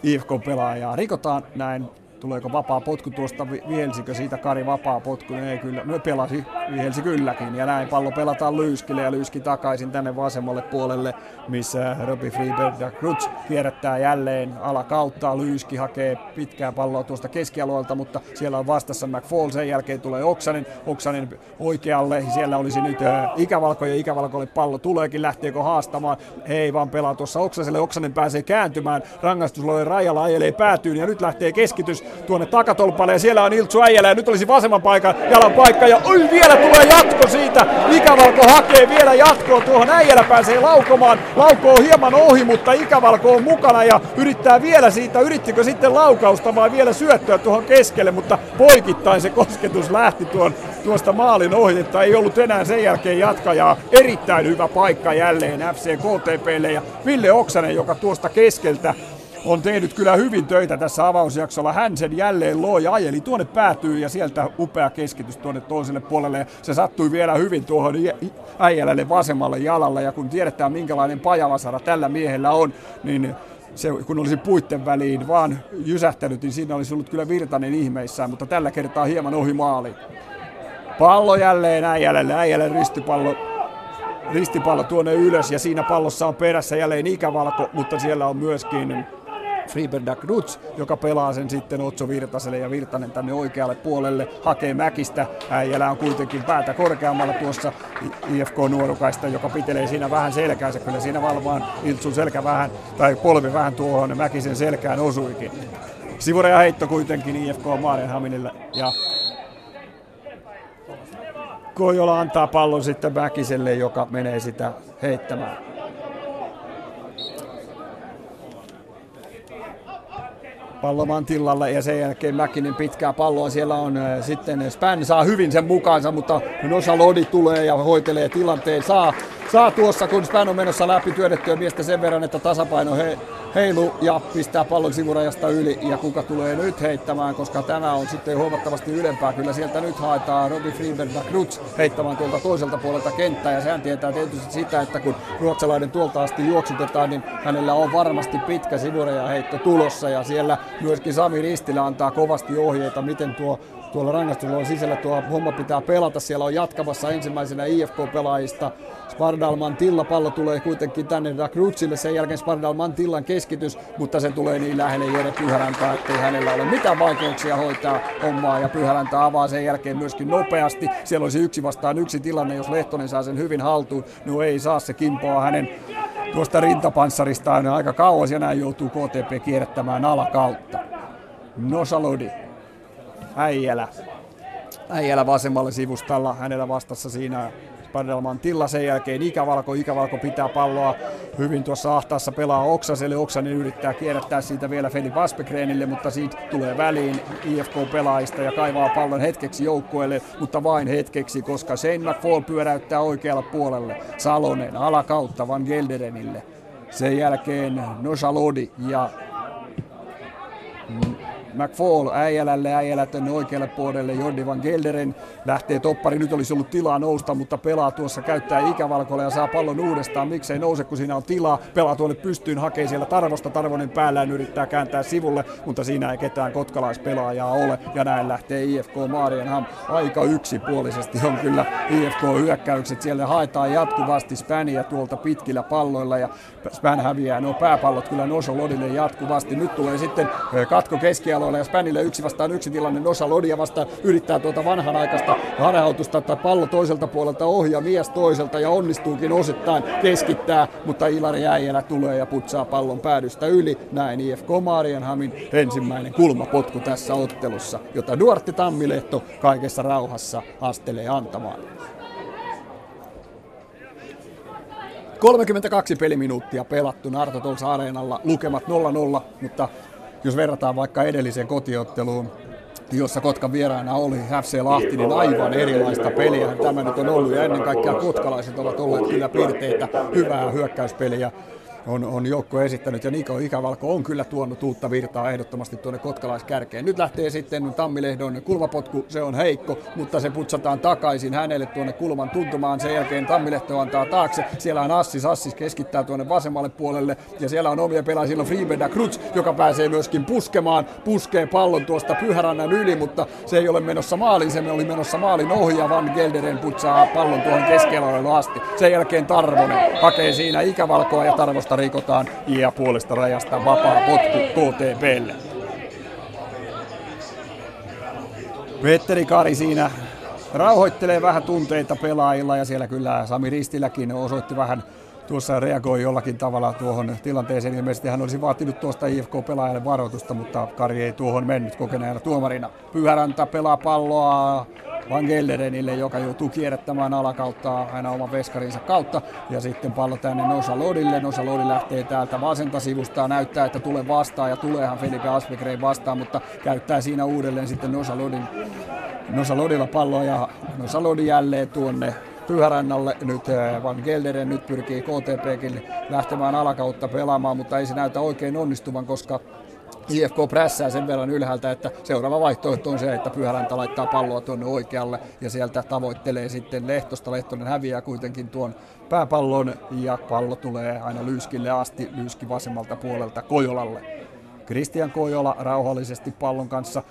IFK-pelaajaa rikotaan näin. Tuleeko vapaa potku tuosta, Vielsikö siitä Kari vapaa potku? Ei kyllä, me pelasi Vielsi kylläkin ja näin pallo pelataan Lyyskille ja Lyyski takaisin tänne vasemmalle puolelle, missä Robi Friberg ja Krutz kierrättää jälleen alakautta. Lyyski hakee pitkää palloa tuosta keskialueelta, mutta siellä on vastassa McFall, sen jälkeen tulee Oksanen oikealle, siellä olisi nyt Ikävalko ja Ikävalkolle pallo tuleekin, lähteekö haastamaan? Ei vaan pelaa tuossa Oksaselle, Oksanen pääsee kääntymään, rangaistusalueen rajalla ajelee päätyyn ja nyt lähtee keskitys tuonne takatolpalle ja siellä on Iltsu Äijälä ja nyt olisi vasemman paikan jalan paikka ja oi, vielä tulee jatko siitä, Ikävalko hakee vielä jatkoa tuohon, Äijälä pääsee laukomaan, lauko on hieman ohi, mutta Ikävalko on mukana ja yrittää vielä siitä, yrittikö sitten laukausta vai vielä syöttöä tuohon keskelle, mutta poikittain se kosketus lähti tuosta maalin ohi, että ei ollut enää sen jälkeen jatkajaa, erittäin hyvä paikka jälleen FC KTP:lle ja Ville Oksanen, joka tuosta keskeltä on tehnyt kyllä hyvin töitä tässä avausjaksolla. Hän sen jälleen loi, ajeli tuonne päätyy ja sieltä upea keskitys tuonne toiselle puolelle. Se sattui vielä hyvin tuohon Äijälälle vasemmalle jalalle ja kun tiedetään minkälainen pajavasara tällä miehellä on, niin se, kun olisi puitten väliin vaan jysähtänyt, niin siinä olisi ollut kyllä Virtanen ihmeissään, mutta tällä kertaa hieman ohi maali. Pallo jälleen Äijälälle, Äijälän ristipallo tuonne ylös ja siinä pallossa on perässä jälleen Ikävalko, mutta siellä on myöskin Friberg Rutz, joka pelaa sen sitten Otso Virtaselle ja Virtanen tänne oikealle puolelle hakee Mäkistä. Äijälä on kuitenkin päätä korkeammalla tuossa IFK-nuorukaista, joka pitelee siinä vähän selkäänsä. Kyllä siinä valvaan Iltsun selkä vähän tai polvi vähän tuohon Mäkisen selkään osuikin. Sivureja heitto kuitenkin IFK Maarenhaminille ja Kojola antaa pallon sitten Mäkiselle, joka menee sitä heittämään. Pallo Mantillalle ja sen jälkeen Mäkinen pitkää palloa. Siellä on sitten Spän saa hyvin sen mukaansa, mutta Nosa Lodi tulee ja hoitelee tilanteen. Saa tuossa, kun Spän on menossa läpi työdettyä miestä sen verran, että tasapaino heilu ja pistää pallon sivurajasta yli. Ja kuka tulee nyt heittämään, koska tämä on sitten huomattavasti ylempää. Kyllä sieltä nyt haetaan Robi Friberg ja Krutz heittämään tuolta toiselta puolelta kenttää. Ja sehän tietää tietysti sitä, että kun ruotsalainen tuolta asti juoksutetaan, niin hänellä on varmasti pitkä sivurajaheitto tulossa. Ja siellä myöskin Sami Ristilä antaa kovasti ohjeita, miten tuolla rangaistusalueen sisällä tuo homma pitää pelata. Siellä on jatkamassa ensimmäisenä IFK-pelaajista Spardal Mantilla. Pallo tulee kuitenkin tänne Rakrutsille. Sen jälkeen Spardal Mantillan keskitys, mutta se tulee niin lähelle Jere Pyhäläntää, ettei hänellä ole mitään vaikeuksia hoitaa hommaa. Ja Pyhäläntä avaa sen jälkeen myöskin nopeasti. Siellä olisi 1 vastaan 1 tilanne, jos Lehtonen saa sen hyvin haltuun. No ei saa, se kimpoa hänen tuosta rintapanssarista on aika kauas ja näin joutuu KTP kierrättämään alakautta. Nosalodi. Äijälä vasemmalla sivustalla, hänellä vastassa siinä Padelman tilla, sen jälkeen Ikävalko pitää palloa hyvin tuossa ahtaassa, pelaa Oksaselle, Oksanen yrittää kierrättää siitä vielä Feli Vaspekreenille, mutta siitä tulee väliin IFK-pelaajista ja kaivaa pallon hetkeksi joukkueelle, mutta vain hetkeksi, koska Shane McFall pyöräyttää oikealla puolelle, Salonen alakautta Van Gelderenille, sen jälkeen Nosalodi ja McFall Äijälä tänne oikealle puolelle, Jordi Van Gelderen lähtee toppari, nyt olisi ollut tilaa nousta, mutta pelaa tuossa, käyttää Ikävalkolle ja saa pallon uudestaan, miksei nouse, kun siinä on tilaa, pelaa tuonne pystyyn, hakee siellä Tarvonen päällään, yrittää kääntää sivulle, mutta siinä ei ketään kotkalaispelaajaa ole, ja näin lähtee IFK Marienham, aika yksipuolisesti on kyllä IFK-hyökkäykset, siellä haetaan jatkuvasti Späniä tuolta pitkillä palloilla, ja Spän häviää, no pääpallot kyllä Nosolodille jatkuvasti, nyt tulee sitten katko keskialue, palloilla ja Spänille 1-1 tilanne, Nosa Lodia vastaan yrittää tuota vanhanaikaista harhautusta, että pallo toiselta puolelta ohjaa mies toiselta ja onnistuukin osittain keskittää, mutta Ilari Äijälä tulee ja putsaa pallon päädystä yli. Näin IFK Maarianhamin ensimmäinen kulmapotku tässä ottelussa, jota Duarte Tammilehto kaikessa rauhassa astelee antamaan. 32 peliminuuttia pelattu Arto Tolsa Areenalla, lukemat 0-0, mutta jos verrataan vaikka edelliseen kotiotteluun, jossa Kotkan vieraana oli FC Lahti, niin aivan erilaista peliä tämä nyt on ollut, ja ennen kaikkea kotkalaiset ovat olleet kyllä pirteitä, hyvää hyökkäyspeliä on joukko esittänyt, ja Niko Ikävalko on kyllä tuonut uutta virtaa ehdottomasti tuonne kotkalaiskärkeen. Nyt lähtee sitten Tammilehdon kulmapotku, se on heikko, mutta se putsataan takaisin hänelle tuonne kulman tuntumaan. Sen jälkeen Tammilehto antaa taakse, siellä on Assis keskittää tuonne vasemmalle puolelle, ja siellä on omia pelaajia, siellä on Fribeda Krutz, joka pääsee myöskin puskemaan, puskee pallon tuosta Pyhärannan yli, mutta se ei ole menossa maaliin, se oli menossa maalin ohi, ja Van Gelderen putsaa pallon tuohon keskellä asti. Sen jälkeen Tarvonen hakee siinä Ikävalkoa, ja Tarvosta rikotaan ja puolesta rajasta vapaa potku KTP:lle. Petteri Kari siinä rauhoittelee vähän tunteita pelaajilla, ja siellä kyllä Sami Ristiläkin osoitti vähän, tuossa reagoi jollakin tavalla tuohon tilanteeseen. Ilmeisesti hän olisi vaatinut tuosta IFK-pelaajalle varoitusta, mutta Kari ei tuohon mennyt kokeneena tuomarina. Pyhäranta pelaa palloa Van Gelderenille, joka joutuu kierrättämään alakautta aina oman veskarinsa kautta. Ja sitten pallo tänne Nosa Lodille. Nosa Lodi lähtee täältä vasenta sivusta, näyttää, että tulee vastaan, ja tuleehan Felipe Aspegreen vastaan, mutta käyttää siinä uudelleen sitten Nosa Lodilla palloa, ja Nosa Lodi jälleen tuonne Pyhärannalle. Nyt Van Gelderen nyt pyrkii KTP:kin lähtemään alakautta pelaamaan, mutta ei se näytä oikein onnistuvan, koska IFK prässää sen verran ylhäältä, että seuraava vaihtoehto on se, että Pyhäräntä laittaa palloa tuonne oikealle ja sieltä tavoittelee sitten Lehtosta. Lehtonen häviää kuitenkin tuon pääpallon ja pallo tulee aina Lyyskille asti, Lyyski vasemmalta puolelta Kojolalle. Kristian Kojola rauhallisesti pallon kanssa.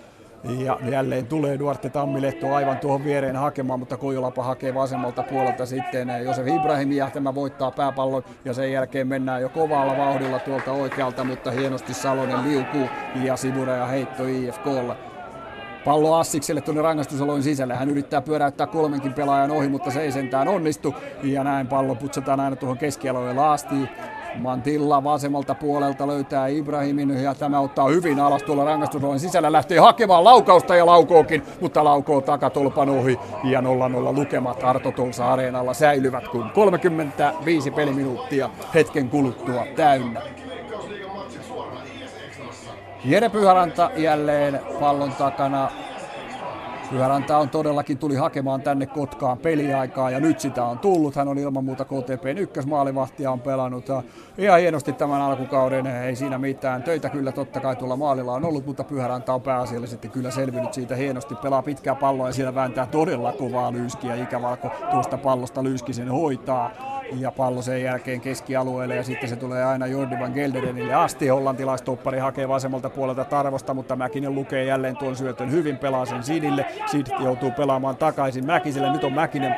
Ja jälleen tulee Duarte Tammilehto aivan tuohon viereen hakemaan, mutta Kojolapa hakee vasemmalta puolelta sitten Josef Ibrahim, ja tämä voittaa pääpallon, ja sen jälkeen mennään jo kovalla vauhdilla tuolta oikealta, mutta hienosti Salonen liukuu ja sivuraja heitto IFK:lle. Pallo Assikselle tuonne rangaistusalojen sisälle. Hän yrittää pyöräyttää kolmenkin pelaajan ohi, mutta se ei sentään onnistu. Ja näin pallo putsataan aina tuohon keskialueelle asti. Mantilla vasemmalta puolelta löytää Ibrahimin, ja tämä ottaa hyvin alas tuolla rangaistusalojen sisällä. Lähtee hakemaan laukausta ja laukookin, mutta laukoo takatolpan ohi. Ja 0-0 lukemat Arto Tolsa Areenalla säilyvät, kun 35 peliminuuttia hetken kuluttua täynnä. Jere Pyhäranta jälleen pallon takana. Pyhäranta on todellakin tuli hakemaan tänne Kotkaan peliaikaa, ja nyt sitä on tullut. Hän on ilman muuta KTP:n ykkösmaalivahtia, on pelannut ihan hienosti tämän alkukauden. Ei siinä mitään. Töitä kyllä totta kai tuolla maalilla on ollut, mutta Pyhäranta on pääasiallisesti kyllä selvinnyt siitä hienosti. Pelaa pitkää palloa ja siellä vääntää todella kovaa Lyyskiä. Ikävalko tuosta pallosta Lyyski sen hoitaa. Ja pallo sen jälkeen keskialueelle, ja sitten se tulee aina Jordi Van Gelderenille asti. Hollantilaistoppari hakee vasemmalta puolelta Tarvosta, mutta Mäkinen lukee jälleen tuon syötön hyvin, pelaa sen Sidille. Sid joutuu pelaamaan takaisin Mäkiselle. Nyt on Mäkinen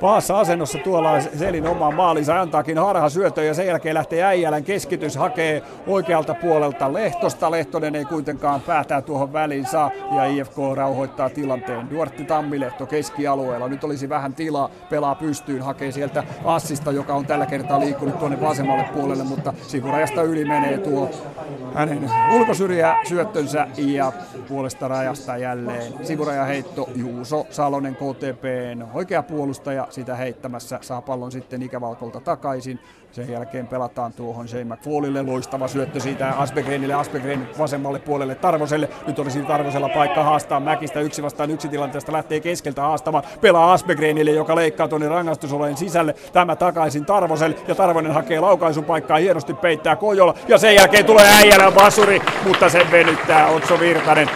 pahassa asennossa tuolla Selin omaan maalinsa, antaakin harha syötön, ja sen jälkeen lähtee Äijälän keskitys, hakee oikealta puolelta Lehtosta. Lehtonen ei kuitenkaan päätää tuohon väliin saa, ja IFK rauhoittaa tilanteen. Duarte Tammilehto keskialueella. Nyt olisi vähän tilaa, pelaa pystyyn, hakee sieltä Assista, joka on tällä kertaa liikkunut tuonne vasemmalle puolelle, mutta sivurajasta yli menee tuo hänen ulkosyrjää syöttönsä, ja puolesta rajasta jälleen sivurajaheitto. Juuso Salonen, KTP:n oikea puolustaja, sitä heittämässä, saa pallon sitten Ikävalkolta takaisin. Sen jälkeen pelataan tuohon Shane McFallille, loistava syöttö siitä Asbegrenille, Asbegren vasemmalle puolelle Tarvoselle. Nyt olisi Tarvosella paikka haastaa Mäkistä 1-1 tilanteesta, lähtee keskeltä haastamaan, pelaa Asbegrenille, joka leikkaa tuonne rangaistusolojen sisälle. Tämä takaisin Tarvoselle, ja Tarvonen hakee laukaisupaikkaa, hienosti peittää Kojola, ja sen jälkeen tulee Äijälän vasuri, mutta sen venyttää Otso Virtanen.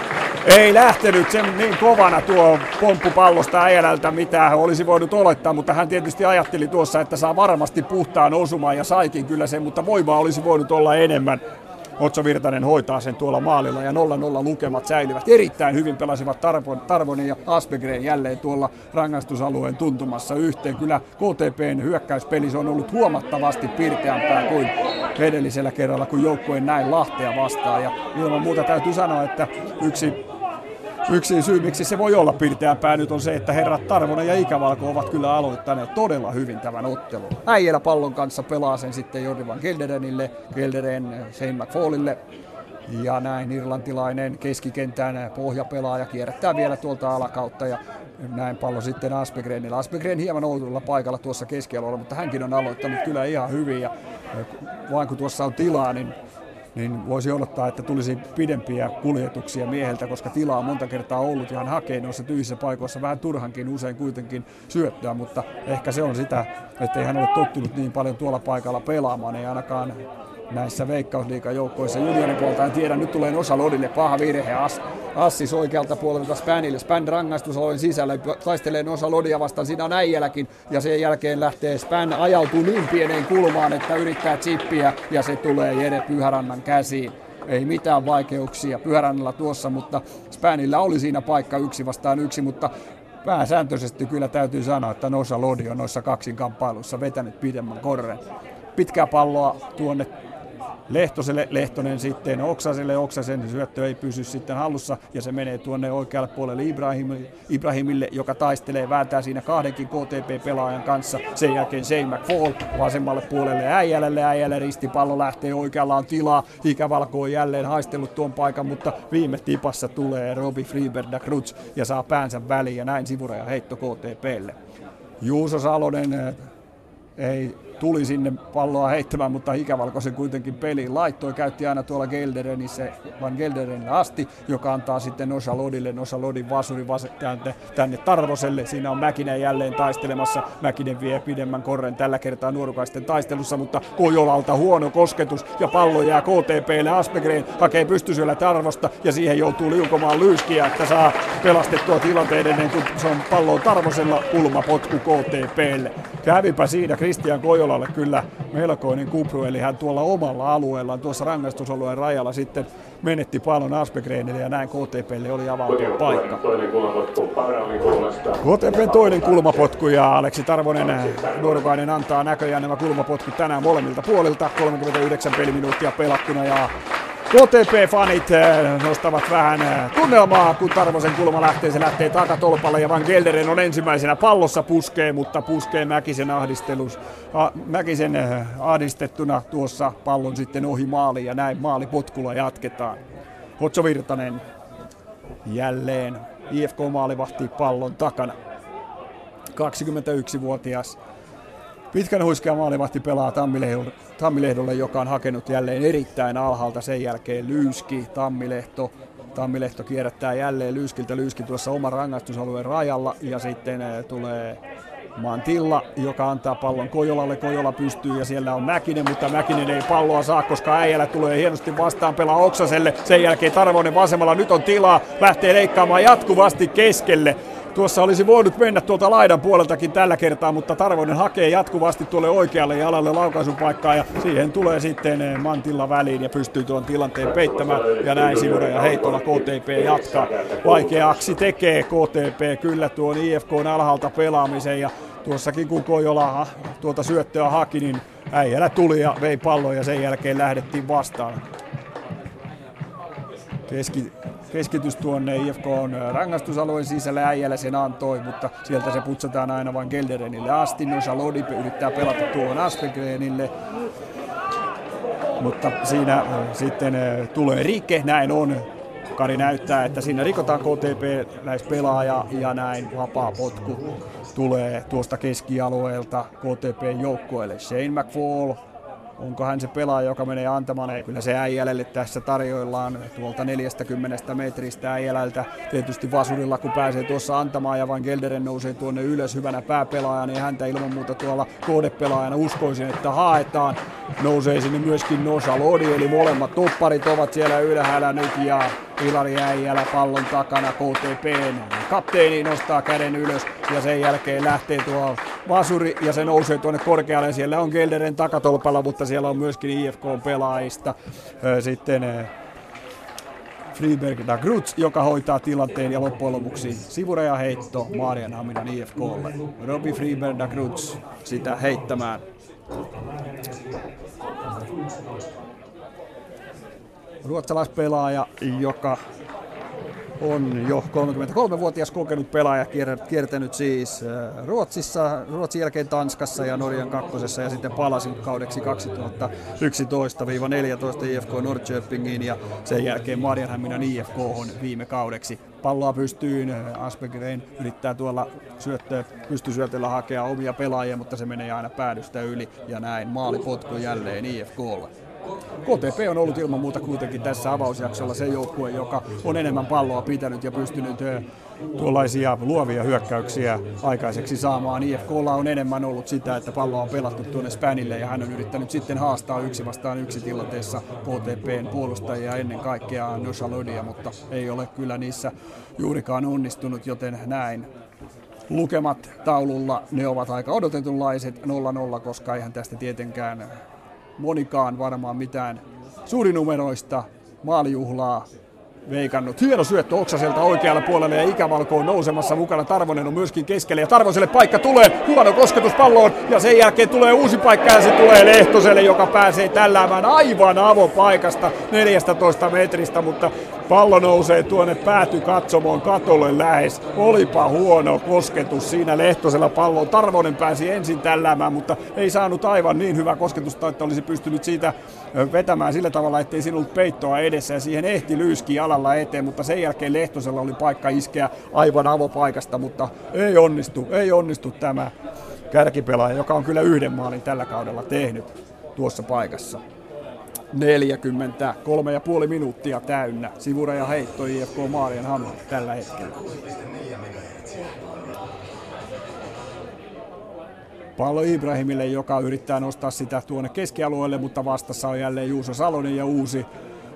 Ei lähtenyt sen niin kovana tuo pomppu pallosta Äijälältä, mitä hän olisi voinut olettaa, mutta hän tietysti ajatteli tuossa, että saa varmasti puhtaan osumaan, ja saikin kyllä sen, mutta voimaa olisi voinut olla enemmän. Otso Virtanen hoitaa sen tuolla maalilla, ja 0-0 lukemat säilyvät. Erittäin hyvin pelasivat Tarvonen ja Asbegren jälleen tuolla rangaistusalueen tuntumassa yhteen. Kyllä KTP:n hyökkäyspeli on ollut huomattavasti pirteämpää kuin edellisellä kerralla, kun joukkue näin Lahtea vastaan. Ja ilman muuta täytyy sanoa, että yksi syy, miksi se voi olla pirteämpää nyt, on se, että herrat Tarvonen ja Ikävalko ovat kyllä aloittaneet todella hyvin tämän ottelun. Äijälä pallon kanssa pelaa sen sitten Jordi van Gelderenille, Gelderen Shane McFallille. Ja näin irlantilainen keskikentän pohjapelaaja kierrättää vielä tuolta alakautta ja näin pallo sitten Aspegrenillä. Aspegren hieman oudolla paikalla tuossa keskialueella, mutta hänkin on aloittanut kyllä ihan hyvin ja vaan kun tuossa on tilaa, niin voisi odottaa, että tulisi pidempiä kuljetuksia mieheltä, koska tilaa on monta kertaa ollut ja hän hakee noissa tyhjissä paikoissa vähän turhankin usein kuitenkin syöttää, mutta ehkä se on sitä, ettei hän ole tottunut niin paljon tuolla paikalla pelaamaan, ei ainakaan näissä Veikkausliigajoukkoissa junioripuolta. En tiedä, nyt tulee osa Lodille, paha virhe, assis oikealta puolelta Spänille. Spän rangaistusalueen sisällä taistelee osa Lodia vastaan, siinä on Äijäläkin ja sen jälkeen lähtee Spän, ajautuu niin pieneen kulmaan, että yrittää chippiä ja se tulee Jere Pyhärannan käsiin. Ei mitään vaikeuksia Pyhärannalla tuossa, mutta Spänillä oli siinä paikka 1 vastaan 1, mutta pääsääntöisesti kyllä täytyy sanoa, että osa Lodi on noissa kaksinkamppailuissa vetänyt pidemmän korren. Pitkää palloa tuonne Lehtoselle, Lehtonen sitten Oksaselle, Oksasen syöttö ei pysy sitten hallussa ja se menee tuonne oikealle puolelle Ibrahimille, joka taistelee, vääntää siinä kahdenkin KTP-pelaajan kanssa. Sen jälkeen Shane McFall vasemmalle puolelle Äijälälle, ristipallo lähtee, oikealla on tilaa, Ikävalko on jälleen haistellut tuon paikan, mutta viime tipassa tulee Robi Friberda Krutz ja saa päänsä väliin ja näin sivuraja heitto KTPlle. Juuso Salonen ei tuli sinne palloa heittämään, mutta Ikävalkoisen kuitenkin peliin laittoi. Käytti aina tuolla Gelderenissä Van Gelderenille asti, joka antaa sitten Osalodille. Osalodin vasuri tänne Tarvoselle. Siinä on Mäkinen jälleen taistelemassa. Mäkinen vie pidemmän korren tällä kertaa nuorukaisten taistelussa, mutta Kojolalta huono kosketus ja pallo jää KTP:lle. Aspegren hakee pystysyöllä Tarvosta ja siihen joutuu liukomaan Lyyskiä, että saa pelastettua tilanteen ennen kuin se on pallo Tarvosella, kulmapotku KTP:lle. Kävipä siinä Kristian Kojola kyllä melkoinen kupru, eli hän tuolla omalla alueellaan, tuossa rangaistusalueen rajalla sitten menetti pallon Aspegrenille ja näin KTP:lle oli avautunut paikka. KTP:n toinen kulmapotku ja Aleksi Tarvonen, nuorukainen, antaa näköjään nämä kulmapotkut tänään molemmilta puolilta. 39 peliminuuttia pelattuna ja KTP-fanit nostavat vähän tunnelmaa, kun Tarvosen kulma lähtee. Se lähtee takatolpalle ja Van Gelderen on ensimmäisenä pallossa, puskee, mutta puskee Mäkisen ahdistettuna tuossa pallon sitten ohi maali ja näin maalipotkulla jatketaan. Hotso Virtanen jälleen IFK-maalivahti pallon takana. 21-vuotias. Pitkän huiskea maalivahti pelaa Tammilehdolle, joka on hakenut jälleen erittäin alhaalta, sen jälkeen Lyyski, Tammilehto kierrättää jälleen Lyyskiltä, Lyyski tuossa oman rangaistusalueen rajalla ja sitten tulee Mantilla, joka antaa pallon Kojolalle, Kojola pystyy ja siellä on Mäkinen, mutta Mäkinen ei palloa saa, koska Äijälä tulee hienosti vastaan, pelaa Oksaselle, sen jälkeen Tarvonen vasemmalla, nyt on tilaa, lähtee leikkaamaan jatkuvasti keskelle. Tuossa olisi voinut mennä tuolta laidan puoleltakin tällä kertaa, mutta Tarvonen hakee jatkuvasti tuolle oikealle jalalle laukaisupaikkaa ja siihen tulee sitten Mantilla väliin ja pystyy tuon tilanteen peittämään ja näin sivuraja heitolla KTP jatkaa. Vaikeaksi tekee KTP kyllä tuon IFK:n alhaalta pelaamisen ja tuossakin kun Kojola tuota syöttöä haki, niin Äijälä tuli ja vei pallon ja sen jälkeen lähdettiin vastaan. Keskitys tuonne IFK on rangaistusalueen sisällä, Äijälä sen antoi, mutta sieltä se putsataan aina vain Gelderenille asti. Nosa Lodi yrittää pelata tuohon Aspegrenille, mutta siinä sitten tulee rike, näin on. Kari näyttää, että siinä rikotaan KTP-läispelaaja ja näin vapaa potku tulee tuosta keskialueelta KTP-joukkueelle. Shane McFall. Onko hän se pelaaja, joka menee antamaan? Ei, kyllä se Äijälälle tässä tarjoillaan tuolta 40 metristä Äijälältä. Tietysti vasurilla, kun pääsee tuossa antamaan ja Van Gelderen nousee tuonne ylös hyvänä pääpelaajana ja häntä ilman muuta tuolla kohdepelaajana uskoisin, että haetaan. Nousee sinne myöskin Nosa Lodi, eli molemmat topparit ovat siellä ylhäällä nyt ja Ilari Äijälä pallon takana KTP:n. Kapteeni nostaa käden ylös ja sen jälkeen lähtee tuo vasuri ja se nousee tuonne korkealle. Siellä on Gelderen takatolpalla, mutta siellä on myöskin IFK-pelaajista sitten Friberg da Grutz, joka hoitaa tilanteen ja loppujen lopuksi sivuraja heitto Maarianhaminan IFK:lle. Robi Friberg da Grutz sitä heittämään. ruotsalaispelaaja, joka on jo 33-vuotias kokenut pelaaja, kiertänyt siis Ruotsissa, Ruotsin jälkeen Tanskassa ja Norjan kakkosessa ja sitten palasi kaudeksi 2011-14 IFK Norrköpingiin ja sen jälkeen Marienhaminan IFK:hon viime kaudeksi. Palloa pystyyn, Aspegren yrittää tuolla pystysyötöllä hakea omia pelaajia, mutta se menee aina päädystä yli ja näin maalipotku jälleen IFK:lla. KTP on ollut ilman muuta kuitenkin tässä avausjaksolla se joukkue, joka on enemmän palloa pitänyt ja pystynyt tuollaisia luovia hyökkäyksiä aikaiseksi saamaan. IFK:lla on enemmän ollut sitä, että palloa on pelattu tuonne Spänille ja hän on yrittänyt sitten haastaa 1-1 tilanteessa KTP:n puolustajia, ennen kaikkea Nojalodia, mutta ei ole kyllä niissä juurikaan onnistunut, joten näin. Lukemat taululla ne ovat aika odotetunlaiset 0-0, koska eihän tästä tietenkään monikaan varmaan mitään suurinumeroista maalijuhlaa veikannut. Hieno syöttö Oksaselta oikealla puolella ja ikävalko on nousemassa mukana. Tarvonen on myöskin keskellä ja Tarvoselle paikka tulee. Huono kosketus palloon ja sen jälkeen tulee uusi paikka ja se tulee Lehtoselle, joka pääsee tälläämään aivan avopaikasta 14 metristä, mutta pallo nousee tuonne päätykatsomoon katolle lähes. Olipa huono kosketus siinä Lehtosella palloon. Tarvonen pääsi ensin tälläämään, mutta ei saanut aivan niin hyvää kosketusta, että olisi pystynyt siitä vetämään sillä tavalla, ettei siinä ollut peittoa edessä ja siihen ehti Lyyski alalla eteen, mutta sen jälkeen Lehtosella oli paikka iskeä aivan avopaikasta, mutta ei onnistu tämä kärkipelaaja, joka on kyllä yhden maalin tällä kaudella tehnyt tuossa paikassa. 43,5 minuuttia täynnä. Sivuraja heitto IFK Maarianham tällä hetkellä. Pallo Ibrahimille, joka yrittää nostaa sitä tuonne keskialueelle, mutta vastassa on jälleen Juuso Salonen ja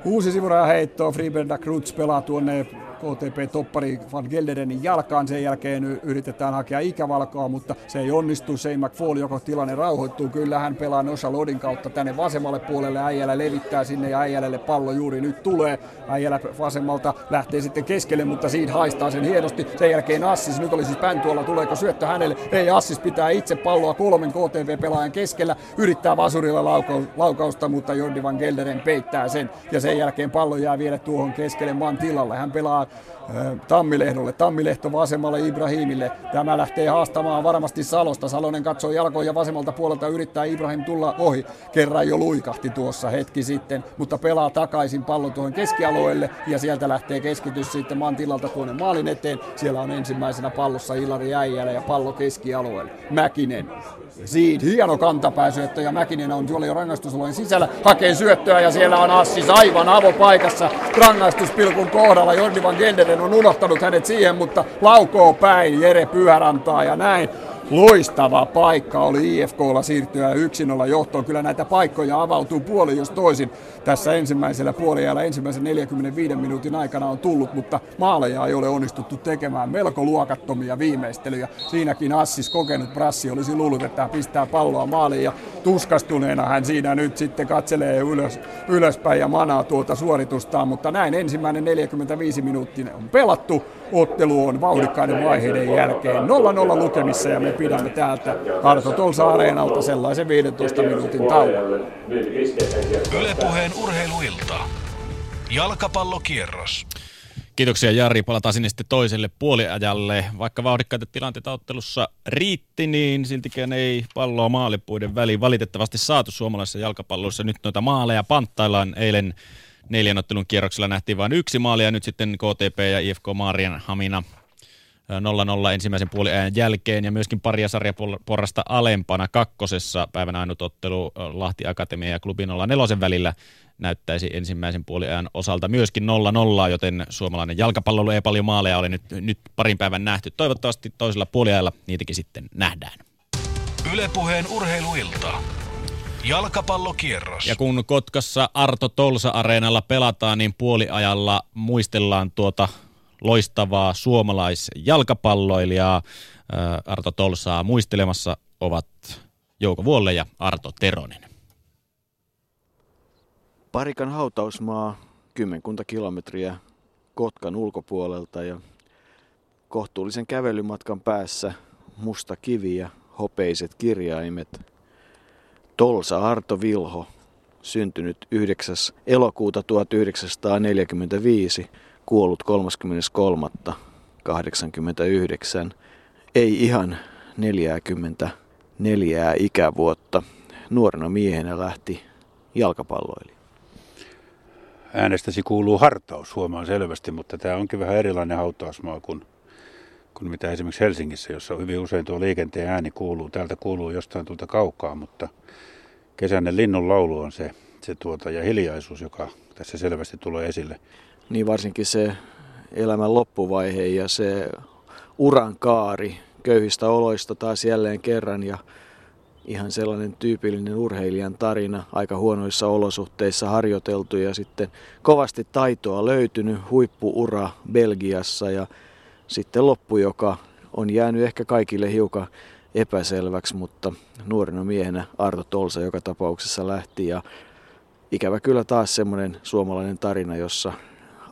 uusi sivuraja heitto. Friberda Krutz pelaa tuonne KTP-toppari Van Gelderenin jalkaan. Sen jälkeen yritetään hakea ikävalkoa, mutta se ei onnistu. Shane McFall, joka tilanne rauhoittuu. Kyllä hän pelaa Nosalodin kautta tänne vasemmalle puolelle. Äijälä levittää sinne ja Äijälälle pallo juuri nyt tulee. Äijälä vasemmalta lähtee sitten keskelle, mutta siinä haistaa sen hienosti. Sen jälkeen Assis. Nyt oli siis Päntuolla. Tuleeko syöttö hänelle? Ei, Assis pitää itse palloa 3 KTP-pelaajan keskellä. Yrittää vasurilla laukausta, mutta Jordi Van Gelderen peittää sen. Ja sen jälkeen pallo jää vielä tuohon keskelle maan tilalle. Hän pelaa Tammilehdolle. Tammilehto vasemmalle Ibrahimille. Tämä lähtee haastamaan varmasti Salosta. Salonen katsoo jalkoja ja vasemmalta puolelta yrittää Ibrahim tulla ohi. Kerran jo luikahti tuossa hetki sitten, mutta pelaa takaisin pallon tuohon keskialueelle ja sieltä lähtee keskitys sitten maan tilalta tuonne maalin eteen. Siellä on ensimmäisenä pallossa Ilari Äijälä ja pallo keskialueelle. Mäkinen. Siitä hieno kantapääsyöttö ja Mäkinen on tuolla jo rangaistusalueen sisällä. Hakee syöttöä ja siellä on Assis aivan avopaikassa rangaistuspilkun kohdalla. Jordi Van Genderen on unohtanut hänet siihen, mutta laukoo päin Jere Pyhärantaa ja näin. Loistava paikka oli IFK:lla siirtyä 1-0 johtoon. Kyllä näitä paikkoja avautuu puoli jos toisin. Tässä ensimmäisellä puoliajalla ensimmäisen 45 minuutin aikana on tullut, mutta maaleja ei ole onnistuttu tekemään. Melko luokattomia viimeistelyjä. Siinäkin Assis kokenut brassi olisi luullut, että pistää palloa maaliin ja tuskastuneena hän siinä nyt sitten katselee ylöspäin ja manaa tuota suoritustaan, mutta näin ensimmäinen 45 minuuttia on pelattu. Ottelu on vauhdikkaiden vaiheiden jälkeen 0-0 lukemissa ja me pidämme täältä Arto Tolsa Areenalta sellaisen 15 minuutin tauon. Yle Puheen urheiluilta. Jalkapallokierros. Kiitoksia Jari. Palataan sinne sitten toiselle puoliajalle. Vaikka vauhdikkaita tilanteita ottelussa riitti, niin siltikään ei palloa maalipuiden väliin valitettavasti saatu suomalaisessa jalkapallossa. Nyt noita maaleja panttaillaan. Eilen 4 ottelun kierroksella nähtiin vain 1 maali ja nyt sitten KTP ja IFK Maarianhamina 0-0 ensimmäisen puoliajan jälkeen ja myöskin paria sarjaporrasta alempana kakkosessa päivän ainut ottelu Lahti Akatemia ja Klubi 0-4 välillä näyttäisi ensimmäisen puoliajan osalta myöskin 0-0, joten suomalainen jalkapallo ei paljon maaleja ole nyt parin päivän nähty. Toivottavasti toisella puoliajalla niitäkin sitten nähdään. Yle Puheen urheiluilta. Jalkapallokierros. Ja kun Kotkassa Arto Tolsa Areenalla pelataan, niin puoliajalla muistellaan tuota loistavaa suomalaisjalkapalloilijaa. Arto Tolsaa muistelemassa ovat Jouko Vuolle ja Arto Teronen. Parikan hautausmaa, kymmenkunta kilometriä Kotkan ulkopuolelta ja kohtuullisen kävelymatkan päässä musta kivi ja hopeiset kirjaimet. Tolsa Arto Vilho, syntynyt 9. elokuuta 1945, kuollut 33.89, ei ihan 44 ikävuotta. Nuorena miehenä lähti jalkapalloilijan. Äänestäsi kuuluu hartaus, huomaan selvästi, mutta tämä onkin vähän erilainen hautausmaa kuin mitä esimerkiksi Helsingissä, jossa hyvin usein tuo liikenteen ääni kuuluu. Täältä kuuluu jostain tuolta kaukaa, mutta kesäinen linnun laulu on se ja hiljaisuus, joka tässä selvästi tulee esille. Niin varsinkin se elämän loppuvaihe ja se uran kaari köyhistä oloista taas jälleen kerran ja ihan sellainen tyypillinen urheilijan tarina, aika huonoissa olosuhteissa harjoiteltu ja sitten kovasti taitoa löytynyt, huippuura Belgiassa ja sitten loppu, joka on jäänyt ehkä kaikille hiukan epäselväksi, mutta nuorena miehenä Arto Tolsa joka tapauksessa lähti ja ikävä kyllä taas semmoinen suomalainen tarina, jossa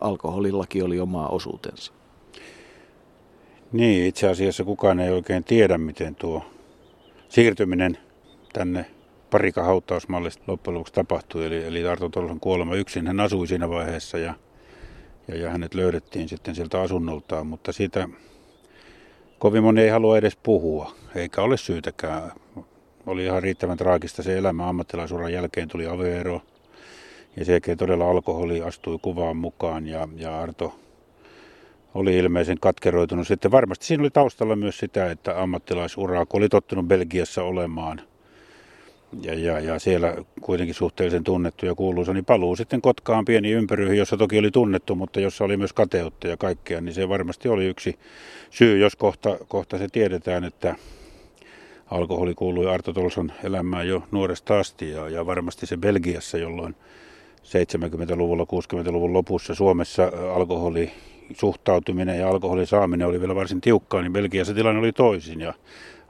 alkoholillakin oli omaa osuutensa. Niin, itse asiassa kukaan ei oikein tiedä, miten tuo siirtyminen tänne Parikka-hautausmallista loppujen lopuksi tapahtui. Eli Arto Tolsan kuolema yksin. Hän asui siinä vaiheessa ja hänet löydettiin sitten sieltä asunnoltaan, mutta siitä kovin moni ei halua edes puhua, eikä ole syytäkään. Oli ihan riittävän traagista se elämä. Ammattilaisuran jälkeen tuli avioero ja sen jälkeen todella alkoholi astui kuvaan mukaan ja Arto oli ilmeisen katkeroitunut sitten. Varmasti siinä oli taustalla myös sitä, että ammattilaisuraa, kun oli tottunut Belgiassa olemaan ja siellä kuitenkin suhteellisen tunnettu ja kuuluisa, niin paluu sitten Kotkaan pieni ympyryihin, jossa toki oli tunnettu, mutta jossa oli myös kateutta ja kaikkea, niin se varmasti oli yksi syy, jos kohta se tiedetään, että alkoholi kuului Arto Tolsan elämään jo nuoresta asti ja varmasti se Belgiassa, jolloin 70-luvulla, 60-luvun lopussa Suomessa alkoholi suhtautuminen ja alkoholin saaminen oli vielä varsin tiukkaa, niin Belgiassa tilanne oli toisin ja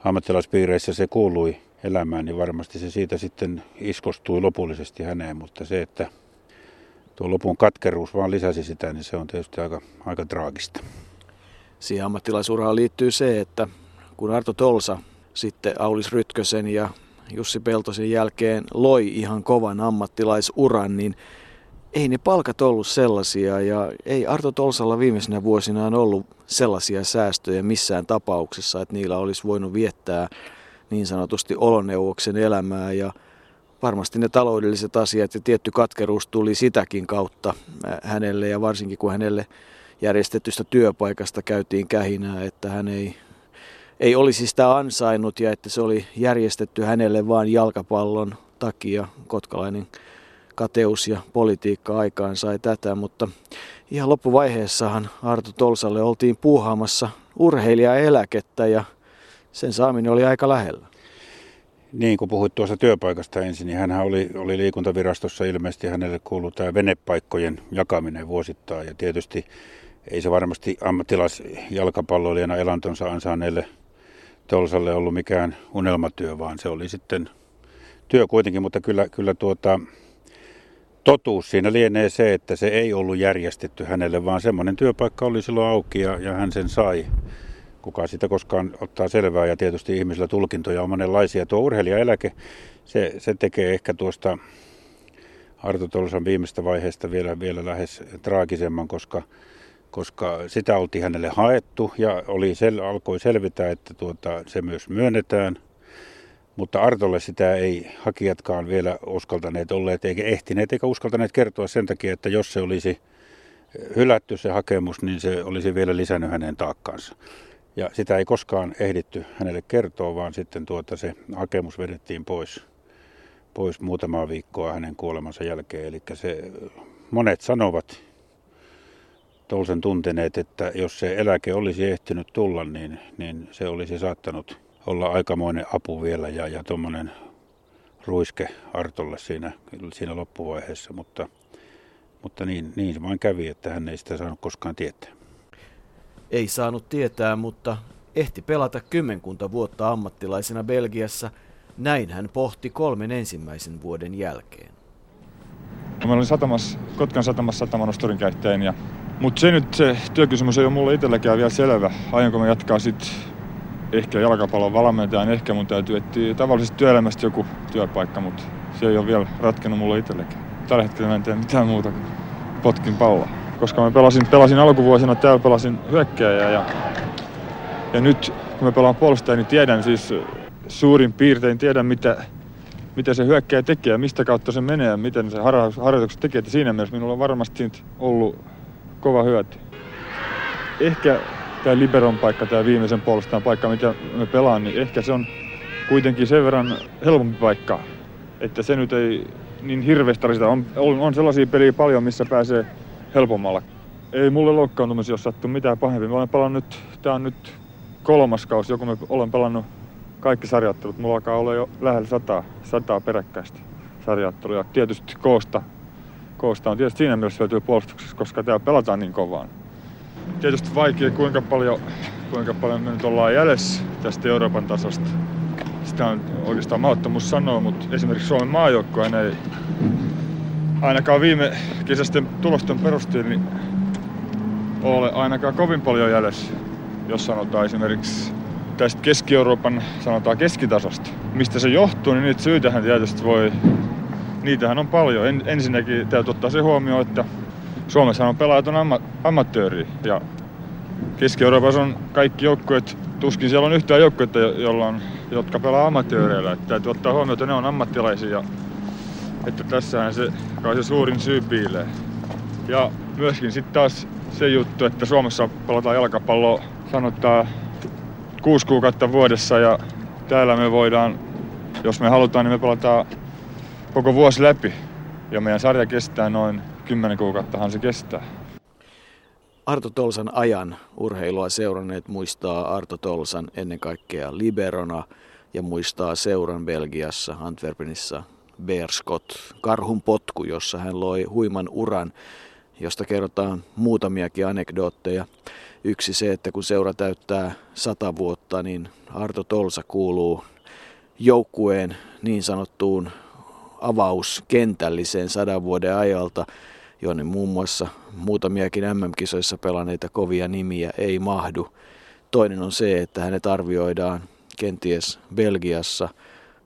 ammattilaispiireissä se kuului elämään, niin varmasti se siitä sitten iskostui lopullisesti häneen, mutta se, että tuo lopun katkeruus vaan lisäsi sitä, niin se on tietysti aika traagista. Siihen ammattilaisurhaan liittyy se, että kun Arto Tolsa sitten Aulis Rytkösen ja Jussi Peltosen jälkeen loi ihan kovan ammattilaisuran, niin ei ne palkat ollut sellaisia ja ei Arto Tolsalla viimeisenä vuosinaan ollut sellaisia säästöjä missään tapauksessa, että niillä olisi voinut viettää niin sanotusti oloneuvoksen elämää ja varmasti ne taloudelliset asiat ja tietty katkeruus tuli sitäkin kautta hänelle ja varsinkin kun hänelle järjestetystä työpaikasta käytiin kähinää, että hän ei olisi sitä ansainnut ja että se oli järjestetty hänelle vain jalkapallon takia. Kotkalainen kateus ja politiikka aikaan sai tätä, mutta ihan loppuvaiheessahan Arto Tolsalle oltiin puuhaamassa urheilijaeläkettä ja sen saaminen oli aika lähellä. Niin, kun puhuit tuosta työpaikasta ensin, niin hänhän oli liikuntavirastossa ilmeisesti hänelle kuului tämä venepaikkojen jakaminen vuosittain ja tietysti ei se varmasti ammattilaisjalkapalloilijana elantonsa ansaanneelle Tolsalle ollut mikään unelmatyö, vaan se oli sitten työ kuitenkin, mutta kyllä totuus siinä lienee se, että se ei ollut järjestetty hänelle, vaan semmoinen työpaikka oli silloin auki ja hän sen sai. Kukaan sitä koskaan ottaa selvää ja tietysti ihmisillä tulkintoja on monenlaisia. Tuo urheilijaeläke, se tekee ehkä tuosta Arto Tolsan viimeistä vaiheesta vielä lähes traagisemman, koska sitä oltiin hänelle haettu ja alkoi selvitä, että se myös myönnetään. Mutta Artolle sitä ei hakijatkaan vielä uskaltaneet olleet, eikä ehtineet, eikä uskaltaneet kertoa sen takia, että jos se olisi hylätty se hakemus, niin se olisi vielä lisännyt hänen taakkaansa. Ja sitä ei koskaan ehditty hänelle kertoa, vaan sitten se hakemus vedettiin pois muutamaa viikkoa hänen kuolemansa jälkeen. Eli monet sanovat Tolsen tunteneet, että jos se eläke olisi ehtinyt tulla, niin se olisi saattanut olla aikamoinen apu vielä ja tuommoinen ruiske Artolle siinä loppuvaiheessa, mutta niin se vain kävi, että hän ei sitä saanut koskaan tietää. Ei saanut tietää, mutta ehti pelata kymmenkunta vuotta ammattilaisena Belgiassa. Näin hän pohti 3 ensimmäisen vuoden jälkeen. Mä olin Kotkan satamassa satamanusturin käyttäjän, mutta se työkysymys ei ole mulle itselläkään vielä selvä. Aionko mä jatkaa sitten ehkä jalkapallon valmentajan, ehkä mun täytyy etsiä tavallisesti työelämästä joku työpaikka, mutta se ei ole vielä ratkennut mulle itsellekin. Tällä hetkellä mä en tee mitään muuta kuin potkin palloa. Koska mä pelasin alkuvuosina, täällä pelasin hyökkääjää ja nyt kun mä pelaan puolustajaa, niin tiedän siis suurin piirtein, tiedän mitä se hyökkääjä tekee, mistä kautta se menee ja miten se harjoitukset tekee. Että siinä mielessä minulla on varmasti ollut kova hyöty. Ehkä tämä liberon paikka, tämä viimeisen puolustajan paikka, mitä me pelaan, niin ehkä se on kuitenkin sen verran helpompi paikka, että se nyt ei niin hirveästi tarvita. On sellaisia pelejä paljon, missä pääsee helpommalla. Ei mulle loukkaantumisia ole sattu mitään pahempi. Mä olen pelannut nyt, tää on nyt 3. kausi, joku me olen pelannut kaikki sarjaottelut. Mulla alkaa olla jo lähellä 100 peräkkäistä sarjaottelua. Tietysti koosta on tietysti siinä mielessä hyötyä puolustuksessa, koska täällä pelataan niin kovaan. Tietysti vaikea, kuinka paljon me nyt ollaan jäljessä tästä Euroopan tasosta. Sitä on oikeastaan mahdottomuus sanoa, mutta esimerkiksi Suomen maajoukkueen ei ainakaan viime kesäisten tulosten perusteella niin ole ainakaan kovin paljon jäljessä, jos sanotaan esimerkiksi tästä Keski-Euroopan sanotaan keskitasosta. Mistä se johtuu, niin niitä syytähän tietysti voi, niitähän on paljon. Ensinnäkin täytyy ottaa se huomioon, että Suomessa on pelaajat on amatööriä ja Keski-Euroopassa on kaikki joukkueet, tuskin siellä on yhtään joukkuetta, jotka pelaa amatööreillä. Täytyy ottaa huomioon, että ne on ammattilaisia, että tässähän se kai se suurin syy piilee. Ja myöskin sitten taas se juttu, että Suomessa pelataan jalkapalloa sanotaan 6 kuukautta vuodessa ja täällä me voidaan, jos me halutaan, niin me pelataan koko vuosi läpi ja meidän sarja kestää noin 10 kuukauttahan se kestää. Arto Tolsan ajan urheilua seuranneet muistaa Arto Tolsan ennen kaikkea liberona ja muistaa seuran Belgiassa, Antwerpenissa, Beerschot, Karhun potku, jossa hän loi huiman uran, josta kerrotaan muutamiakin anekdootteja. Yksi se, että kun seura täyttää 100 vuotta, niin Arto Tolsa kuuluu joukkueen niin sanottuun avauskentälliseen 100 vuoden ajalta, jonne muun muassa muutamiakin MM-kisoissa pelanneita kovia nimiä ei mahdu. Toinen on se, että hänet arvioidaan kenties Belgiassa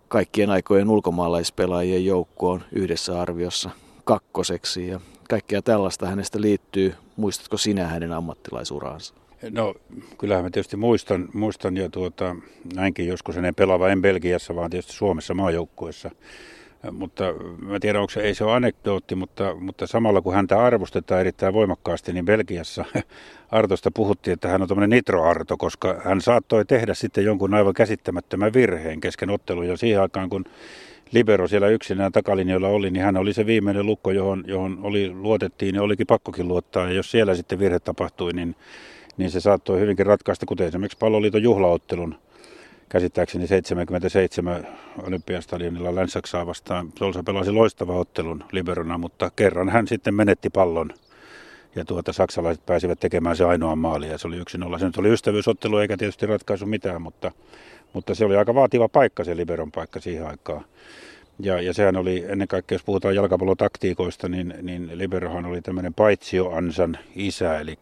kaikkien aikojen ulkomaalaispelaajien joukkoon yhdessä arviossa 2. ja kaikkea tällaista hänestä liittyy. Muistatko sinä hänen ammattilaisuraansa? No kyllähän mä tietysti muistan ja näinkin joskus hänen pelaava en Belgiassa, vaan tietysti Suomessa maajoukkueessa. Mutta mä tiedän, onko se, ei se ole anekdootti, mutta samalla kun häntä arvostetaan erittäin voimakkaasti, niin Belgiassa Artosta puhuttiin, että hän on tommoinen nitroarto, koska hän saattoi tehdä sitten jonkun aivan käsittämättömän virheen kesken ottelun. Ja siihen aikaan, kun libero siellä yksinään takalinjoilla oli, niin hän oli se viimeinen lukko, johon luotettiin ja olikin pakkokin luottaa. Ja jos siellä sitten virhe tapahtui, niin se saattoi hyvinkin ratkaista, kuten esimerkiksi Palloliiton juhlaottelun. Käsittääkseni 77 Olympiastadionilla Länsi-Saksaa vastaan. Tolsa pelasi loistavan ottelun liberona, mutta kerran hän sitten menetti pallon. Ja saksalaiset pääsivät tekemään se ainoa maali ja se oli 1-0. Se nyt oli ystävyysottelu eikä tietysti ratkaisu mitään, mutta se oli aika vaativa paikka se liberon paikka siihen aikaan. Ja sehän oli ennen kaikkea, jos puhutaan jalkapallotaktiikoista, niin liberohan oli tämmöinen paitsioansan isä, eli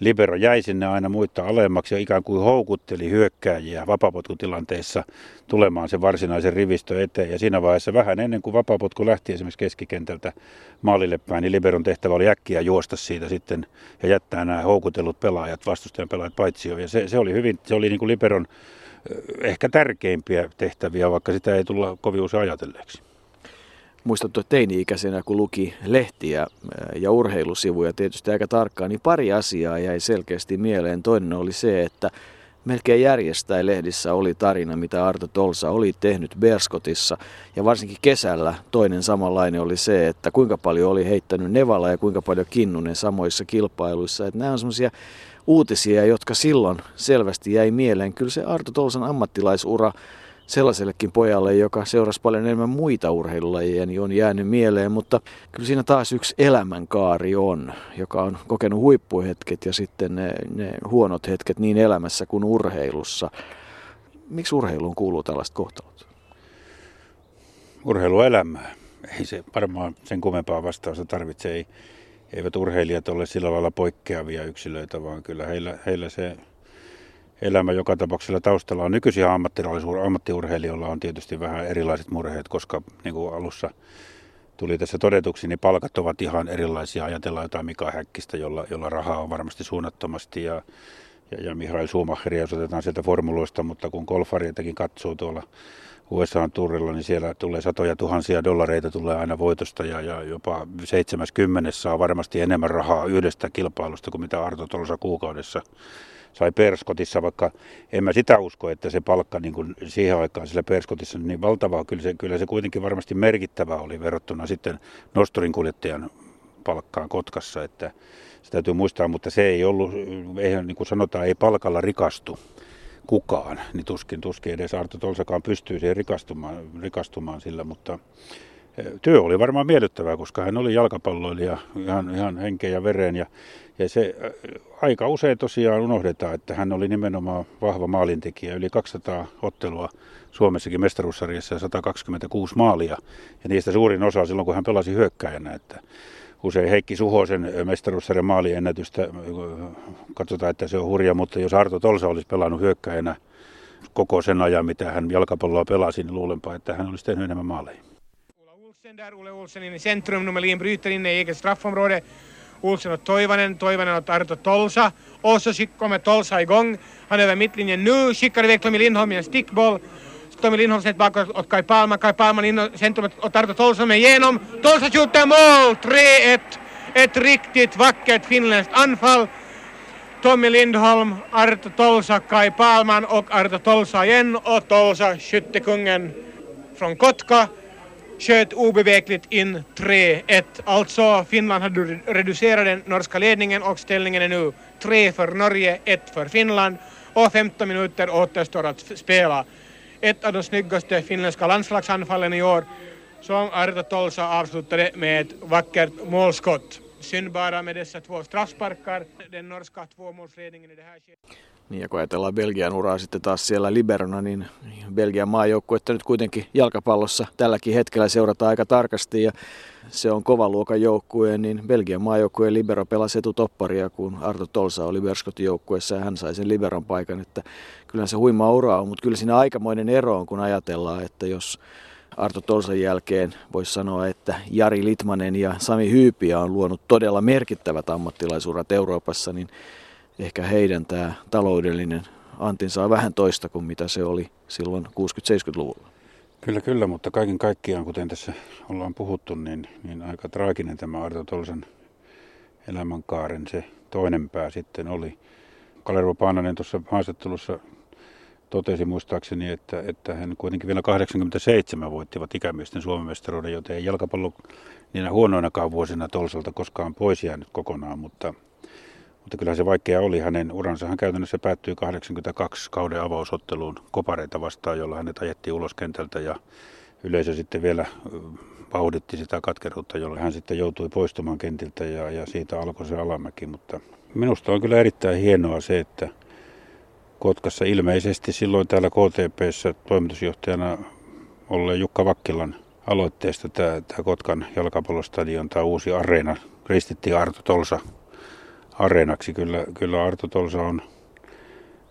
libero jäi sinne aina muita alemmaksi ja ikään kuin houkutteli hyökkääjiä vapapotkutilanteissa tulemaan sen varsinaisen rivistön eteen. Ja siinä vaiheessa vähän ennen kuin vapapotku lähti esimerkiksi keskikentältä maalille päin, niin liberon tehtävä oli äkkiä juosta siitä sitten ja jättää nämä houkutellut pelaajat, vastustajan pelaajat paitsioon. Ja se oli niin kuin liberon ehkä tärkeimpiä tehtäviä, vaikka sitä ei tulla kovin usein ajatelleeksi. Muistatko teini-ikäisenä, kun luki lehtiä ja urheilusivuja tietysti aika tarkkaan, niin pari asiaa jäi selkeästi mieleen. Toinen oli se, että melkein järjestäin lehdissä oli tarina, mitä Arto Tolsa oli tehnyt Beerschotissa. Ja varsinkin kesällä toinen samanlainen oli se, että kuinka paljon oli heittänyt Nevala ja kuinka paljon Kinnunen samoissa kilpailuissa. Että nämä on semmoisia uutisia, jotka silloin selvästi jäi mieleen. Kyllä se Arto Tolsan ammattilaisura sellaisellekin pojalle, joka seurasi paljon enemmän muita urheilulajeja, niin on jäänyt mieleen, mutta kyllä siinä taas yksi elämänkaari on, joka on kokenut huippuhetket ja sitten ne huonot hetket niin elämässä kuin urheilussa. Miksi urheiluun kuuluu tällaiset kohtalot? Urheiluelämää. Ei se varmaan sen kummempaa vastausta tarvitse. Eivät urheilijat ole sillä lailla poikkeavia yksilöitä, vaan kyllä heillä se elämä joka tapauksessa taustalla on. Nykyisiä ammattiurheilijoilla on tietysti vähän erilaiset murheet, koska niin kuin alussa tuli tässä todetuksi, niin palkat ovat ihan erilaisia. Ajatellaan jotain Mika Häkkistä, jolla rahaa on varmasti suunnattomasti ja Michael Schumacheria, jos otetaan sieltä formuloista, mutta kun golfarietakin katsoo tuolla USA-turrilla, niin siellä tulee satoja tuhansia dollareita tulee aina voitosta ja jopa 70 saa varmasti enemmän rahaa yhdestä kilpailusta kuin mitä Arto Tolsa kuukaudessa sai Perskotissa, vaikka en mä sitä usko, että se palkka niin kuin siihen aikaan sillä Perskotissa niin valtavaa. Kyllä se kuitenkin varmasti merkittävää oli verrattuna sitten nosturin kuljettajan palkkaan Kotkassa, että se täytyy muistaa, mutta se ei ollut, eihän niin kuin sanotaan, ei palkalla rikastu kukaan, niin tuskin edes Arto Tolsakaan pystyy siihen rikastumaan sillä, mutta työ oli varmaan miellyttävää, koska hän oli jalkapalloilija ihan henkeä ja vereen ja se aika usein tosiaan unohdetaan, että hän oli nimenomaan vahva maalintekijä. Yli 200 ottelua Suomessakin mestaruussarjassa ja 126 maalia ja niistä suurin osa silloin, kun hän pelasi hyökkääjänä, että usein Heikki Suhosen mestaruussarjan maaliennätystä katsotaan, että se on hurja, mutta jos Arto Tolsa olisi pelannut hyökkäjänä koko sen ajan, mitä hän jalkapalloa pelasi, niin luulenpa, että hän olisi tehnyt enemmän maaleja. Där Ole Olsen in i centrum, Numelin bryter in i eget straffområde. Olsen och Toivonen åt Arto Tolsa. Och så kommer Tolsa igång. Han över mittlinjen nu, skickar iväg Tommy Lindholm i en stickboll. Tommy Lindholm snett bakåt åt Kai Palman in i centrum åt Arto Tolsa med igenom. Tolsa skjuter mål, 3-1. Ett riktigt vackert finländskt anfall. Tommy Lindholm, Arto Tolsa, Kai Palman och Arto Tolsa igen. Och Tolsa skytte kungen från Kotka. Sköt obevekligt in 3-1. Alltså Finland hade reducerat den norska ledningen och ställningen är nu 3 för Norge, 1 för Finland. Och 15 minuter återstår att spela. Ett av de snyggaste finländska landslagsanfallen i år som Arto Tolsa avslutade med ett vackert målskott. Synd bara med dessa två straffsparkar. Den norska tvåmålsledningen i det här skedet. Niin ja kun ajatellaan Belgian uraa sitten taas siellä liberona, niin Belgian maajoukkuetta nyt kuitenkin jalkapallossa tälläkin hetkellä seurataan aika tarkasti ja se on kovan luokan joukkue, niin Belgian maajoukkueen libero pelasi etutopparia, kun Arto Tolsa oli Berskotin joukkueessa ja hän sai sen liberon paikan, että kyllähän se huimaa uraa on, mutta kyllä siinä aikamoinen ero on, kun ajatellaan, että jos Arto Tolsan jälkeen voisi sanoa, että Jari Litmanen ja Sami Hyypiä on luonut todella merkittävät ammattilaisuurat Euroopassa, niin ehkä heidän tämä taloudellinen antinsa on vähän toista kuin mitä se oli silloin 60-70-luvulla. Kyllä, mutta kaiken kaikkiaan, kuten tässä ollaan puhuttu, niin aika traaginen tämä Arto Tolsan elämänkaaren se toinen pää sitten oli. Kalervo Paananen tuossa haastattelussa totesi muistaakseni, että hän kuitenkin vielä 87 voittivat ikämiesten Suomen mestaruuden, joten ei jalkapallo niinä huonoinakaan vuosina Tolsalta koskaan pois jäänyt kokonaan, mutta kyllä se vaikea oli. Hänen uransahan käytännössä päättyi 82 kauden avausotteluun Kopareita vastaan, jolla hänet ajettiin ulos kentältä ja yleisö sitten vielä vauhditti sitä katkeruutta, jolla hän sitten joutui poistumaan kentiltä ja siitä alkoi se alamäki. Mutta minusta on kyllä erittäin hienoa se, että Kotkassa ilmeisesti silloin täällä KTP:ssä toimitusjohtajana olleen Jukka Vakkilan aloitteesta tämä Kotkan jalkapallostadion, tämä uusi areena, kristittiin Arto Tolsa areenaksi. Kyllä Arto Tolsa on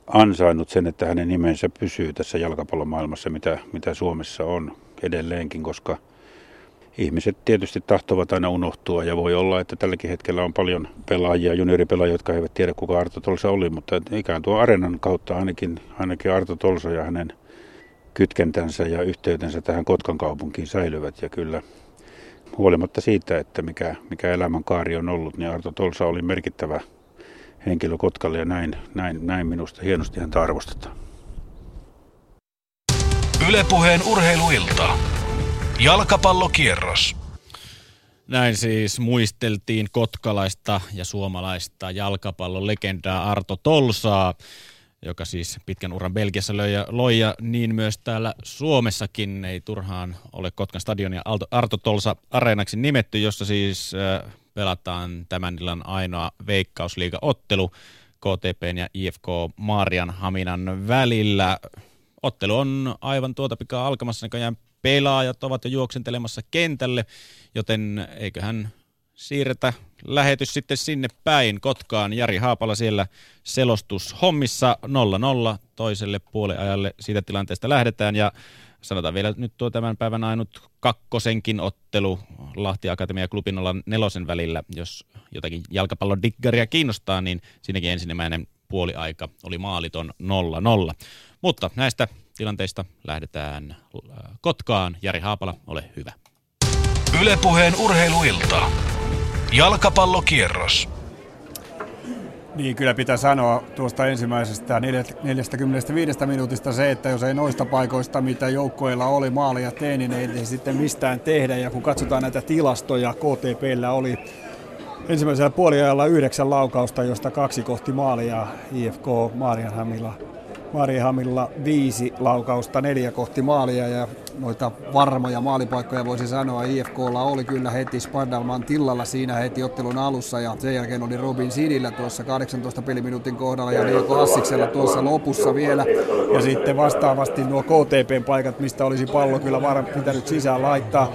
ansainnut sen, että hänen nimensä pysyy tässä jalkapallomaailmassa, mitä Suomessa on edelleenkin, koska ihmiset tietysti tahtovat aina unohtua ja voi olla, että tälläkin hetkellä on paljon pelaajia, junioripelaajia, jotka eivät tiedä kuka Arto Tolsa oli, mutta ikään tuo areenan kautta ainakin Arto Tolsa ja hänen kytkentänsä ja yhteytensä tähän Kotkan kaupunkiin säilyvät ja kyllä huolimatta siitä, että mikä elämänkaari on ollut, niin Arto Tolsa oli merkittävä henkilö Kotkalle ja näin minusta hienosti häntä arvostetaan. Yle Puheen urheiluilta. Jalkapallokierros. Näin siis muisteltiin kotkalaista ja suomalaista jalkapallon legendaa Arto Tolsaa, joka siis pitkän uran Belgiassa loi ja niin myös täällä Suomessakin. Ei turhaan ole Kotkan stadionia Arto Tolsa areenaksi nimetty, jossa siis pelataan tämän illan ainoa Veikkausliiga-ottelu KTP:n ja IFK Maarianhaminan välillä. Ottelu on aivan tuota pikaa alkamassa, näköjään pelaajat ovat jo juoksentelemassa kentälle, joten eiköhän siirretä lähetys sitten sinne päin Kotkaan. Jari Haapala siellä selostushommissa 0-0 toiselle puoliajalle siitä tilanteesta lähdetään ja sanotaan vielä nyt tuo tämän päivän ainut kakkosenkin ottelu Lahti Akatemia ja Klubin 04 välillä. Jos jotakin jalkapallon diggaria kiinnostaa, niin siinäkin ensimmäinen puoliaika oli maaliton 0-0. Mutta näistä tilanteista lähdetään Kotkaan. Jari Haapala, ole hyvä. Yle Puheen urheiluilta. Jalkapallokierros. Niin, kyllä pitää sanoa tuosta ensimmäisestä 45 minuutista se, että jos ei noista paikoista, mitä joukkoilla oli maalia tee, niin ei sitten mistään tehdä. Ja kun katsotaan näitä tilastoja, KTP:llä oli ensimmäisellä puoliajalla 9 laukausta, josta 2 kohti maalia, IFK Maarianhamilla 5 laukausta, 4 kohti maalia ja noita varmoja maalipaikkoja voisi sanoa. IFK:lla oli kyllä heti Spandalman tillalla siinä heti ottelun alussa ja sen jälkeen oli Robin Sinillä tuossa 18 peliminuutin kohdalla ja Niiko Assiksella tuossa lopussa vielä. Ja sitten vastaavasti nuo KTP-paikat, mistä olisi pallo kyllä pitänyt sisään laittaa.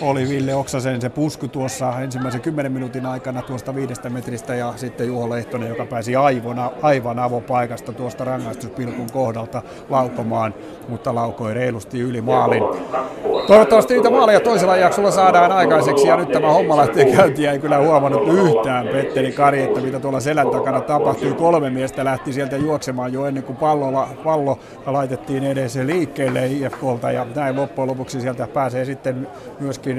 Oli Ville Oksasen se pusku tuossa ensimmäisen 10 minuutin aikana tuosta 5 metristä ja sitten Juho Lehtonen, joka pääsi aivan avopaikasta tuosta rangaistuspilkun kohdalta laukomaan, mutta laukoi reilusti yli maalin. Toivottavasti niitä maaleja toisella jaksolla saadaan aikaiseksi ja nyt tämä homma lähtee käyntiin. Ei kyllä huomannut yhtään Petteri Kari, että mitä tuolla selän takana tapahtui. 3 miestä lähti sieltä juoksemaan jo ennen kuin pallo laitettiin edelleen liikkeelle IFK:lta ja näin loppujen lopuksi sieltä pääsee sitten myöskin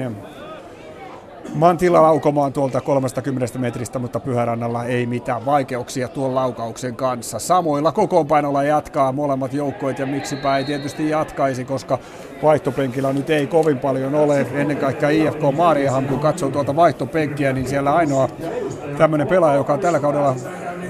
Mantilla laukomaan tuolta 30 metristä, mutta Pyhärannalla ei mitään vaikeuksia tuon laukauksen kanssa. Samoilla kokoonpainolla jatkaa molemmat joukkueet ja miksipä ei tietysti jatkaisi, koska vaihtopenkillä nyt ei kovin paljon ole. Ennen kaikkea IFK Maarianham, kun katsoo tuolta vaihtopenkkiä, niin siellä ainoa tämmöinen pelaaja, joka on tällä kaudella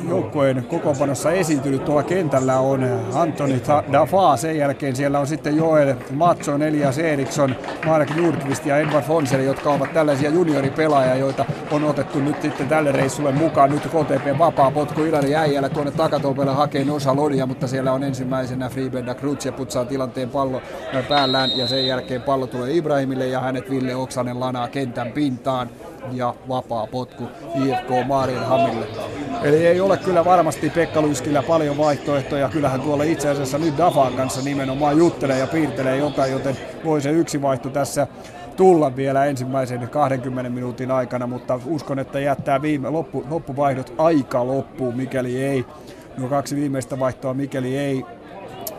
joukkueen kokoonpanossa esiintynyt tuolla kentällä, on Antoni Dafa. Sen jälkeen siellä on sitten Joel Matson, Elias Eriksson, Marek Nordqvist ja Edvard Fonseri, jotka ovat tällaisia junioripelaajia, joita on otettu nyt sitten tälle reissulle mukaan. Nyt KTP vapaa potku Ilari Äijälä tuonne takatolpelle hakee Nosa Lodia, mutta siellä on ensimmäisenä Fribenda Krutz ja putsaa tilanteen pallo päällään ja sen jälkeen pallo tulee Ibrahimille ja hänet Ville Oksanen lanaa kentän pintaan. Ja vapaa potku IFK Maarianhamille. Eli ei ole kyllä varmasti Pekka Lyskillä paljon vaihtoehtoja. Kyllähän tuolla itse asiassa nyt Dafan kanssa nimenomaan juttelee ja piirtelee jotain, joten voi se yksi vaihto tässä tulla vielä ensimmäisen 20 minuutin aikana, mutta uskon, että jättää loppuvaihdot aika loppuun, mikäli ei. Nuo 2 viimeistä vaihtoa, mikäli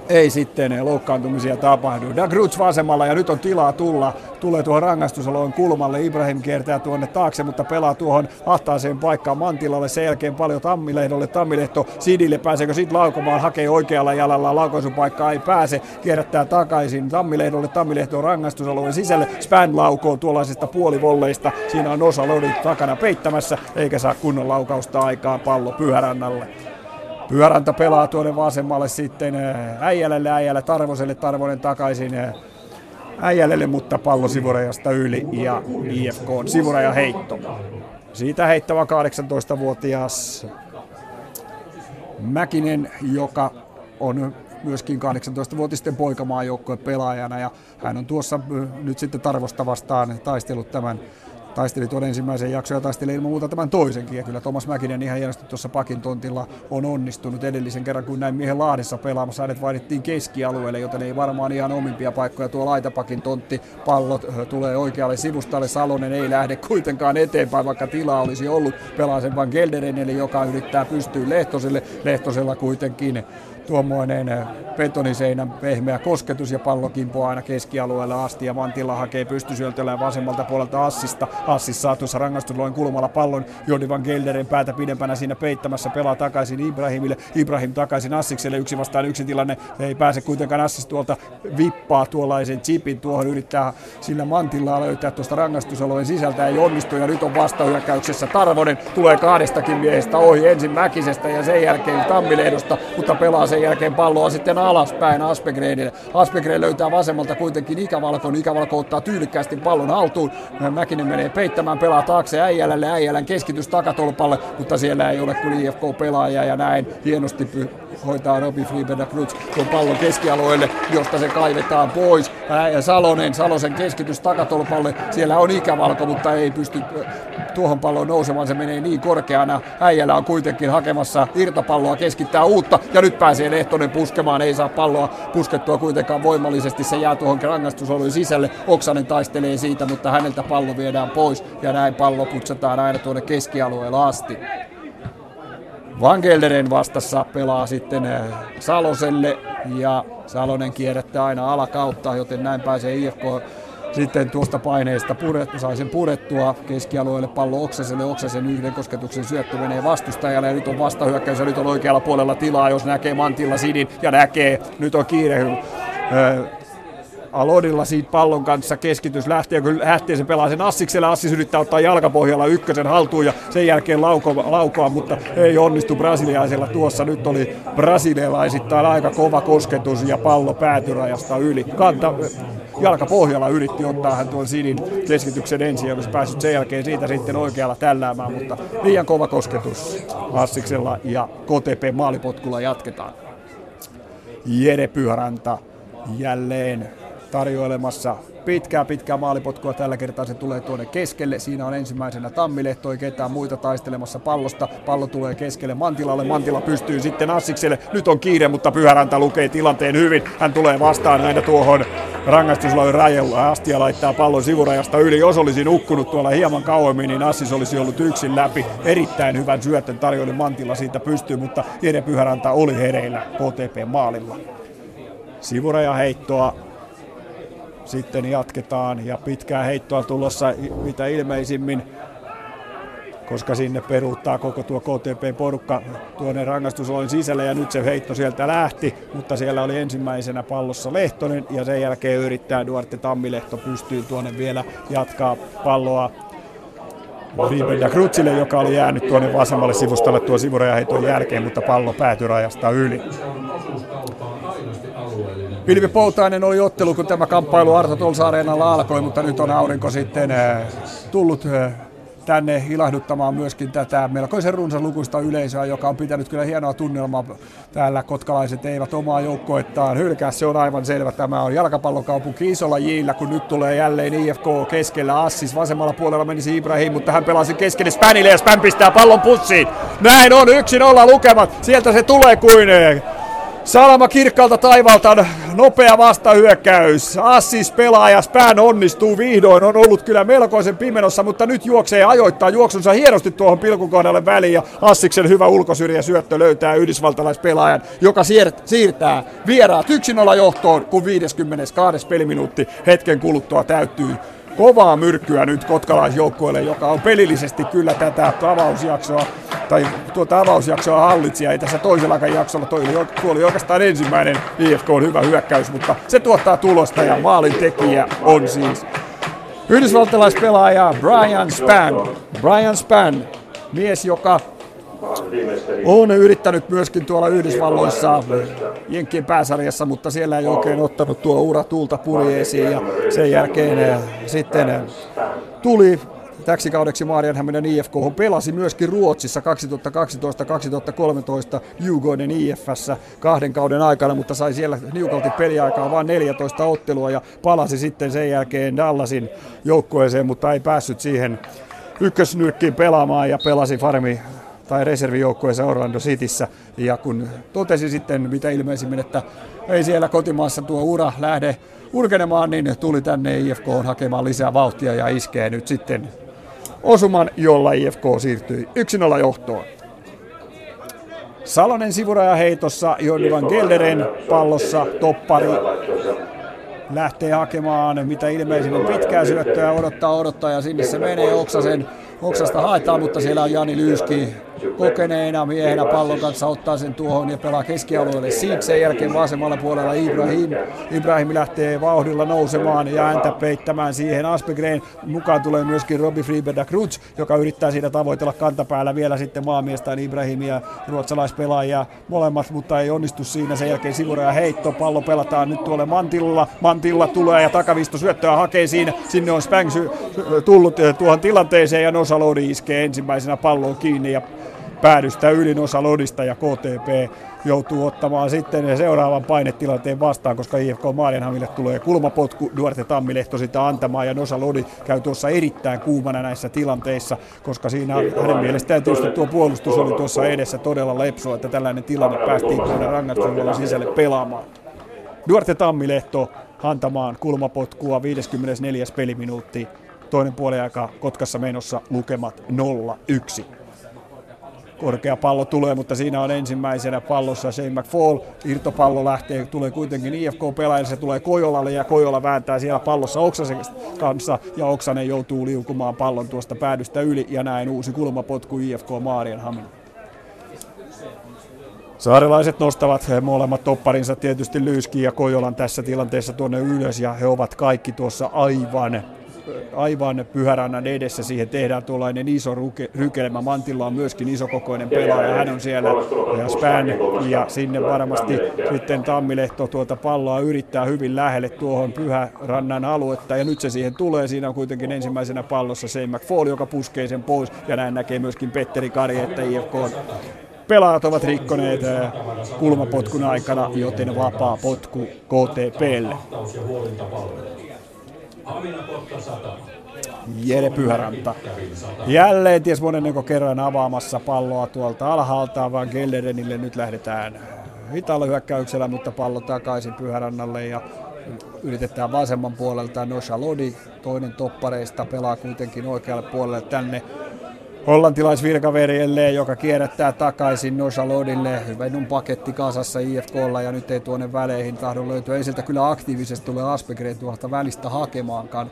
ei sitten loukkaantumisia tapahdu. Dagrutz vasemmalla ja nyt on tilaa tulla. Tulee tuohon rangaistusalojen kulmalle. Ibrahim kiertää tuonne taakse, mutta pelaa tuohon ahtaaseen paikkaan Mantilalle. Sen jälkeen paljon Tammilehdolle. Tammilehto Sidille. Pääseekö Sid laukomaan? Hakee oikealla jalalla. Laukaisupaikkaa ei pääse. Kierrättää takaisin Tammilehdolle. Tammilehto on rangaistusalueen sisälle. Span laukoo tuollaisista puolivolleista. Siinä on osa lodin takana peittämässä. Eikä saa kunnon laukausta aikaa, pallo Pyhärannalle. Pyöräntä pelaa tuonne vasemmalle sitten Äijälälle, Äijälä Tarvoselle, Tarvonen takaisin Äijälälle, mutta pallo sivurajasta yli ja IFK on sivuraja heitto. Siitä heittävä 18-vuotias Mäkinen, joka on myöskin 18-vuotisten poikamaajoukkojen pelaajana ja hän on tuossa nyt sitten Tarvosta vastaan taisteli tuon ensimmäisen jakson ja taisteli ilman muuta tämän toisenkin. Ja kyllä Tomas Mäkinen ihan hienosti tuossa pakin tontilla on onnistunut edellisen kerran, kun näin miehen Lahdessa pelaamassa. Hänet vaihdettiin keskialueelle, joten ei varmaan ihan omimpia paikkoja tuo laitapakin tontti. Pallot tulee oikealle sivustalle. Salonen ei lähde kuitenkaan eteenpäin, vaikka tilaa olisi ollut. Pelaa sen vaan Gelderen, eli joka yrittää pystyä Lehtoselle. Lehtosella kuitenkin tuommoinen betoniseinän pehmeä kosketus ja pallo kimpoaa aina keskialueella asti ja Mantilla hakee pystysyöttöllä vasemmalta puolelta Assista. Assis saa tuossa rangaistusloin kulmalla pallon, Jordi van Gelderen päätä pidempänä siinä peittämässä, pelaa takaisin Ibrahimille, Ibrahim takaisin Assikselle, 1 vastaan 1 tilanne, ei pääse kuitenkaan Assis tuolta vippaa tuollaisen chipin, tuohon yrittää sillä Mantillaa löytää tuosta rangaistusalueen sisältä, ei onnistu ja nyt on vastahyökkäyksessä Tarvonen, tulee 2 miehestä ohi ensin Mäkisestä ja sen jälkeen Tammilehdosta, mutta pelaa sen jälkeen palloa sitten alaspäin Aspegrenille. Aspegren löytää vasemmalta kuitenkin Ikävalko ottaa tyylikkäästi pallon haltuun. Mäkinen menee peittämään, pelaa taakse Äijälälle, Äijälän keskitys takatolpalle, mutta siellä ei ole kuin IFK-pelaajia ja näin hienosti hoitaa Robi Friberg-Pruts tuon pallon keskialueelle, josta se kaivetaan pois. Ja Salosen keskitys takatolpalle, siellä on ikävalko, mutta ei pysty tuohon pallon nousemaan, se menee niin korkeana. Äijälä on kuitenkin hakemassa irtopalloa, keskittää uutta ja nyt pääsee Lehtonen puskemaan, ei saa palloa puskettua kuitenkaan voimallisesti, se jää tuohon rangaistusolun sisälle. Oksanen taistelee siitä, mutta häneltä pallo viedään pois ja näin pallo putsataan aina tuonne keskialueella asti. Van Gelderen vastassa pelaa sitten Saloselle ja Salonen kierrättää aina alakautta, joten näin pääsee IFK sitten tuosta paineesta sai sen purettua keskialueelle, pallo Oksaselle, Oksasen yhden kosketuksen syöttö menee vastustajalle ja nyt on vastahyökkäys ja nyt on oikealla puolella tilaa, jos näkee Mantilla Sidin ja näkee, nyt on kiire Alodilla siitä pallon kanssa, keskitys lähtee, kun lähtee se pelaa sen Assikselle, Assis yrittää ottaa jalkapohjalla ykkösen haltuun ja sen jälkeen laukoa, mutta ei onnistu brasilialaisella tuossa, nyt oli brasilialaisittain aika kova kosketus ja pallo päätyrajasta yli. Jalkapohjalla yritti ottaa hän tuon Sidin keskityksen ensin ja olisi päässyt sen jälkeen siitä sitten oikealla tälläämään, mutta liian kova kosketus Assiksella ja KTP maalipotkulla jatketaan. Jere Pyhäranta jälleen tarjoilemassa pitkää maalipotkua, tällä kertaa se tulee tuonne keskelle, siinä on ensimmäisenä Tammilehto, ei ketään muita taistelemassa pallosta, pallo tulee keskelle Mantilalle, Mantila pystyy sitten Assikselle, nyt on kiire, mutta Pyhäranta lukee tilanteen hyvin, hän tulee vastaan aina tuohon rangaistuslain rajalla asti ja laittaa pallon sivurajasta yli, jos olisin ukkunut tuolla hieman kauemmin, niin Assis olisi ollut yksin läpi, erittäin hyvän syötön tarjoili Mantila, siitä pystyy, mutta Jere Pyhäranta oli hereillä KTP maalilla. Sivuraja heittoa sitten jatketaan ja pitkää heittoa tulossa mitä ilmeisimmin, koska sinne peruuttaa koko tuo KTP-porukka tuonne rangaistusalueen sisälle ja nyt se heitto sieltä lähti, mutta siellä oli ensimmäisenä pallossa Lehtonen ja sen jälkeen yrittää Duarte Tammilehto, pystyy tuonne vielä jatkaa palloa Viimeillä Krutsille, joka oli jäänyt tuonne vasemmalle sivustalle tuon sivurajaheiton jälkeen, mutta pallo päätyrajasta yli. Pilvi Poutainen oli ottelu, kun tämä kamppailu Arto Tolsa Areenalla alkoi, mutta nyt on aurinko sitten tullut tänne ilahduttamaan myöskin tätä melkoisen runsaslukuista yleisöä, joka on pitänyt kyllä hienoa tunnelmaa. Täällä kotkalaiset eivät omaa joukkoettaan hylkää, se on aivan selvä. Tämä on jalkapallokaupunki isolla jillä, kun nyt tulee jälleen IFK keskellä Assis. Vasemmalla puolella menisi Ibrahim, mutta hän pelasi keskelle Spänille ja Spän pistää pallon pussiin. Näin on 1-0 lukemat. Sieltä se tulee kuin salama kirkkaalta taivaltaan, nopea vastahyökkäys. Assis pelaa ja Spään onnistuu vihdoin. On ollut kyllä melkoisen pimenossa, mutta nyt juoksee ajoittaa juoksunsa hienosti tuohon pilkun kohdalle väliin. Ja Assiksen hyvä ulkosyrjä syöttö löytää yhdysvaltalaispelaajan, joka siirtää vieraat 1-0 johtoon, kun 52. peliminuutti hetken kuluttua täyttyy. Kovaa myrkkyä nyt kotkalaisjoukkueelle, joka on pelillisesti kyllä tätä avausjaksoa, tai tuota avausjaksoa hallitsi, ei tässä toisellakaan jaksolla, tuo oli oikeastaan ensimmäinen IFK on hyvä hyökkäys, mutta se tuottaa tulosta ja maalin tekijä on siis yhdysvaltalaispelaaja Brian Spann, mies, joka on yrittänyt myöskin tuolla Yhdysvalloissa Jenkkien pääsarjassa, mutta siellä ei oikein ottanut tuo ura tuulta purjeisiin ja sen jälkeen sitten tuli täksi kaudeksi Maarianhaminan IFK pelasi myöskin Ruotsissa 2012-2013 Djurgården IF:ssä kahden kauden aikana, mutta sai siellä niukalti peliaikaa vain 14 ottelua ja palasi sitten sen jälkeen Dallasin joukkueeseen, mutta ei päässyt siihen ykkösnyrkkiin pelaamaan ja pelasi farmi tai reservijoukkueessa Orlando Cityssä, ja kun totesi sitten mitä ilmeisimmin, että ei siellä kotimaassa tuo ura lähde urkenemaan, niin tuli tänne IFK:hon hakemaan lisää vauhtia ja iskee nyt sitten osuman, jolla IFK siirtyi 1-0 johtoon. Salonen sivurajaheitossa, Joni Van Gelderen pallossa, toppari lähtee hakemaan mitä ilmeisimmin pitkää syöttöä, odottaa ja sinne se menee Oksasta haetaan, mutta siellä on Jani Lyyski kokeneena miehenä pallon kanssa, ottaa sen tuohon ja pelaa keskialueelle. Siitä sen jälkeen vasemmalla puolella Ibrahim lähtee vauhdilla nousemaan ja ääntä peittämään siihen Aspegren. Mukaan tulee myöskin Robi Friberg-Krutz, joka yrittää siinä tavoitella kantapäällä vielä sitten maamiestaan Ibrahimia, ruotsalaispelaajia molemmat, mutta ei onnistu siinä. Sen jälkeen sivuraja heitto, pallo pelataan nyt tuolle Mantilla tulee ja takavisto syöttöä hakee siinä. Sinne on Spang tullut tuohon tilanteeseen ja Salodi iskee ensimmäisenä palloon kiinni ja päädystä ylin osa lodista ja KTP joutuu ottamaan sitten seuraavan painetilanteen vastaan, koska IFK Maalianhamille tulee kulmapotku. Duarte Tammilehto sitä antamaan ja Nosa Lodi käy tuossa erittäin kuumana näissä tilanteissa, koska siinä hänen mielestään tietysti tuo puolustus oli tuossa edessä todella lepsoa, että tällainen tilanne päästiin tuoda rangaistuksella sisälle pelaamaan. Duarte Tammilehto antamaan kulmapotkua 54. peliminuutti. Toinen puoliaika Kotkassa menossa lukemat 0-1. Korkea pallo tulee, mutta siinä on ensimmäisenä pallossa Shane McFall. Irtopallo lähtee, tulee kuitenkin IFK-pelaajalle, se tulee Kojolalle ja Kojola vääntää siellä pallossa Oksasen kanssa ja Oksanen joutuu liukumaan pallon tuosta päädystä yli ja näin uusi kulmapotku IFK Maarianhamin. Saarelaiset nostavat molemmat topparinsa tietysti Lyyskin ja Kojolan tässä tilanteessa tuonne ylös ja he ovat kaikki tuossa aivan pyhärannan edessä. Siihen tehdään tuollainen iso rykelmä. Mantilla on myöskin isokokoinen pelaaja. Hän on siellä ja Spän ja sinne varmasti sitten Tammilehto tuota palloa yrittää hyvin lähelle tuohon pyhärannan aluetta. Ja nyt se siihen tulee. Siinä on kuitenkin ensimmäisenä pallossa Shane McFall, joka puskee sen pois. Ja näin näkee myöskin Petteri Kari, että IFK on pelaajat ovat rikkoneet kulmapotkun aikana, joten vapaa potku KTP:lle. Jere Pyhäranta jälleen ties monennenko kerran avaamassa palloa tuolta alhaalta, vaan Gelderenille nyt lähdetään hitaalla hyökkäyksellä, mutta pallo takaisin Pyhärannalle ja yritetään vasemman puolelta Nosha Lodi, toinen toppareista pelaa kuitenkin oikealle puolelle tänne hollantilaisvirkaverille, joka kierrättää takaisin Nosha Lodille. Hyvän paketti kasassa IFK:lla ja nyt ei tuonne väleihin tahdo löytyä. Ei sieltä kyllä aktiivisesti tule Aspegren tuolta välistä hakemaankaan.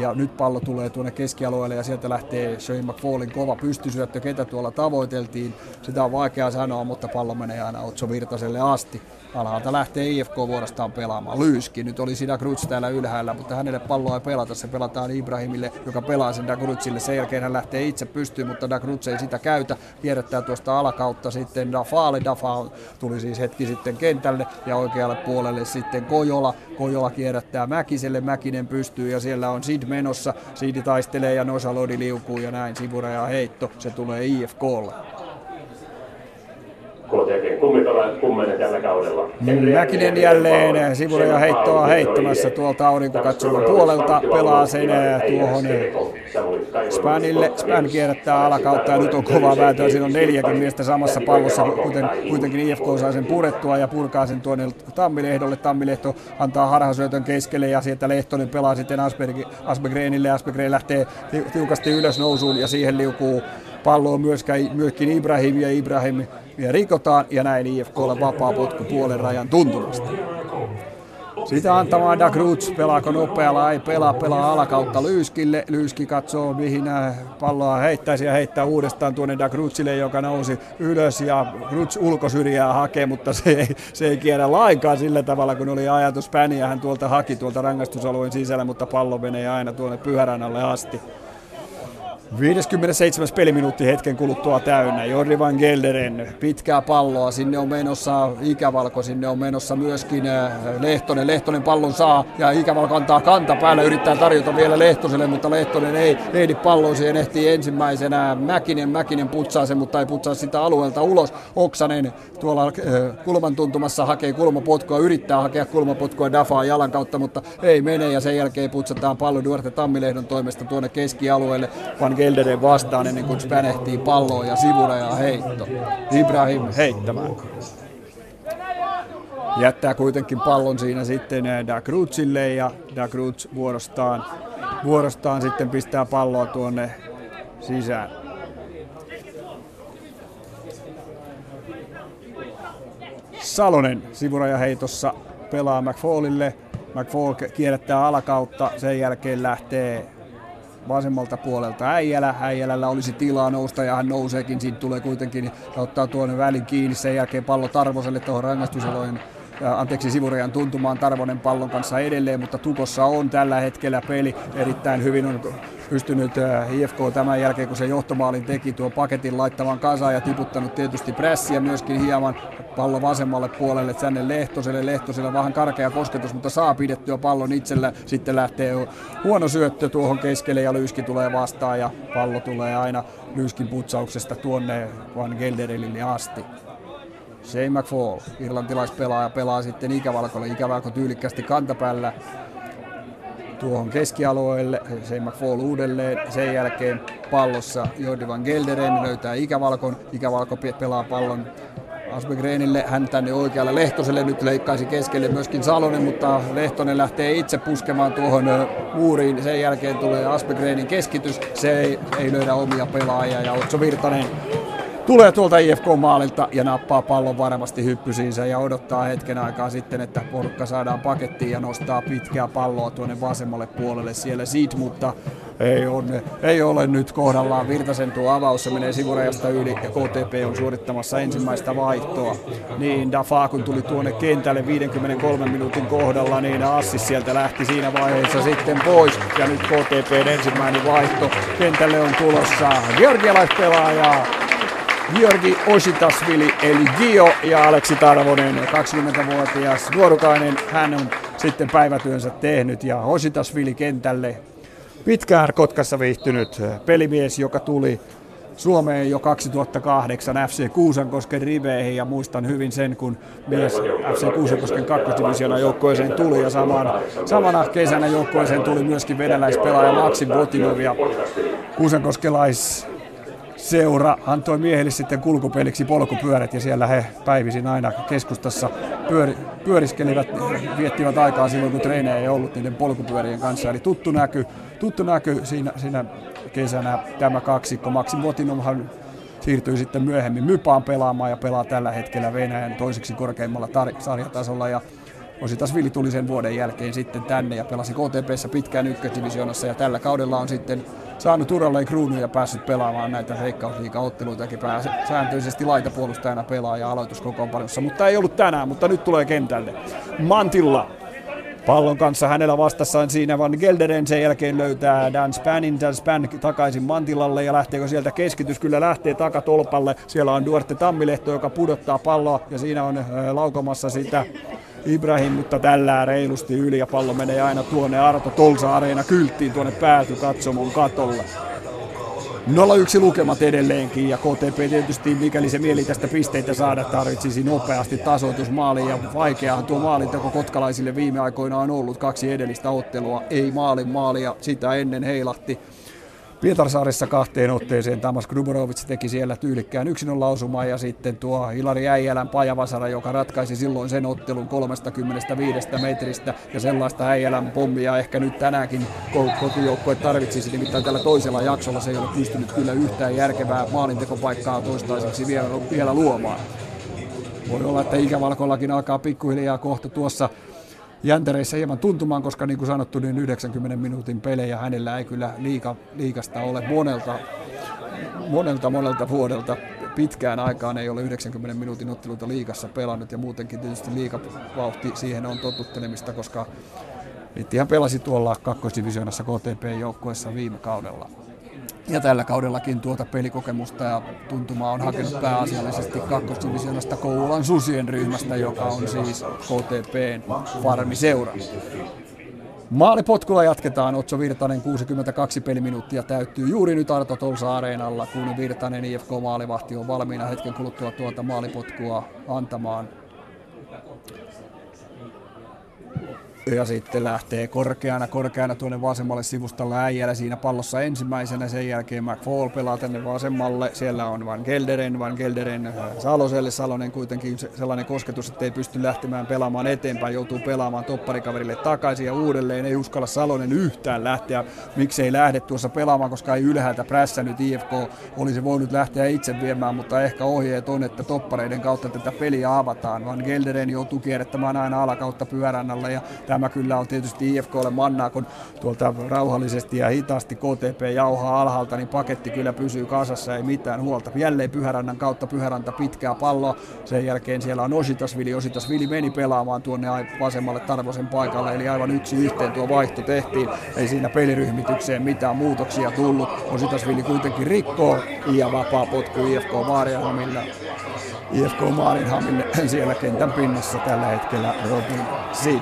Ja nyt pallo tulee tuonne keskialueelle ja sieltä lähtee Shane McFallin kova pystysyöttö. Ketä tuolla tavoiteltiin? Sitä on vaikea sanoa, mutta pallo menee aina Otso Virtaselle asti. Alhaalta lähtee IFK vuorostaan pelaamaan. Lyyskin. Nyt oli Sidakruts täällä ylhäällä, mutta hänelle palloa ei pelata. Se pelataan Ibrahimille, joka pelaa sen Dakrutsille. Sen jälkeen hän lähtee itse pystyyn, mutta Dakruts ei sitä käytä. Kierrättää tuosta alakautta sitten Dafaalle. Dafa tuli siis hetki sitten kentälle ja oikealle puolelle sitten Kojola. Kojola kierrättää Mäkiselle. Mäkinen pystyy ja siellä on Sid menossa. Sidi taistelee ja Nosha Lodi liukuu ja näin sivuraja heitto. Se tulee IFK:lle. Kummenen tällä kaudella. Mäkinen jälleen sivuraja heittoa heittämässä tuolta aurinkokatsoman puolelta. Pelaa sen tuohon Spänille. Spän kierrättää alakautta ja nyt on kovaa vääntöä. Siinä on 40 miestä samassa pallossa. Kuitenkin IFK saa sen purettua ja purkaa sen tuonne Tammilehdolle. Tammilehto antaa harhasyötön keskelle ja sieltä Lehtonen pelaa sitten Aspergrenille. Aspergren lähtee tiukasti ylös nousuun ja siihen liukuu pallo on myöskin Ibrahim ja Ibrahim ja rikotaan ja näin IFK:lla vapaa potku puolen rajan tuntumasta. Sitä antamaan Dakruts, pelaako nopealla, ei pelaa alakautta Lyyskille. Lyyski katsoo mihin palloa heittäisi ja heittää uudestaan tuonne Dakrutsille, joka nousi ylös ja Ruts ulkosyrjää hakee, mutta se ei kierrä lainkaan sillä tavalla, kun oli ajatus Päniä. Hän tuolta haki tuolta rangaistusalueen sisällä, mutta pallo menee aina tuonne Pyhärannalle asti. 57. peliminuutti hetken kuluttua täynnä. Jordi van Gelderen pitkää palloa. Sinne on menossa Ikävalko, sinne on menossa myöskin Lehtonen. Lehtonen pallon saa ja Ikävalko antaa kanta päälle. Yrittää tarjota vielä Lehtoselle, mutta Lehtonen ei ehdi palloon. Siihen ehtii ensimmäisenä Mäkinen. Mäkinen putsaa sen, mutta ei putsaa sitä alueelta ulos. Oksanen tuolla kulman tuntumassa hakee kulmapotkua. Yrittää hakea kulmapotkua Dafaa jalan kautta, mutta ei mene. Ja sen jälkeen putsataan pallo Duarte Tammilehdon toimesta tuonne keskialueelle. Gelderen vastaan ennen kuin spänehtii palloa ja sivuraja heitto. Ibrahim heittämään. Jättää kuitenkin pallon siinä sitten Dakrutsille ja Dakruts vuorostaan sitten pistää palloa tuonne sisään. Salonen sivuraja heitossa pelaa McFallille. McFall kierrättää alakautta, sen jälkeen lähtee vasemmalta puolelta Äijälällä olisi tilaa nousta ja hän nouseekin. Siitä tulee kuitenkin ottaa tuonne välin kiinni. Sen jälkeen pallo Tarvoselle tuohon rangaistusalueen sivurajan tuntumaan Tarvonen pallon kanssa edelleen, mutta tukossa on tällä hetkellä peli erittäin hyvin on pystynyt IFK tämän jälkeen, kun se johtomaalin teki tuo paketin laittamaan kasaan ja tiputtanut tietysti pressiä myöskin hieman pallon vasemmalle puolelle tänne Lehtoselle. Lehtosella vähän karkea kosketus, mutta saa pidettyä pallon itsellä. Sitten lähtee huono syöttö tuohon keskelle ja Lyyski tulee vastaan ja pallo tulee aina Lyyskin putsauksesta tuonne Van Gelderille asti. Shane McFall, irlantilaispelaaja, pelaa sitten Ikävalkolle. Ikävalko tyylikkästi kantapäällä tuohon keskialueelle. Shane McFall uudelleen. Sen jälkeen pallossa Jordi Van Gelderen löytää Ikävalkon. Ikävalko pelaa pallon Asbegrenille. Hän tänne oikealle Lehtoselle. Nyt leikkaisi keskelle myöskin Salonen, mutta Lehtonen lähtee itse puskemaan tuohon muuriin. Sen jälkeen tulee Asbegrenin keskitys. Se ei löydä omia pelaajia ja Otso Virtanen tulee tuolta IFK-maalilta ja nappaa pallon varmasti hyppysiinsä ja odottaa hetken aikaa sitten, että porukka saadaan pakettiin ja nostaa pitkää palloa tuonne vasemmalle puolelle siellä siitä, mutta ei ole nyt kohdallaan. Virtasen tuo avaus, se menee sivurajasta yli ja KTP on suorittamassa ensimmäistä vaihtoa. Niin Dafa kun tuli tuonne kentälle 53 minuutin kohdalla, niin Assis sieltä lähti siinä vaiheessa sitten pois. Ja nyt KTP:n ensimmäinen vaihto kentälle on tulossa georgialaispelaaja Georgi Ositasvili eli Gio ja Aleksi Tarvonen, 20-vuotias nuorukainen. Hän on sitten päivätyönsä tehnyt ja Ositasvili kentälle. Pitkään Kotkassa viihtynyt pelimies, joka tuli Suomeen jo 2008 FC Kuusankosken riveihin ja muistan hyvin sen, kun mies FC Kuusankosken kakkosdivisioona joukkueeseen tuli ja samana kesänä joukkueeseen tuli myöskin venäläispelaaja Maxim Votinov ja kuusankoskelais seura antoi miehelle sitten kulkupeliksi polkupyörät ja siellä he päivisin aina keskustassa pyöriskelivät, viettivät aikaa silloin kun treenejä ei ollut niiden polkupyörien kanssa. Eli tuttu näky siinä kesänä tämä kaksikko. Maxim Votinovhan siirtyi sitten myöhemmin Mypaan pelaamaan ja pelaa tällä hetkellä Venäjän toiseksi korkeimmalla sarjatasolla ja Ositasvili tuli sen vuoden jälkeen sitten tänne ja pelasi KTP:ssä pitkään ykkösdivisioonassa ja tällä kaudella on sitten saanut uralleen kruunuja ja päässyt pelaamaan näitä veikkausliigaotteluitakin pääsääntöisesti laitapuolustajana pelaa ja aloituskokoonpanossa, mutta ei ollut tänään, mutta nyt tulee kentälle. Mantilla pallon kanssa hänellä vastassaan siinä Van Gelderen, sen jälkeen löytää Dan Span takaisin Mantilalle ja lähteekö sieltä keskitys, kyllä lähtee takatolpalle, siellä on Duarte Tammilehto, joka pudottaa palloa ja siinä on laukomassa sitä Ibrahim, mutta tällään reilusti yli ja pallo menee aina tuonne Arto Tolsa Areena kylttiin tuonne päätykatsomon katolle. 0-1 lukemat edelleenkin ja KTP tietysti, mikäli se mieli tästä pisteitä saada, tarvitsisi nopeasti tasoitusmaaliin ja vaikeahan tuo maalinteko kotkalaisille viime aikoina on ollut. 2 edellistä ottelua, ei maalin maalia, sitä ennen heilahti Pietarsaaressa 2 otteeseen. Tamas Gruborovic teki siellä tyylikkään 1-0 osumaan ja sitten tuo Hilari Äijälän pajavasara, joka ratkaisi silloin sen ottelun 35 metristä ja sellaista Äijälän pommia ehkä nyt tänäänkin kotijoukkue tarvitsisi, nimittäin tällä toisella jaksolla se ei ole pystynyt kyllä yhtään järkevää maalintekopaikkaa toistaiseksi vielä luomaan. Voi olla, että Ikävalkollakin alkaa pikkuhiljaa kohta tuossa jäntereissä hieman tuntumaan, koska niin kuin sanottu, niin 90 minuutin pelejä hänellä ei kyllä liikasta ole monelta vuodelta. Pitkään aikaan ei ole 90 minuutin otteluita liikassa pelannut ja muutenkin tietysti liikavauhti siihen on totuttelemista, koska Littihän pelasi tuolla kakkosdivisioonassa KTP-joukkueessa viime kaudella. Ja tällä kaudellakin tuota pelikokemusta ja tuntumaa on hakenut pääasiallisesti kakkosdivisioonasta Kouvolan Susien ryhmästä, joka on siis KTP:n farmiseura. Maalipotkulla jatketaan. Otso Virtanen, 62 peliminuuttia täyttyy juuri nyt Arto Tolsa Areenalla, kun Virtanen IFK-maalivahti on valmiina hetken kuluttua tuota maalipotkua antamaan. Ja sitten lähtee korkeana tuonne vasemmalle sivustalle Äijälä siinä pallossa ensimmäisenä, sen jälkeen McFall pelaa tänne vasemmalle, siellä on Van Gelderen Saloselle, Salonen kuitenkin sellainen kosketus, että ei pysty lähtemään pelaamaan eteenpäin, joutuu pelaamaan topparikaverille takaisin ja uudelleen, ei uskalla Salonen yhtään lähteä, miksei lähde tuossa pelaamaan, koska ei ylhäältä prässänyt IFK, olisi voinut lähteä itse viemään, mutta ehkä ohjeet on, että toppareiden kautta tätä peliä avataan, Van Gelderen joutuu joutuu kierrättämään aina alakautta pyörän alla, ja tämä kyllä on tietysti IFK:lle mannaa, kun tuolta rauhallisesti ja hitaasti KTP jauhaa alhaalta, niin paketti kyllä pysyy kasassa, ei mitään huolta. Jälleen Pyhärannan kautta Pyhäranta pitkää palloa, sen jälkeen siellä on Ositasvili meni pelaamaan tuonne vasemmalle Tarvosen paikalle, eli aivan 1-1 tuo vaihto tehtiin, ei siinä peliryhmitykseen mitään muutoksia tullut. Ositasvili kuitenkin rikkoo ja vapaa potku IFK Maarinhamille. IFK Maarinhamille siellä kentän pinnassa tällä hetkellä Robin Seed.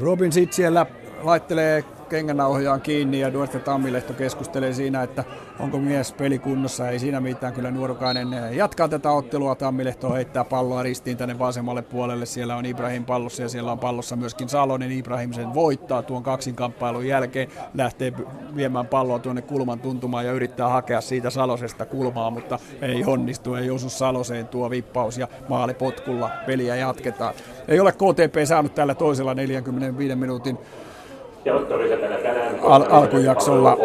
Robin Seed siellä laittelee kengänauhojaan kiinni ja Duarte Tammilehto keskustelee siinä, että onko mies pelikunnossa. Ei siinä mitään, kyllä nuorukainen jatkaa tätä ottelua. Tammilehto heittää palloa ristiin tänne vasemmalle puolelle. Siellä on Ibrahim pallossa ja siellä on pallossa myöskin Salonen. Ibrahim sen voittaa tuon kaksinkamppailun jälkeen. Lähtee viemään palloa tuonne kulman tuntumaan ja yrittää hakea siitä Salosesta kulmaa, mutta ei onnistu. Ei osu Saloseen tuo vippaus ja maalipotkulla peliä jatketaan. Ei ole KTP saanut tällä toisella 45 minuutin alkujaksolla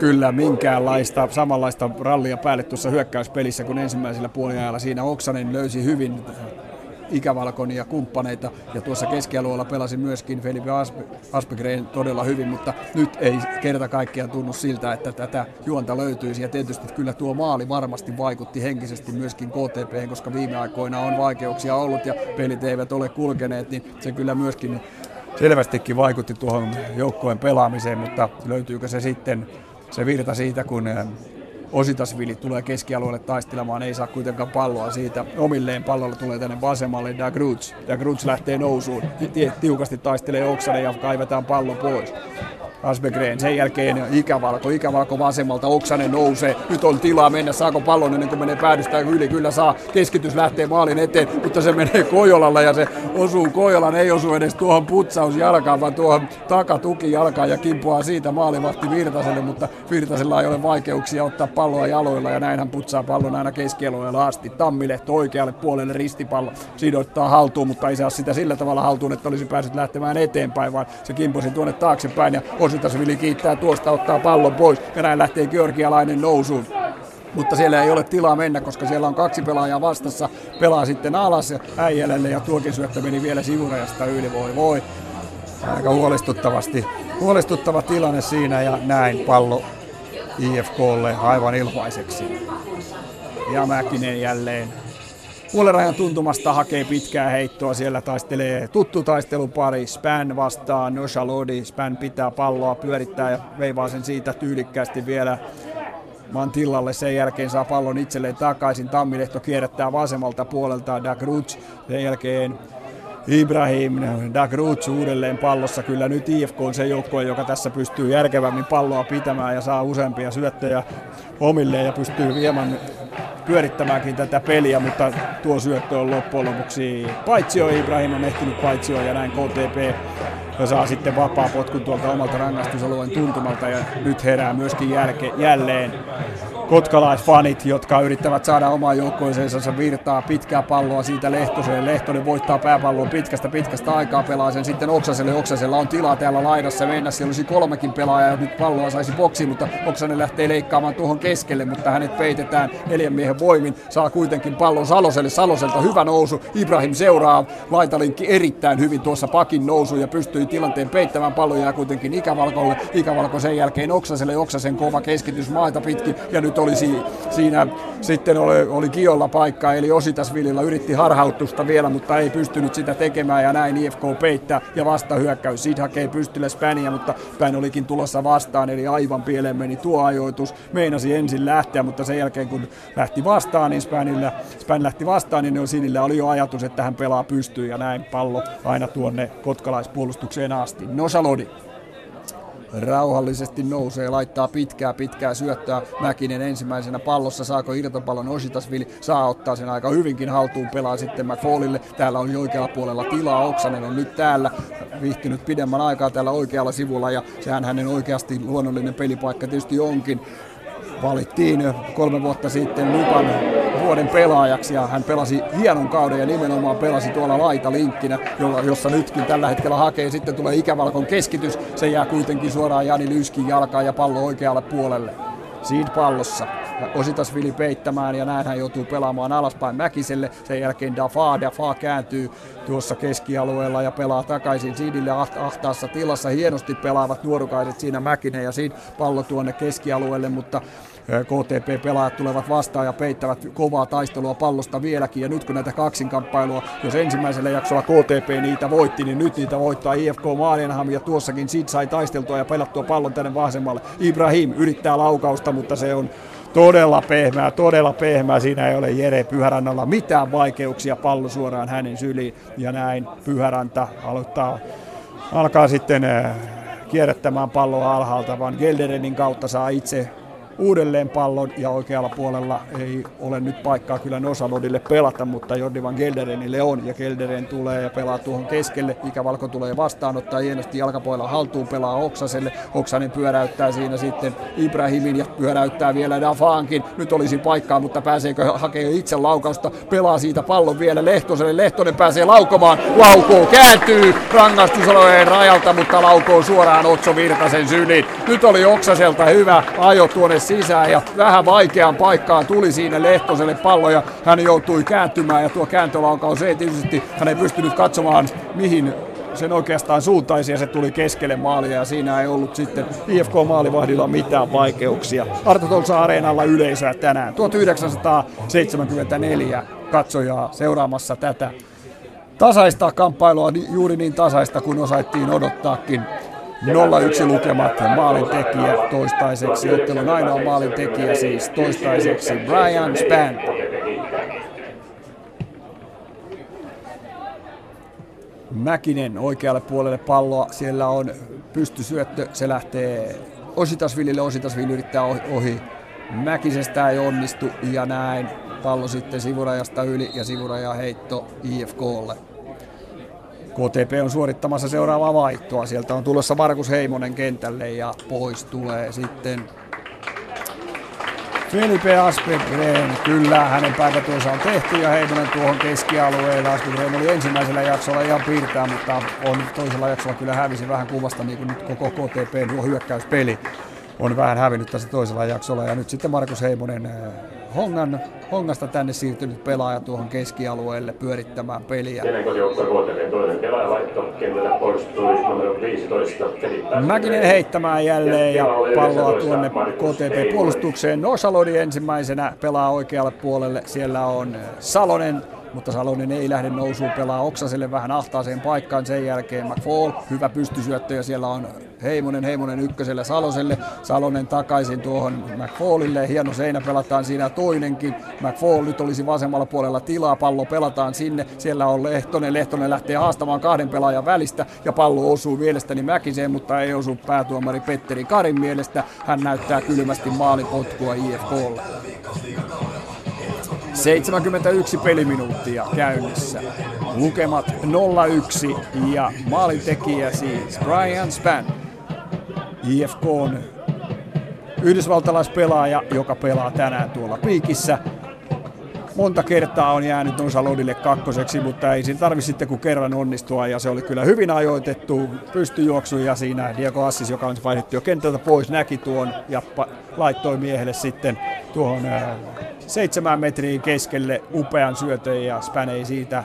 kyllä minkäänlaista samanlaista rallia päälle tuossa hyökkäyspelissä kuin ensimmäisellä puoliajalla. Siinä Oksanen löysi hyvin Ikävalkon ja kumppaneita, ja tuossa keskialueella pelasi myöskin Felipe Aspegren todella hyvin, mutta nyt ei kerta kaikkiaan tunnu siltä, että tätä juonta löytyisi, ja tietysti kyllä tuo maali varmasti vaikutti henkisesti myöskin KTP, koska viime aikoina on vaikeuksia ollut ja pelit eivät ole kulkeneet, niin se kyllä myöskin selvästikin vaikutti tuohon joukkojen pelaamiseen, mutta löytyykö se sitten se virta siitä, kun Ositasvili tulee keskialueelle taistelemaan, ei saa kuitenkaan palloa siitä omilleen, pallolla tulee tänne vasemmalle Da Gruz lähtee nousuun, tiukasti taistelee Oksanen ja kaivetaan pallo pois. Asbegren, sen jälkeen Ikävalko vasemmalta, Oksanen nousee, nyt on tilaa mennä, saako pallon ennen kuin menee päädystään yli, kyllä saa, keskitys lähtee maalin eteen, mutta se menee Kojolalla ja se osuu Kojolan, ei osu edes tuohon putsausjalkaan, vaan tuohon takatukijalkaan ja kimpoaa siitä maalivahti Virtaselle, mutta Virtasella ei ole vaikeuksia ottaa palloa jaloilla ja näin hän putsaa pallon aina keskialueella asti. Tammilehto oikealle puolelle ristipallo, sidottaa haltuun, mutta ei saa sitä sillä tavalla haltuun, että olisi päässyt lähtemään eteenpäin, vaan se kimposi tuonne taaksepäin ja Ositasvili kiittää tuosta, ottaa pallon pois ja näin lähtee georgialainen nousuun. Mutta siellä ei ole tilaa mennä, koska siellä on kaksi pelaajaa vastassa. Pelaa sitten alas ja Äijälälle ja tuokin syöttö meni vielä sivurajasta yli. Voi. Aika huolestuttava tilanne siinä ja näin pallo IFK:lle aivan ilmaiseksi. Ja Mäkinen jälleen puolirajan tuntumasta hakee pitkää heittoa, siellä taistelee tuttu taistelupari, Span vastaan Noshalodi, Span pitää palloa, pyörittää ja veivaa sen siitä tyylikkäästi vielä Mantillalle, sen jälkeen saa pallon itselleen takaisin, Tammilehto kierrättää vasemmalta puolelta Da Cruz, sen jälkeen Ibrahim Da Cruz uudelleen pallossa, kyllä nyt IFK on se joukkue, joka tässä pystyy järkevämmin palloa pitämään ja saa useampia syöttejä omilleen ja pystyy viemään pyörittämäänkin tätä peliä, mutta tuo syöttö on loppujen lopuksi paitsio. Ibrahim on ehtinyt paitsioon ja näin KTP saa sitten vapaa potkun tuolta omalta rangaistusalueen tuntumalta ja nyt herää myöskin jälleen kotkalaisfanit, jotka yrittävät saada omaan joukkoiseensa virtaa, pitkää palloa siitä Lehtoselle. Lehtonen voittaa pääpallon pitkästä aikaa, pelaa sen sitten Oksaselle. Oksasella on tilaa täällä laidassa mennä, siellä olisi kolmekin pelaajaa ja nyt palloa saisi boksiin, mutta Oksanen lähtee leikkaamaan tuohon keskelle, mutta hänet peitetään neljän miehen voimin. Saa kuitenkin pallon Saloselle, Saloselta hyvä nousu, Ibrahim seuraa, laitalinkki erittäin hyvin tuossa pakin nousu ja pystyy tilanteen peittämään, pallo jää kuitenkin Ikävalkolle. Ikävalko sen jälkeen Oksaselle, Oksasen kova keskitys maita pitkin ja nyt oli siinä sitten oli Kiolla paikka, eli Ositasvililla yritti harhautusta vielä, mutta ei pystynyt sitä tekemään ja näin IFK peittää ja vastahyökkäys. Siitä hakee pystylle Späniä, mutta Spän olikin tulossa vastaan, eli aivan pieleen meni tuo ajoitus. Meinasi ensin lähteä, mutta sen jälkeen kun lähti vastaan, niin Spän lähti vastaan, niin sinillä oli jo ajatus, että hän pelaa pystyyn ja näin pallo aina tuonne kotkalaispuolustukseen asti. Nosalodi rauhallisesti nousee, laittaa pitkää syöttöä. Mäkinen ensimmäisenä pallossa, saako irtopallon Ositasvili, saa, ottaa sen aika hyvinkin haltuun, pelaa sitten McFallille. Täällä on oikealla puolella tilaa, Oksanen on nyt täällä viihtynyt pidemmän aikaa täällä oikealla sivulla ja sehän hänen oikeasti luonnollinen pelipaikka tietysti onkin. Valittiin 3 vuotta sitten Lupan vuoden pelaajaksi ja hän pelasi hienon kauden ja nimenomaan pelasi tuolla laitalinkkinä, jossa nytkin tällä hetkellä hakee. Sitten tulee ikävalkon keskitys, se jää kuitenkin suoraan Jani Lyskin jalkaan ja pallo oikealle puolelle. Seed pallossa. Ositasvili peittämään ja näin hän joutuu pelaamaan alaspäin Mäkiselle. Sen jälkeen Dafa kääntyy tuossa keskialueella ja pelaa takaisin Sidille ahtaassa tilassa. Hienosti pelaavat nuorukaiset siinä Mäkinen ja Sid pallo tuonne keskialueelle, mutta KTP-pelaajat tulevat vastaan ja peittävät kovaa taistelua pallosta vieläkin. Ja nyt kun näitä kaksinkamppailua, jos ensimmäisellä jaksolla KTP niitä voitti, niin nyt niitä voittaa IFK Maidenham. Ja tuossakin Sid sai taisteltua ja pelattua pallon tänne vasemmalle. Ibrahim yrittää laukausta, mutta se on todella pehmeä. Siinä ei ole Jere Pyhärannalla mitään vaikeuksia. Pallo suoraan hänen syliin. Ja näin Pyhäranta alkaa sitten kierrättämään palloa alhaalta, vaan Gelderenin kautta saa itse uudelleen pallon ja oikealla puolella ei ole nyt paikkaa kyllä Nosalodille pelata, mutta Jordi van Gelderenille on ja Gelderen tulee ja pelaa tuohon keskelle. Ikävalko tulee vastaan, ottaa hienosti jalkapuolella haltuun, pelaa Oksaselle. Oksanen pyöräyttää siinä sitten Ibrahimin ja pyöräyttää vielä Dafaankin. Nyt olisi paikkaa, mutta pääseekö hakee itse laukausta? Pelaa siitä pallon vielä Lehtoselle. Lehtonen pääsee laukomaan. Laukoo kääntyy rangaistusalojen rajalta, mutta laukoo suoraan Otso Virtasen syliin. Nyt oli Oksaselta hyvä ajo tuonne sisään ja vähän vaikeaan paikkaan tuli siinä Lehtoselle pallo ja hän joutui kääntymään ja tuo kääntölaukaus ei tietysti, hän ei pystynyt katsomaan mihin sen oikeastaan suuntaisi ja se tuli keskelle maalia ja siinä ei ollut sitten IFK-maalivahdilla mitään vaikeuksia. Arto Tolsa Areenalla yleisöä tänään 1974 katsojaa seuraamassa tätä tasaista kamppailua, juuri niin tasaista kuin osaittiin odottaakin. 0-1 lukemat maalintekijä toistaiseksi, ottelun ainoa maalintekijä siis toistaiseksi Brian Spann. Mäkinen oikealle puolelle palloa, siellä on pystysyöttö, se lähtee Ositasvilille, Ositasvili yrittää ohi. Mäkisestä ei onnistu ja näin pallo sitten sivurajasta yli ja sivuraja heitto IFK:lle. KTP on suorittamassa seuraavaa vaihtoa. Sieltä on tulossa Markus Heimonen kentälle ja pois tulee sitten Felipe Aspegren. Kyllä, hänen päivätyönsä on tehty ja Heimonen tuohon keskialueen. Aspegren oli ensimmäisellä jaksolla ihan piirtää, mutta on toisella jaksolla kyllä hävisi vähän kuvasta, niin kuin nyt koko KTP tuo hyökkäyspeli on vähän hävinnyt tässä toisella jaksolla. Ja nyt sitten Markus Heimonen Hongasta tänne siirtynyt pelaaja tuohon keskialueelle pyörittämään peliä. Mäkinen heittämään jälleen ja palloa tuonne KTP-puolustukseen. Nosalodi ensimmäisenä pelaa oikealle puolelle. Siellä on Salonen, mutta Salonen ei lähde nousuun, pelaa Oksaselle vähän ahtaaseen paikkaan, sen jälkeen McFall, hyvä pystysyöttö ja siellä on Heimonen ykkösellä Saloselle, Salonen takaisin tuohon McFallille, hieno seinä pelataan siinä toinenkin, McFall nyt olisi vasemmalla puolella tilaa, pallo pelataan sinne, siellä on Lehtonen lähtee haastamaan kahden pelaajan välistä ja pallo osuu mielestäni Mäkiseen, mutta ei osu päätuomari Petteri Karin mielestä, hän näyttää kylmästi maalipotkua IFK:lle. 71 peliminuuttia käynnissä. Lukemat 0-1 ja maalintekijä siis Brian Spann. IFK on yhdysvaltalaispelaaja, joka pelaa tänään tuolla piikissä. Monta kertaa on jäänyt Nosalodille kakkoseksi, mutta ei siinä tarvitse sitten kun kerran onnistua. Ja se oli kyllä hyvin ajoitettu pystyjuoksu ja siinä Diego Assis, joka on vaihdettu jo kentältä pois, näki tuon ja laittoi miehelle sitten tuohon 7 metriin keskelle upean syötön ja Spann ei siitä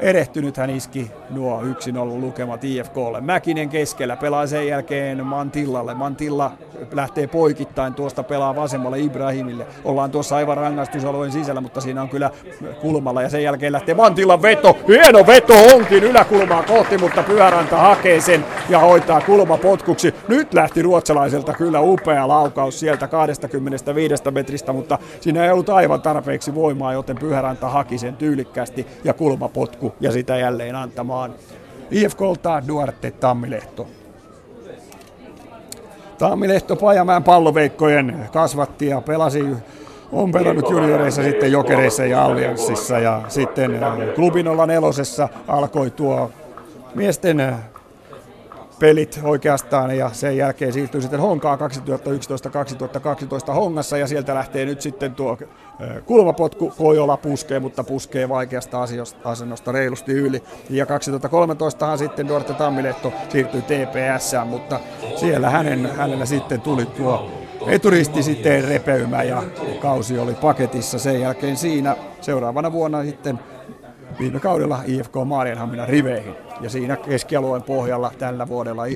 erehtynyt. Hän iski nuo 1-0 lukemat IFK:lle. Mäkinen keskellä pelaa sen jälkeen Mantillalle. Mantilla lähtee poikittain, tuosta pelaa vasemmalle Ibrahimille. Ollaan tuossa aivan rangaistusalueen sisällä, mutta siinä on kyllä kulmalla ja sen jälkeen lähtee Mantillan veto. Hieno veto onkin yläkulmaa kohti, mutta Pyhäranta hakee sen ja hoitaa kulmapotkuksi. Nyt lähti ruotsalaiselta kyllä upea laukaus sieltä 25 metristä, mutta siinä ei ollut aivan tarpeeksi voimaa, joten Pyhäranta haki sen tyylikkästi ja kulmapotku ja sitä jälleen antamaan IFK:lta Duarte Tammilehto. Tammilehto Pajamäen palloveikkojen kasvatti ja pelasi, on pelannut junioreissa, sitten Jokereissa ja Allianssissa ja sitten Klubin 04:ssä alkoi tuo miesten pelit oikeastaan, ja sen jälkeen siirtyi sitten Honkaan 2011-2012 Hongassa, ja sieltä lähtee nyt sitten tuo kulmapotku, voi olla puskee, mutta puskee vaikeasta asennosta reilusti yli. Ja 2013han sitten Duarte Tammilehto siirtyi TPS:ään, mutta siellä hänellä sitten tuli tuo eturisti sitten repeymä, ja kausi oli paketissa sen jälkeen siinä. Seuraavana vuonna sitten viime kaudella IFK Maarianhaminan riveihin. Ja siinä keskialueen pohjalla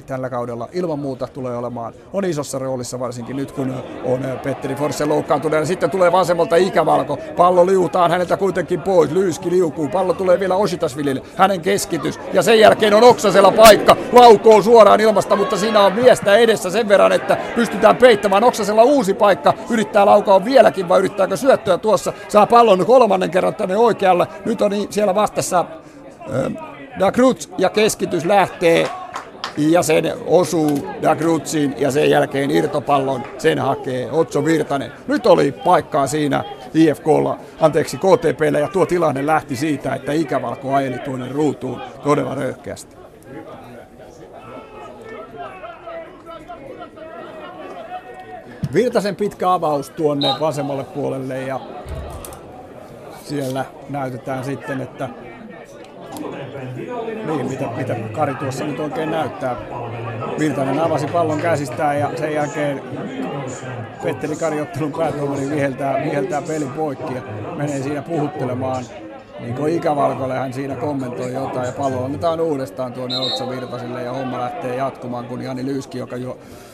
tällä kaudella ilman muuta tulee olemaan, on isossa roolissa varsinkin nyt kun on Petteri Forssen loukkaantuneena. Sitten tulee vasemmalta ikävalko, pallo liutaan häneltä kuitenkin pois, Lyyski liukuu, pallo tulee vielä Ositasvilille, hänen keskitys ja sen jälkeen on Oksasella paikka, laukoo suoraan ilmasta, mutta siinä on miestä edessä sen verran, että pystytään peittämään. Oksasella uusi paikka, yrittää laukaa vieläkin vai yrittääkö syöttöä tuossa, saa pallon kolmannen kerran tänne oikealle, nyt on siellä vastassa Da Cruz ja keskitys lähtee ja sen osuu Da Cruzin ja sen jälkeen irtopallon sen hakee Otso Virtanen. Nyt oli paikkaa siinä KTP:llä ja tuo tilanne lähti siitä, että ikävalko ajeli tuonne ruutuun todella röyhkeästi. Virtasen pitkä avaus tuonne vasemmalle puolelle ja siellä näytetään sitten, että niin, mitä Kari tuossa nyt oikein näyttää. Virtanen avasi pallon käsistään ja sen jälkeen Petteri Kari ottelun päätuomari viheltää pelin poikki ja menee siinä puhuttelemaan. Niin kuin ikävalkolle hän siinä kommentoi jotain ja pallo annetaan uudestaan tuonne Otso Virtaselle ja homma lähtee jatkumaan, kun Jani Lyyski, joka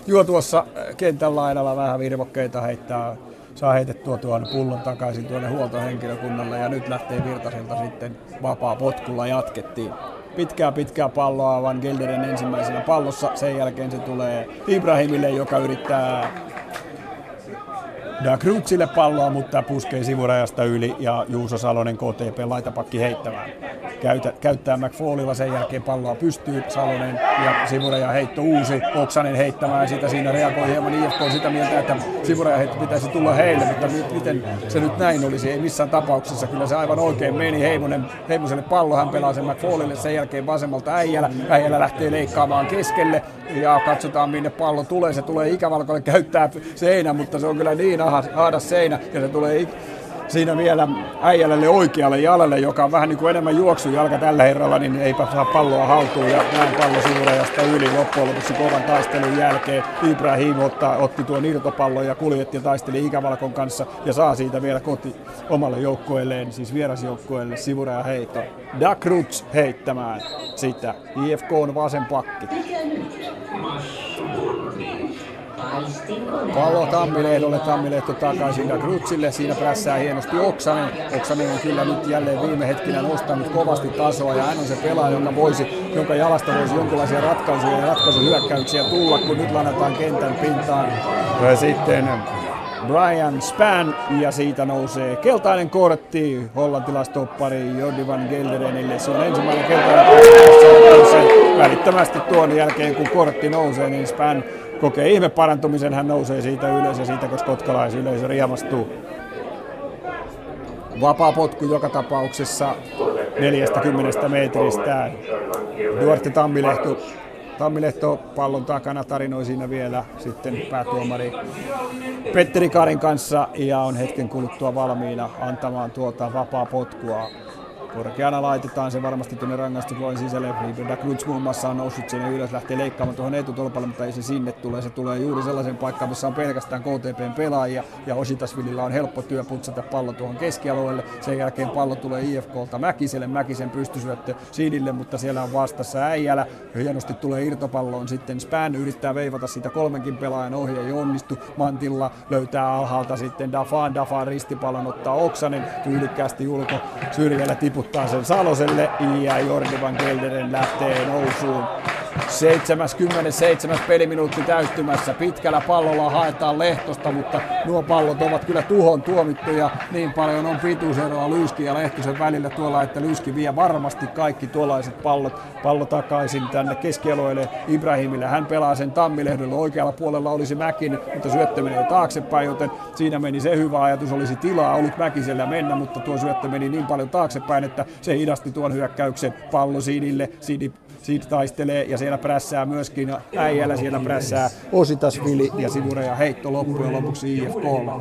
juo tuossa kentän laidalla vähän virvokkeita heittää, saa heitettua tuon pullon takaisin tuonne huoltohenkilökunnalle ja nyt lähtee Virtaselta sitten vapaa potkulla jatkettiin. Pitkää palloa vaan Gelderen ensimmäisenä pallossa, sen jälkeen se tulee Ibrahimille, joka yrittää Da Cruzille palloa, mutta puskee sivurajasta yli ja Juuso Salonen KTP laitapakki heittämään. Käyttää McFallilla, sen jälkeen palloa pystyy Salonen ja sivuraja heitto uusi. Oksanen heittämään sitä, siinä reagoi hieman IFK on sitä mieltä, että sivuraja heitto pitäisi tulla heille, mutta miten se nyt näin olisi, ei missään tapauksessa. Kyllä se aivan oikein meni Heimoselle pallo, hän pelaa sen McFallille, sen jälkeen vasemmalta Äijälä lähtee leikkaamaan keskelle ja katsotaan minne pallo tulee. Se tulee ikävalkoille, käyttää seinä, mutta se on kyllä niin haada seinä ja se tulee siinä vielä Äijälälle oikealle jalalle, joka on vähän niin kuin enemmän juoksujalka tällä herralla, niin eipä saa palloa haltuun ja näin pallo sivurajasta yli loppujen lopuksi kovan taistelun jälkeen. Ibrahim otti tuon irtopallon ja kuljetti ja taisteli ikävalkon kanssa ja saa siitä vielä koti omalle joukkueelleen, siis vierasjoukkueelle sivuraja heitto. Da Cruz heittämään sitä. IFK on vasen pakki. Pallo Tammilehdolle, Tammilehto takaisin ja Krutsille, siinä prässää hienosti Oksanen. Oksanen on kyllä nyt jälleen viime hetkinä nostanut kovasti tasoa ja hän on se pelaaja, jonka jalasta voisi jonkinlaisia ratkaisuja ja ratkaisuhyökkäyksiä tulla, kun nyt lanataan kentän pintaan. Ja sitten Brian Spann ja siitä nousee keltainen kortti hollantilaistoppari Jordi van Gelderenille. Se on ensimmäinen keltainen kortti. Välittömästi tuon jälkeen kun kortti nousee, niin Spann kokee ihme parantumisen, hän nousee siitä ylös ja siitä, koska kotkalaisyleisö riemastuu. Vapaa potku joka tapauksessa 40 metristä. Duarte Tammilehto pallon takana tarinoi siinä vielä sitten päätuomari Petteri Karin kanssa ja on hetken kuluttua valmiina antamaan tuota vapaa potkua. Korkeana laitetaan se varmasti tuonne rangaistusvoin sisälle. Da Cruz muun muassa on noussut sinne ylös, lähtee leikkaamaan tuohon etutolpalle, mutta ei se sinne tule. Se tulee juuri sellaisen paikkaan, missä on pelkästään KTP:n pelaajia ja Ositasvilillä on helppo työ putsata pallo tuohon keskialueelle. Sen jälkeen pallo tulee IFK:lta Mäkiselle, Mäkisen pystysyöttö Sidille, mutta siellä on vastassa Äijälä. Hienosti tulee irtopalloon sitten Spann, yrittää veivata sitä kolmenkin pelaajan ohi, ei onnistu. Mantilla löytää alhaalta sitten Dafaan ristipallon ottaa Oksanen, tyylikkäästi ulko syrjällä tipu ottaa sen Saloselle ja Jordi van Gelderen lähtee nousuun. 77. peliminuutti täyttymässä. Pitkällä pallolla haetaan Lehtosta, mutta nuo pallot ovat kyllä tuhon tuomittuja. Niin paljon on pituuseroa Lyskin ja Lehtosen välillä tuolla, että Lyski vie varmasti kaikki tuollaiset pallot. Pallo takaisin tänne keskialueelle Ibrahimille. Hän pelaa sen Tammilehdolle. Oikealla puolella olisi Mäkinen, mutta syöttö meni taaksepäin, joten siinä meni se hyvä ajatus. Olisi tilaa ollut Mäkisellä mennä, mutta tuo syöttö meni niin paljon taaksepäin, että se hidasti tuon hyökkäyksen pallo Sidille. Sidi siitä taistelee ja siellä prässää myöskin äijällä, siellä prässää Ositasvili ja Sivure ja heitto loppujen lopuksi IFK:lla.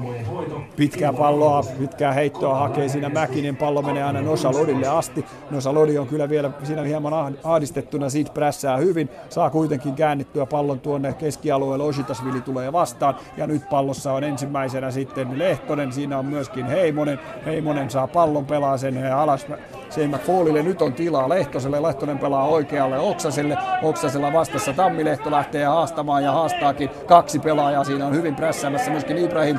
Pitkää palloa, pitkää heittoa hakee siinä Mäkinen, pallo menee aina Nosalodille asti. Nosalodi on kyllä vielä siinä hieman ahdistettuna, siitä prässää hyvin, saa kuitenkin käännettyä pallon tuonne keskialueelle, Ositasvili tulee vastaan ja nyt pallossa on ensimmäisenä sitten Lehtonen, siinä on myöskin Heimonen saa pallon, pelaa sen alas Seima Foolille, nyt on tilaa Lehtoselle, Lehtonen pelaa oikealle Oksaselle, Oksasella vastassa Tammilehto lähtee haastamaan ja haastaakin, kaksi pelaajaa siinä on hyvin prässäämässä myöskin Ibrahim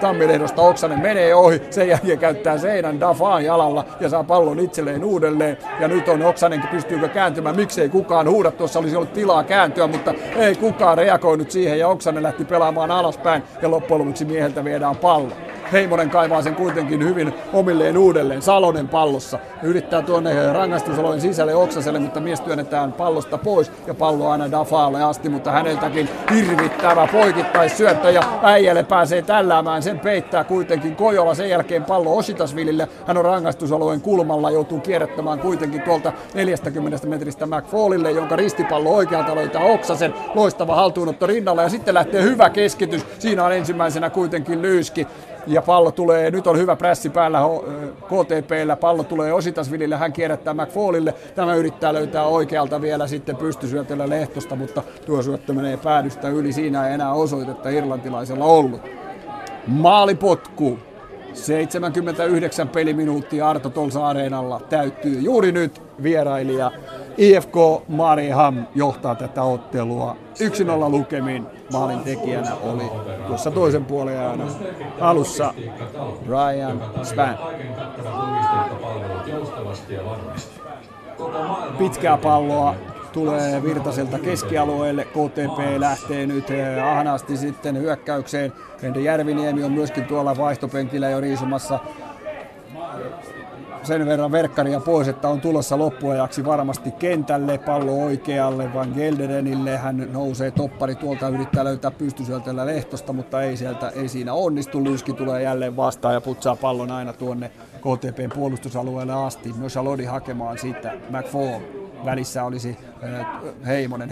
Tammilehdosta, Oksanen menee ohi, sen jälkeen käyttää seinän Dafaan jalalla ja saa pallon itselleen uudelleen ja nyt on Oksanenkin, pystyykö kääntymään, miksei kukaan huuda, tuossa olisi ollut tilaa kääntyä, mutta ei kukaan reagoinut siihen ja Oksanen lähti pelaamaan alaspäin ja loppujen lopuksi mieheltä viedään pallo. Heimonen kaivaa sen kuitenkin hyvin omilleen uudelleen, Salonen pallossa, yrittää tuonne rangaistusalojen sisälle Oksaselle, mutta mies työnnetään pallosta pois ja pallo aina Dafaalle asti, mutta häneltäkin hirvittävä poikittaisyöttö ja äijälle pääsee tälläämään, sen peittää kuitenkin Kojola, sen jälkeen pallo Ositasvilille, hän on rangaistusalojen kulmalla, joutuu kierrättämään kuitenkin tuolta 40 metristä McFallille, jonka ristipallo oikealta löytää Oksasen, loistava haltuunotto rinnalla ja sitten lähtee hyvä keskitys, siinä on ensimmäisenä kuitenkin Lyyski. Ja pallo tulee, nyt on hyvä pressi päällä KTP:llä, pallo tulee Ositasvilille, hän kierrättää McFallille, tämä yrittää löytää oikealta vielä sitten pystysyötöllä Lehtosta, mutta tuo syöttö menee päädystä yli, siinä ei enää osoitetta irlantilaisella ollut. Maalipotku, 79 peliminuuttia Arto Tolsa Areenalla täyttyy juuri nyt, vierailija IFK Mariehamn johtaa tätä ottelua 1-0 lukemin. Maalin tekijänä oli tuossa toisen puolen aina alussa Brian Spann. Pitkää palloa tulee Virtaselta keskialueelle. KTP lähtee nyt ahnaasti sitten hyökkäykseen. Rende Järviniemi on myöskin tuolla vaihtopenkillä jo riisumassa sen verran verkkaria pois, että on tulossa loppuajaksi varmasti kentälle, pallo oikealle Van Gelderenille, hän nousee toppari tuolta, yrittää löytää pystysyötöllä Lehtosta, mutta ei siinä onnistu, Lyyski tulee jälleen vastaan ja putsaa pallon aina tuonne KTP:n puolustusalueelle asti, Nosalodi hakemaan siitä McFall. Välissä olisi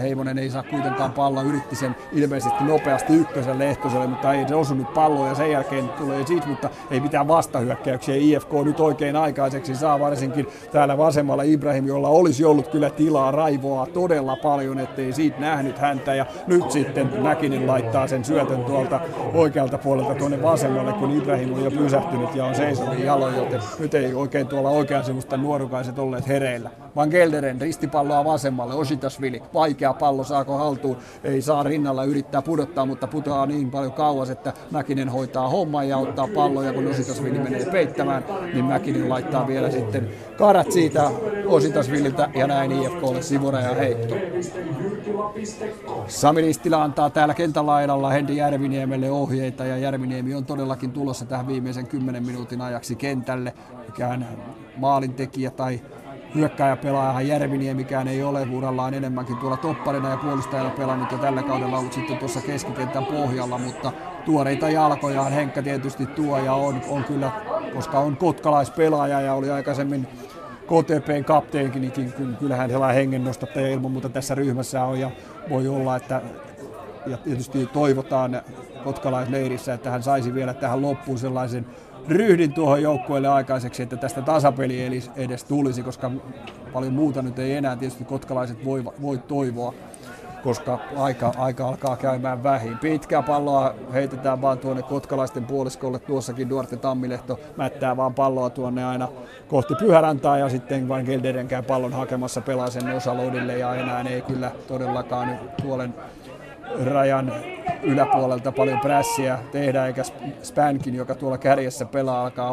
Heimonen ei saa kuitenkaan palloa, yritti sen ilmeisesti nopeasti ykkösen Lehtoselle, mutta ei se osunut palloon ja sen jälkeen tulee siitä, mutta ei mitään vastahyökkäyksiä. IFK nyt oikein aikaiseksi saa varsinkin täällä vasemmalla Ibrahim, jolla olisi ollut kyllä tilaa raivoa todella paljon, ettei siitä nähnyt häntä ja nyt sitten Mäkinen laittaa sen syötön tuolta oikealta puolelta tuonne vasemmalle, kun Ibrahim on jo pysähtynyt ja on seisovin jaloin, joten nyt ei oikein tuolla oikean sivusta nuorukaiset olleet hereillä. Van Gelderen ristipalloa vasemmalle, Ositasvili, vaikea pallo, saako haltuun, ei saa, rinnalla yrittää pudottaa, mutta putoaa niin paljon kauas, että Mäkinen hoitaa homman ja ottaa palloja, kun Ositasvili menee peittämään, niin Mäkinen laittaa vielä sitten karat siitä Ositasvililtä ja näin IFK:lle Sivora ja heitto. Sami Ristilä antaa täällä kentän laidalla Henri Järviniemelle ohjeita ja Järviniemi on todellakin tulossa tähän viimeisen 10 minuutin ajaksi kentälle, mikään maalintekijä tai hyökkääjä pelaajahan Järviniemikään ei ole, urallaan enemmänkin tuolla topparina ja puolustajana pelannut ja tällä kaudella ollut sitten tuossa keskikentän pohjalla, mutta tuoreita jalkojaan Henkka tietysti tuo ja on kyllä, koska on kotkalaispelaaja ja oli aikaisemmin KTP:n kapteenikin, kyllähän sellainen hengennostattaja ilman muuta tässä ryhmässä on ja voi olla, että ja tietysti toivotaan kotkalaisleirissä, että hän saisi vielä tähän loppuun sellaisen ryhdin tuohon joukkueelle aikaiseksi, että tästä tasapeli edes tulisi, koska paljon muuta nyt ei enää tietysti kotkalaiset voi toivoa, koska aika alkaa käymään vähin. Pitkää palloa heitetään vaan tuonne kotkalaisten puoliskolle, tuossakin Duarte Tammilehto mättää vaan palloa tuonne aina kohti Pyhärantaa ja sitten vain Gelderen käy pallon hakemassa, pelaa sen Osaloudille ja enää ei kyllä todellakaan tuolen rajan yläpuolelta paljon prässiä tehdä, eikä Spänkin, joka tuolla kärjessä pelaa, alkaa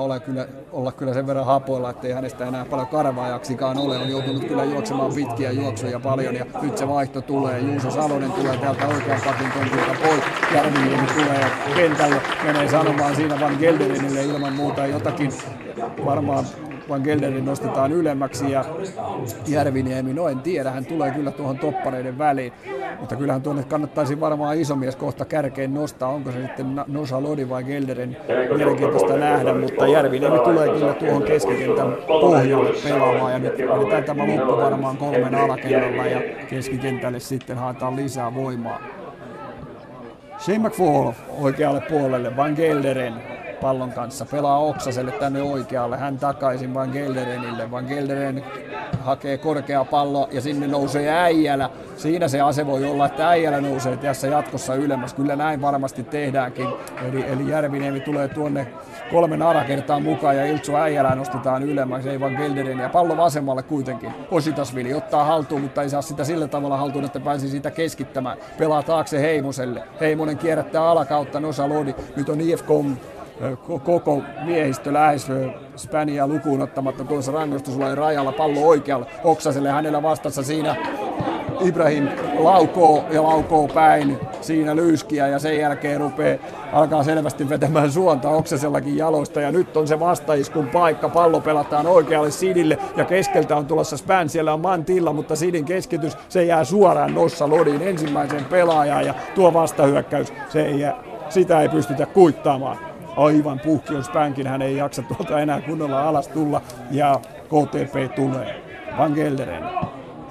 olla kyllä sen verran hapoilla, ettei hänestä enää paljon karvaajaksikaan ole. On joutunut kyllä juoksemaan pitkiä juoksuja paljon ja nyt se vaihto tulee. Juuso Salonen tulee täältä oikean katin kontilta pois. Järviniemi tulee kentälle, menee sanomaan siinä Van Gelderinille ilman muuta jotakin varmaan vaan Gelderi nostetaan ylemmäksi ja Järviniemi, no en tiedä, hän tulee kyllä tuohon toppareiden väliin, mutta kyllähän tuonne kannattaisi varmaan isomies kohta kärkeen nostaa, onko se sitten Nosa Lodi vai Gelderin, mielenkiintoista nähdä, mutta Järviniemi tulee kyllä tuohon keskikentän pohjalle pelaamaan ja nyt vedetään tämä loppu varmaan 3 alakerralla ja keskikentälle sitten haetaan lisää voimaa. Shane McFall oikealle puolelle, Van Gelderen pallon kanssa, pelaa Oksaselle tänne oikealle, hän takaisin Van Gelderenille, Van Gelderen hakee korkea pallo ja sinne nousee Äijälä, siinä se ase voi olla, että Äijälä nousee tässä jatkossa ylemmäs, kyllä näin varmasti tehdäänkin, eli Järviniemi tulee tuonne 3 alakertaan mukaan ja Iltsu Äijälä nostetaan ylemmäksi, ei Van Gelderen ja pallo vasemmalle kuitenkin, Ositasvili ottaa haltuun, mutta ei saa sitä sillä tavalla haltuun, että pääsi siitä keskittämään, pelaa taakse Heimoselle, Heimonen kierrättää alakautta, Nosa Lodi, nyt on IFK:n koko miehistö lähes Spania lukuun ottamatta tuossa rangaistuslain rajalla, pallo oikealla Oksaselle, hänellä vastassa siinä Ibrahim laukoo ja laukoo päin siinä Lyyskiä ja sen jälkeen alkaa selvästi vetämään suonta Oksasellakin jaloista ja nyt on se vastaiskun paikka, pallo pelataan oikealle Sidille ja keskeltä on tulossa Spän, siellä on Mantilla, mutta Sidin keskitys, se jää suoraan Nossa Lodin ensimmäisen pelaajan ja tuo vastahyökkäys, sitä ei pystytä kuittaamaan. Aivan puhkiuspäänkin, hän ei jaksa tuolta enää kunnolla alas tulla ja KTP tulee. Van Gelderen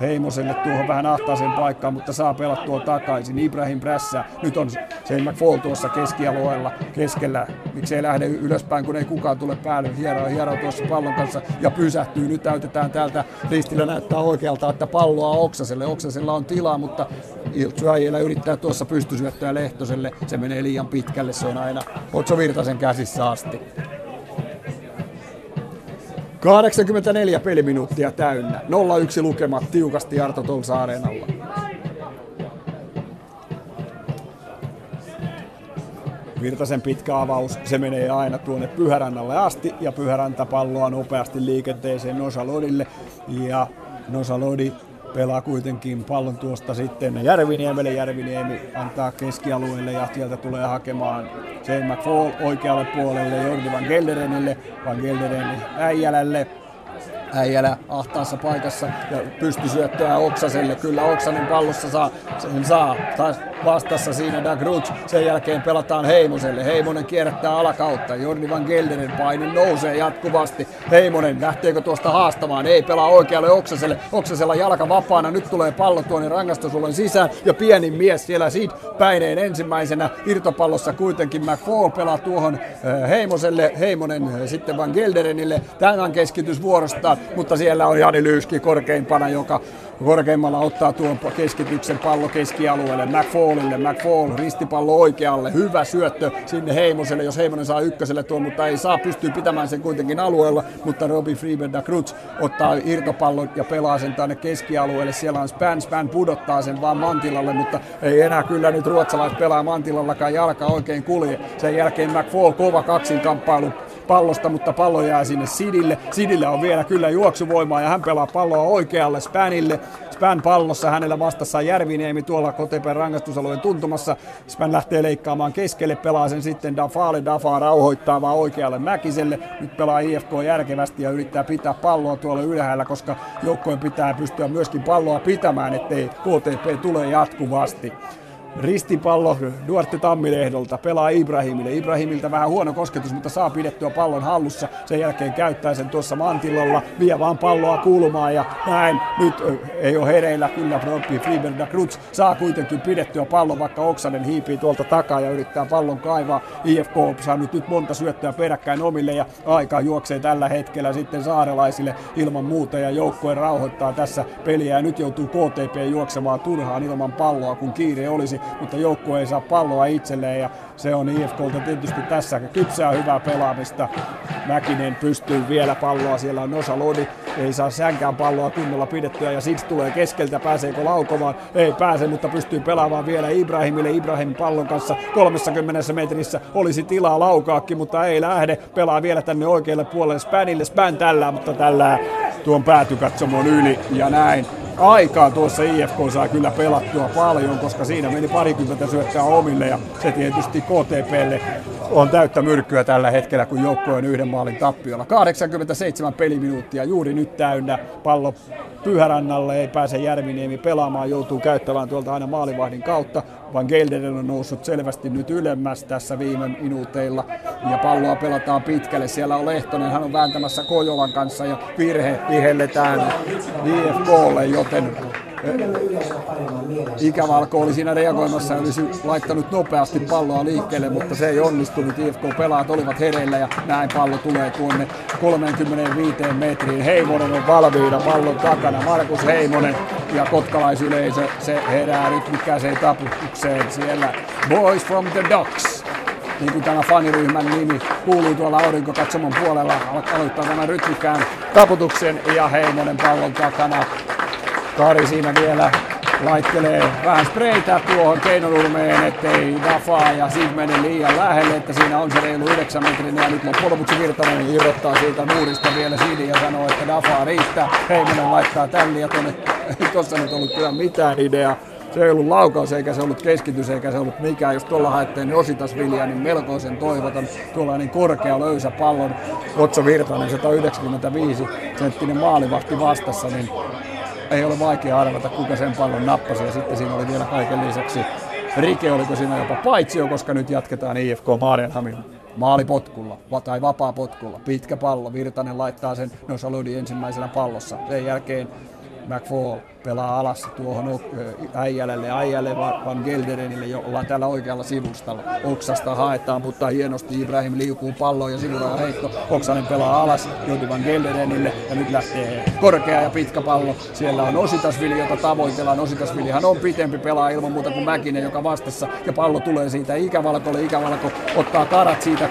Heimoselle tuohon vähän ahtaaseen paikkaan, mutta saa pelattua takaisin. Ibrahim prässää. Nyt on Shane McFall tuossa keskialueella keskellä. Miksei lähde ylöspäin, kun ei kukaan tule päälle. Hieroo tuossa pallon kanssa ja pysähtyy. Nyt täytetään täältä. Ristilä näyttää oikealta, että palloa Oksaselle. Oksasella on tilaa, mutta Iltsuäijälä yrittää tuossa pystysyöttöä Lehtoselle. Se menee liian pitkälle. Se on aina Otso Virtasen käsissä asti. 84 peliminuuttia täynnä. 0-1 lukemat tiukasti Arto Tolsa Areenalla. Virtasen pitkä avaus, se menee aina tuonne Pyhärannalle asti ja Pyhäranta palloa nopeasti liikenteeseen Nosa Lodille. Ja Nosa Lodi pelaa kuitenkin pallon tuosta sitten Järviniemelle. Järviniemi antaa keskialueelle ja sieltä tulee hakemaan Shane McFall oikealle puolelle Jordi Van Gelderenille, Van Gelderen Äijälälle. Äijälä ahtaassa paikassa ja pystysyöttöä Oksaselle. Kyllä Oksanen pallossa saa. Taas vastassa siinä Dagruc. Sen jälkeen pelataan Heimoselle. Heimonen kierrättää alakautta. Jordi Van Gelderen paine nousee jatkuvasti. Heimonen lähteekö tuosta haastamaan? Ei, pelaa oikealle Oksaselle. Oksasella jalka vapaana. Nyt tulee pallo tuonne rangaistusalueen sisään. Ja pieni mies siellä Sid päineen ensimmäisenä. Irtopallossa kuitenkin McFall pelaa tuohon Heimoselle. Heimonen sitten Van Gelderenille. Tämän keskitys vuorostaan. Mutta siellä on Jani Lyyski korkeimpana, joka korkeimmalla ottaa tuon keskityksen pallo keskialueelle. McFallille, McFall ristipallo oikealle, hyvä syöttö sinne Heimoselle, jos Heimonen saa ykköselle tuon, mutta ei saa, pystyy pitämään sen kuitenkin alueella, mutta Robbie Freeman da Cruz ottaa irtopallon ja pelaa sen tänne keskialueelle, siellä on Span pudottaa sen vaan Mantilalle, mutta ei enää kyllä nyt ruotsalaiset pelaa Mantilallakaan, jalka oikein kulje, sen jälkeen McFall kova kaksinkamppailu pallosta, mutta pallo jää sinne Sidille. Sidillä on vielä kyllä juoksuvoimaa ja hän pelaa palloa oikealle Spänille. Spän pallossa, hänellä vastassa Järviniemi tuolla KTP:n rangaistusalueen tuntumassa. Spän lähtee leikkaamaan keskelle, pelaa sen sitten Dafaalle. Dafaa rauhoittaa vaan oikealle Mäkiselle. Nyt pelaa IFK järkevästi ja yrittää pitää palloa tuolla ylhäällä, koska joukkojen pitää pystyä myöskin palloa pitämään, ettei KTP tule jatkuvasti. Ristipallo Duarte Tammilehdolta, pelaa Ibrahimille. Ibrahimiltä vähän huono kosketus, mutta saa pidettyä pallon hallussa. Sen jälkeen käyttää sen tuossa Mantilalla, vie vaan palloa kulmaan ja näin. Nyt ei ole hereillä, kyllä Robby Friberg da Cruz saa kuitenkin pidettyä pallon, vaikka Oksanen hiipii tuolta takaa ja yrittää pallon kaivaa. IFK on saanut nyt monta syöttöä peräkkäin omille ja aika juoksee tällä hetkellä sitten saarelaisille ilman muuta. Ja joukkue rauhoittaa tässä peliä ja nyt joutuu KTP juoksemaan turhaan ilman palloa, kun kiire olisi. Mutta joukkue ei saa palloa itselleen ja se on IFK:lta tietysti tässä kypsää hyvää pelaamista. Mäkinen pystyy vielä palloa, siellä on Nosa Lodi, ei saa sänkään palloa kunnolla pidettyä ja Sitz tulee keskeltä, pääseekö laukomaan? Ei pääse, mutta pystyy pelaamaan vielä Ibrahimille, Ibrahim pallon kanssa 30 metrissä, olisi tilaa laukaakin, mutta ei lähde, pelaa vielä tänne oikealle puolelle Spänille, Spän tällään, mutta tällään tuon päätykatsomon yli ja näin. Aikaa tuossa IFK saa kyllä pelattua paljon, koska siinä meni 20 syöttää omille ja se tietysti KTP:lle on täyttä myrkkyä tällä hetkellä, kun joukkue on yhden maalin tappiolla. 87 peliminuuttia juuri nyt täynnä. Pallo Pyhärannalle, ei pääse Järviniemi pelaamaan, joutuu käyttämään tuolta aina maalivahdin kautta. Van Gelderen on noussut selvästi nyt ylemmäs tässä viime minuuteilla ja palloa pelataan pitkälle. Siellä on Lehtonen, hän on vääntämässä Kojolan kanssa ja virhe vihelletään IFK:lle, joten Ikävalko oli siinä reagoimassa ja olisi laittanut nopeasti palloa liikkeelle, mutta se ei onnistunut. IFK-pelaat olivat hereillä ja näin pallo tulee tuonne 35 metriin. Heimonen on valmiina pallon takana. Markus Heimonen ja kotkalaisyleisö, se herää rytmikäiseen taputukseen siellä. Boys from the Docks, niin kuin tämä faniryhmän nimi kuuluu tuolla aurinkokatsomon puolella. Aloittaa tämän rytmikään taputuksen ja Heimonen pallon takana. Kari siinä vielä laittelee vähän spreitä tuohon keinonurmeen, ettei Dafaa ja siitä mene liian lähelle, että siinä on se reilu 9 metrin ja nyt loppujen lopuksi Virtanen irrottaa siitä muurista vielä sidin ja sanoo, että Dafaa riittää. Heimonen laittaa tälli ja tuonne, tuossa nyt ollut kyllä mitään ideaa. Se ei ollut laukaus, eikä se ollut keskitys, eikä se ollut mikään. Jos tuolla haettiin niin ositasviljaa, niin melkoisen toivotan. Tuollainen korkea löysä pallon. Otso Virtanen, 195 senttinen maalivahti vastassa, niin ei ole vaikea arvata, kuka sen pallon nappasi, ja sitten siinä oli vielä kaiken lisäksi Rike, oliko siinä jopa paitsio, koska nyt jatketaan IFK Maarenhamin maalipotkulla, tai vapaapotkulla. Pitkä pallo, Virtanen laittaa sen Nosalodin ensimmäisenä pallossa. Sen jälkeen McFall pelaa alas tuohon Äijälle Van Gelderenille, jolla täällä oikealla sivustalla. Oksasta haetaan, mutta hienosti Ibrahim liukuu palloon ja sivuraja heitto. Oksanen pelaa alas, joutuu Van Gelderenille ja nyt lähtee korkea ja pitkä pallo. Siellä on Ositasvili, jota tavoitellaan. Ositasvilihan on pitempi, pelaa ilman muuta kuin Mäkinen, joka vastassa. Ja pallo tulee siitä Ikävalkolle. Ikävalko ottaa karat siitä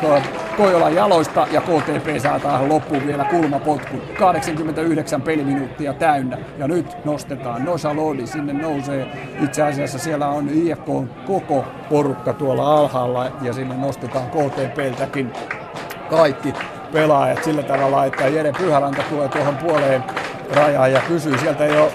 Kojolan jaloista ja KTP saa tähän loppuun vielä kulmapotku. 89 peliminuuttia täynnä ja nyt nostetaan. Nosalodi sinne nousee. Itse asiassa siellä on IFK:n koko porukka tuolla alhaalla ja sinne nostetaan KTP:ltäkin kaikki pelaajat sillä tavalla, että Jere Pyhäläntä tulee tuohon puoleen rajaan ja kysyy. Sieltä ei ole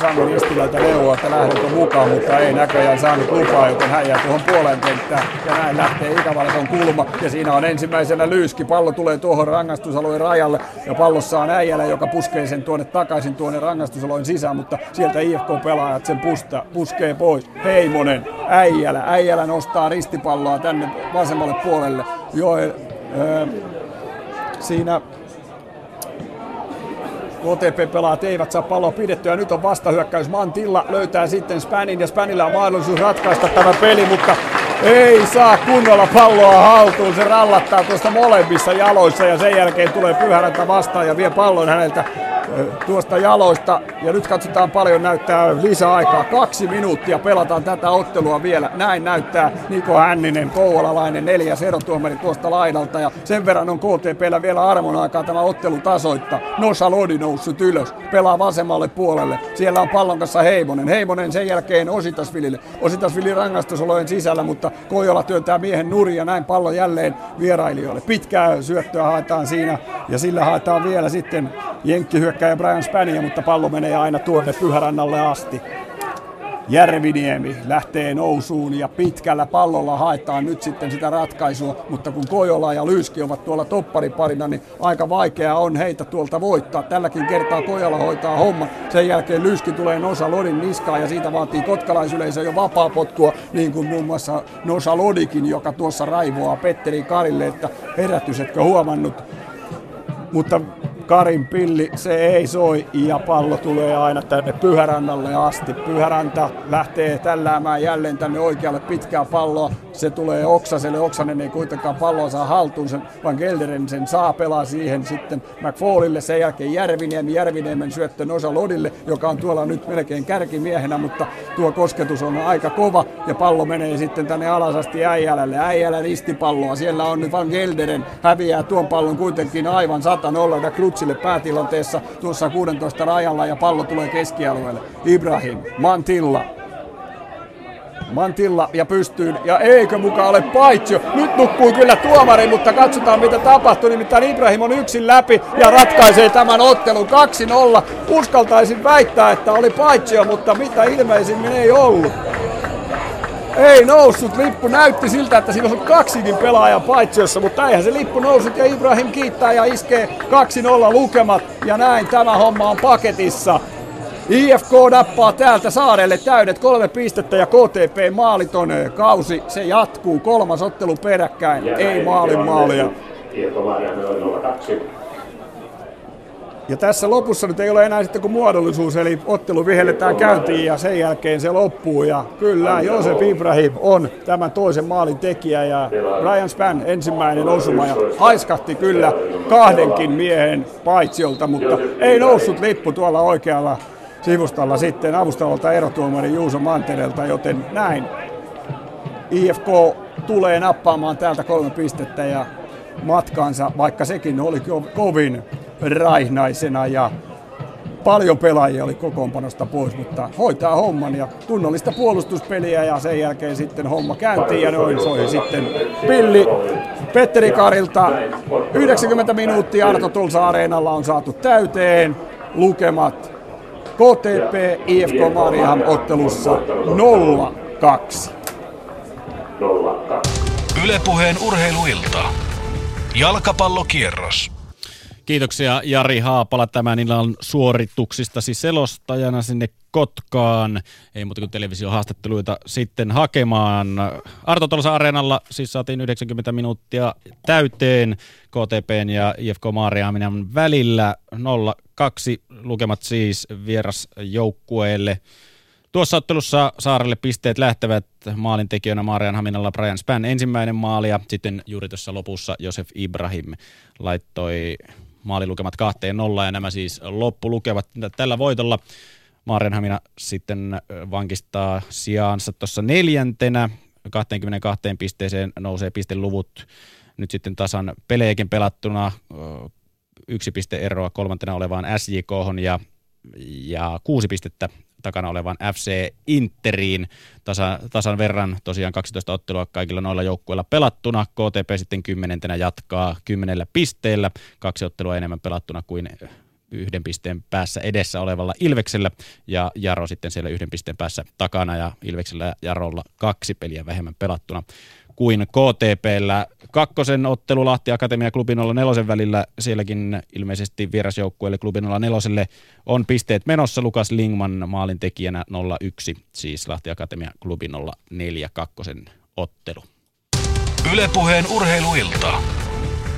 Samu Ristilältä neuvoa, että lähdetään mukaan, mutta ei näköjään saanut lupaa, joten hän jää tuohon puoleen kenttään. Ja näin lähtee Ikävalkon kulma ja siinä on ensimmäisenä Lyyski. Pallo tulee tuohon rangaistusalueen rajalle ja pallossa on Äijälä, joka puskee sen tuonne takaisin tuonne rangaistusalueen sisään, mutta sieltä IFK-pelaajat sen puskee pois. Heimonen, Äijälä. Äijälä nostaa ristipalloa tänne vasemmalle puolelle. Siinä KTP-pelaat eivät saa palloa pidettyä, nyt on vastahyökkäys. Mantilla löytää sitten Spänin ja Spänillä on mahdollisuus ratkaista tämä peli, mutta ei saa kunnolla palloa haltuun. Se rallattaa tuosta molemmissa jaloissa ja sen jälkeen tulee Pyhäräntä vastaan ja vie pallon häneltä tuosta jaloista. Ja nyt katsotaan, paljon näyttää lisäaikaa. 2 minuuttia pelataan tätä ottelua vielä. Näin näyttää Niko Hänninen, kouvolalainen, 4 erotuomari tuosta laidalta. Ja sen verran on KTP:llä vielä armon aikaa tämä ottelu tasoittaa. Nosalodi noussut ylös, pelaa vasemmalle puolelle. Siellä on pallon kanssa Heimonen. Heimonen sen jälkeen Ositasvilille. Ositasvili rangaistusolojen sisällä, mutta Kojola työntää miehen nurin ja näin pallo jälleen vierailijoille. Pitkää syöttöä haetaan siinä ja sillä haetaan vielä sitten jenkkihyökkäjä Brian Spania, mutta pallo menee aina tuonne Pyhärannalle asti. Järviniemi lähtee nousuun ja pitkällä pallolla haetaan nyt sitten sitä ratkaisua, mutta kun Kojola ja Lyyski ovat tuolla toppariparina, niin aika vaikea on heitä tuolta voittaa. Tälläkin kertaa Kojola hoitaa homman. Sen jälkeen Lyyski tulee Nosalodin niskaan ja siitä vaatii kotkalaisyleisö jo vapaapotkua, niin kuin muun muassa Nosalodikin, joka tuossa raivoaa Petteri Karille, että herätys etkö huomannut. Mutta Karin pilli, se ei soi ja pallo tulee aina tänne Pyhärannalle asti. Pyhäranta lähtee tälläämään jälleen tänne oikealle pitkää palloa. Se tulee Oksaselle. Oksanen ei kuitenkaan palloa saa haltuun, vaan Gelderen sen saa, pelaa siihen sitten McFallille. Sen jälkeen Järviniemen syöttö Nosalodille, joka on tuolla nyt melkein kärkimiehenä, mutta tuo kosketus on aika kova. Ja pallo menee sitten tänne alasasti Äijälälle. Äijälä ristipalloa. Siellä on nyt Van Gelderen, häviää tuon pallon kuitenkin aivan 100-0 Klutsille päätilanteessa tuossa 16 rajalla ja pallo tulee keskialueelle. Ibrahim, Mantilla ja pystyyn ja eikö muka ole paitsio. Nyt nukkuu kyllä tuomari, mutta katsotaan mitä tapahtuu. Nimittäin Ibrahim on yksin läpi ja ratkaisee tämän ottelun 2-0. Uskaltaisin väittää, että oli paitsio, mutta mitä ilmeisimmin ei ollut. Ei noussut, lippu näytti siltä, että siinä on kaksikin pelaajan paitsiossa, mutta eihän se lippu noussut ja Ibrahim kiittää ja iskee 2-0 lukemat ja näin tämä homma on paketissa. IFK nappaa täältä saarelle täydet 3 pistettä ja KTP maaliton kausi, se jatkuu 3. ottelu peräkkäin, ei maalin maalia. Ja tässä lopussa nyt ei ole enää sitten kuin muodollisuus, eli ottelu vihelletään käyntiin ja sen jälkeen se loppuu. Ja kyllä, Josef Ibrahim on tämän toisen maalin tekijä ja Ryan Spann ensimmäinen osuma ja haiskahti kyllä kahdenkin miehen paitsiolta, mutta ei noussut lippu tuolla oikealla sivustalla sitten avustavalta erotuomari Juuso Mantereelta, joten näin IFK tulee nappaamaan täältä 3 pistettä ja matkaansa, vaikka sekin oli kovin raihnaisena ja paljon pelaajia oli kokoonpanosta pois, mutta hoitaa homman ja tunnollista puolustuspeliä ja sen jälkeen sitten homma käyntiin ja noin soi sitten pilli Petteri Karilta. 90 minuuttia Arto Tolsa Areenalla on saatu täyteen, lukemat KTP IFK Mariaham ottelussa 0-2. Yle Puheen urheiluilta. Jalkapallokierros. Kiitoksia Jari Haapala tämän illan suorituksista, siis selostajana sinne Kotkaan. Ei muuta kuin televisiohaastatteluita sitten hakemaan. Arto Tolsa Areenalla siis saatiin 90 minuuttia täyteen KTP:n ja IFK Maarihamnian välillä 0-2 lukemat siis vierasjoukkueelle. Tuossa ottelussa saarelle pisteet lähtevät maalintekijänä Maarianhaminalla Brian Spann ensimmäinen maali ja sitten juuri tuossa lopussa Josef Ibrahim laittoi maalilukemat 2-0 ja nämä siis loppulukevat. Tällä voitolla Maarianhamina sitten vankistaa sijaansa tuossa 4. 22 pisteeseen nousee pisteluvut nyt sitten tasan pelejäkin pelattuna 1 piste eroa 3. olevaan SJK:hon ja 6 pistettä takana olevan FC Interiin tasan verran, tosiaan 12 ottelua kaikilla noilla joukkueilla pelattuna. KTP sitten 10. jatkaa 10 pisteellä, 2 ottelua enemmän pelattuna kuin 1 pisteen päässä edessä olevalla Ilveksellä ja Jaro sitten siellä 1 pisteen päässä takana ja Ilveksellä ja Jarolla 2 peliä vähemmän pelattuna kuin KTP:llä. 2. ottelu Lahti Akatemia Klubi 04 välillä, sielläkin ilmeisesti vierasjoukkueelle Klubi 04 on pisteet menossa. Lukas Lingman maalintekijänä 0-1, siis Lahti Akatemia Klubi 04 2. ottelu. Yle Puheen urheiluilta.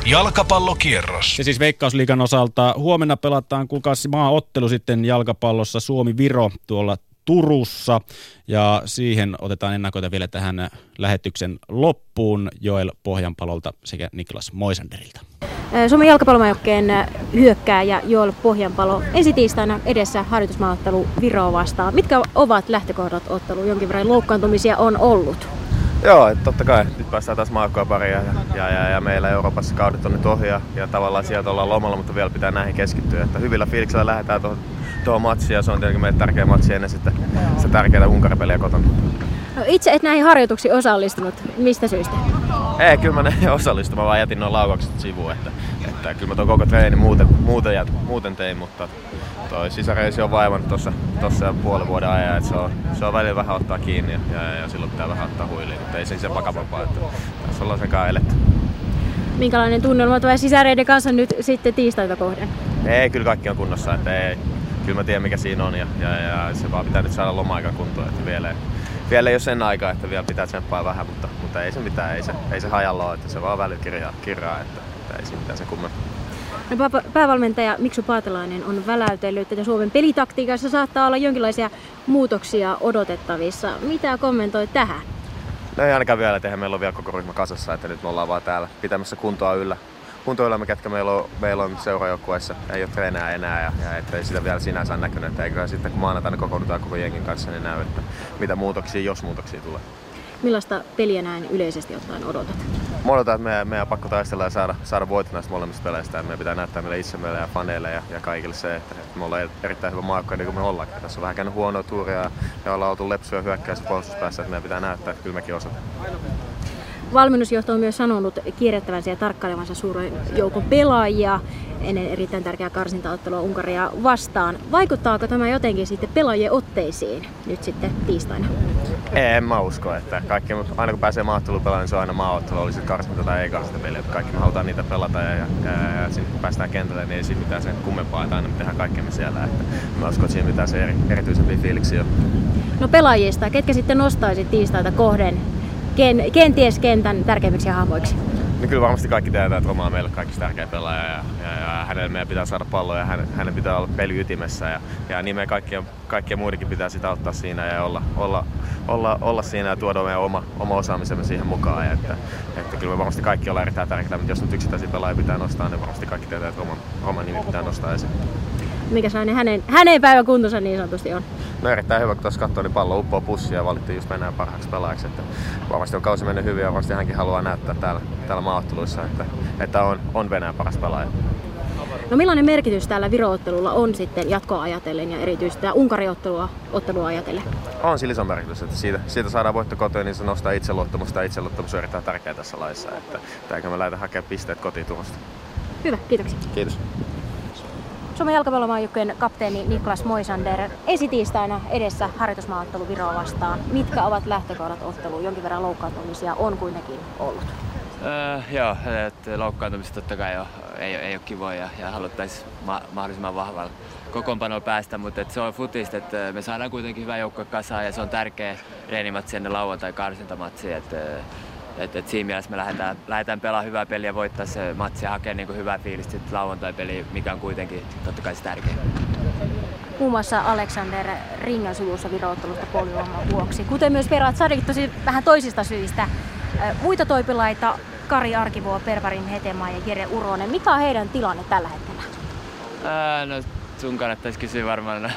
Jalkapallokierros. Ja siis Veikkausliigan osalta huomenna pelataan kuulkaas maaottelu sitten jalkapallossa Suomi-Viro tuolla Turussa ja siihen otetaan ennakoita vielä tähän lähetyksen loppuun Joel Pohjanpalolta sekä Niklas Moisanderilta. Suomen jalkapallomaajoukkueen hyökkääjä Joel Pohjanpalo, ensi tiistaina edessä harjoitusmaaottelu Viroa vastaan. Mitkä ovat lähtökohdat otteluun? Jonkin verran loukkaantumisia on ollut. Joo, totta kai. Nyt päästään taas maajoukkueen pariin ja meillä Euroopassa kaudet on nyt ohi ja tavallaan sieltä ollaan lomalla, mutta vielä pitää näihin keskittyä. Että hyvillä fiiliksellä lähdetään tuohon matsiin ja se on tietenkin meille tärkeä matsi ennen sitten se tärkeää Unkaripeliä kotona. No itse et näihin harjoituksiin osallistunut. Mistä syystä? Ei, kyllä mä näin osallistuin. Mä vaan jätin nuo laukaukset sivuun. Että kyllä mä tuon koko treeni muuten tein, mutta toi sisäreisi on vaivannut tuossa puolen vuoden ajan. Että se on välillä vähän ottaa kiinni ja silloin pitää vähän ottaa huiliin, mutta ei se vakavampaa. Että tässä ollaan senkaan eletty. Minkälainen tunnelma tuo sisäreiden kanssa nyt sitten tiistaita kohden? Ei, kyllä kaikki on kunnossa. Että ei. Kyllä mä tiedän mikä siinä on ja se vaan pitää nyt saada loma-aika kuntoon, että vielä ei ole sen aikaa, että vielä pitää tsemppaa vähän, mutta ei se mitään, ei se hajalla ole, että se vaan välillä kirjaa, että ei se mitään se kumman. No, päävalmentaja Miksu Paatelainen on väläytellyt, että Suomen pelitaktiikassa saattaa olla jonkinlaisia muutoksia odotettavissa. Mitä kommentoit tähän? No ei ainakaan vielä, että meillä on vielä koko ryhmä kasassa, että nyt me ollaan vaan täällä pitämässä kuntoa yllä. Kuntoillamme, ketkä meillä on seurajoukkueessa, ei ole treenää enää ja ettei sitä vielä sinänsä näkynyt, että eiköhän sitten kun maanantaina kokoonnutaan koko jengin kanssa, niin näy, että mitä muutoksia, jos muutoksia tulee. Millaista peliä näin yleisesti ottaen odotat? Mä odotan, että meidän on pakko taistella ja saada voitto näistä molemmista peleistä. Meidän pitää näyttää meille itsemmille ja faneille ja kaikille se, että me ollaan erittäin hyvä maajoukko niin kuin me ollaan. Tässä on vähän käynyt huonoa tuuria ja ollaan oltu lepsuja hyökkäystä puolustuspäässä, että meidän pitää näyttää, että kyllä mekin osataan. Valmennusjohto on myös sanonut kierrättävänsä ja tarkkailevansa suuren joukon pelaajia ennen erittäin tärkeää karsintaottelua Unkaria vastaan. Vaikuttaako tämä jotenkin sitten pelaajien otteisiin nyt sitten tiistaina? En mä usko, että kaikki, aina kun pääsee maaottelupelalle, niin se on aina maaottelu, oli sitten karsinta tai ei karsinta peliä. Kaikki me halutaan niitä pelata ja sinne kun päästään kentälle, niin ei siinä mitään sen kummempaa, että aina me tehdään kaikkemme siellä. Että mä uskon, että siinä mitään se erityisempi fiiliksi on. No pelaajista, ketkä sitten nostaisit tiistaita kohden kenties kentän tärkeimmiksi hahmoiksi? Niin kyllä varmasti kaikki tietää, että Roma on meille kaikista tärkeä pelaaja ja hänelle meidän pitää saada palloa ja hänen pitää olla peliytimessä ja niin meidän kaikkien muidenkin pitää sitä auttaa siinä ja olla siinä ja tuoda meidän oma osaamisemme siihen mukaan. Että kyllä me varmasti kaikki ollaan erittäin tärkeää, mutta jos nyt yksittäisiä pelaajia pitää nostaa, niin varmasti kaikki tietää, että Roman nimi pitää nostaa esiin. Mikä sellainen hänen päiväkuntonsa niin sanotusti on? No erittäin hyvä, kun tuossa katsoo, niin pallo uppoo pussia ja valittiin just mennään parhaaksi pelaajaksi. Että varmasti on kausi mennyt hyvin ja varmasti hänkin haluaa näyttää täällä maaotteluissa, että on Venäjän paras pelaaja. No millainen merkitys tällä Viro-ottelulla on sitten jatkoa ajatellen ja erityisesti tämä Unkari-ottelua ajatellen? On sillä iso merkitys, että siitä saadaan voitto kotiin, niin se nostaa itseluottamusta ja itseluottamus on erittäin tärkeää tässä lajissa. Että me lähdetään hakemaan pisteet kotiin Turusta. Hyvä, kiitoksia. Kiitos. Suomen jalkapallomaajoukkueen kapteeni Niklas Moisander, ensi tiistaina edessä harjoitusmaaottelu Viroa vastaan. Mitkä ovat lähtökohdat otteluun? Jonkin verran loukkaantumisia on kuitenkin ollut. Joo, että loukkaantumista totta kai ei ole kivoja ja haluttaisiin mahdollisimman vahvalla kokoonpanolla päästä, mutta se on futista, että me saadaan kuitenkin hyvä joukko kasaan ja se on tärkeä reenimatsi ennen lauantai karsintamatsia. Et siinä mielessä me lähdetään pelaamaan hyvää peliä ja voittaa se matsi ja hakea niin hyvää fiilistä lauantai-peliä, mikä on kuitenkin totta kai se tärkeää. Muun muassa Aleksander Rinnen suvussa Viro-ottelusta polvivamman vuoksi, kuten myös Perat Sadik tosi vähän toisista syistä. Muita toipilaita Kari Arkivuo, Per-Varin Hetemaa ja Jere Uronen. Mikä on heidän tilanne tällä hetkellä? No sun kannattaisi kysyä varmaan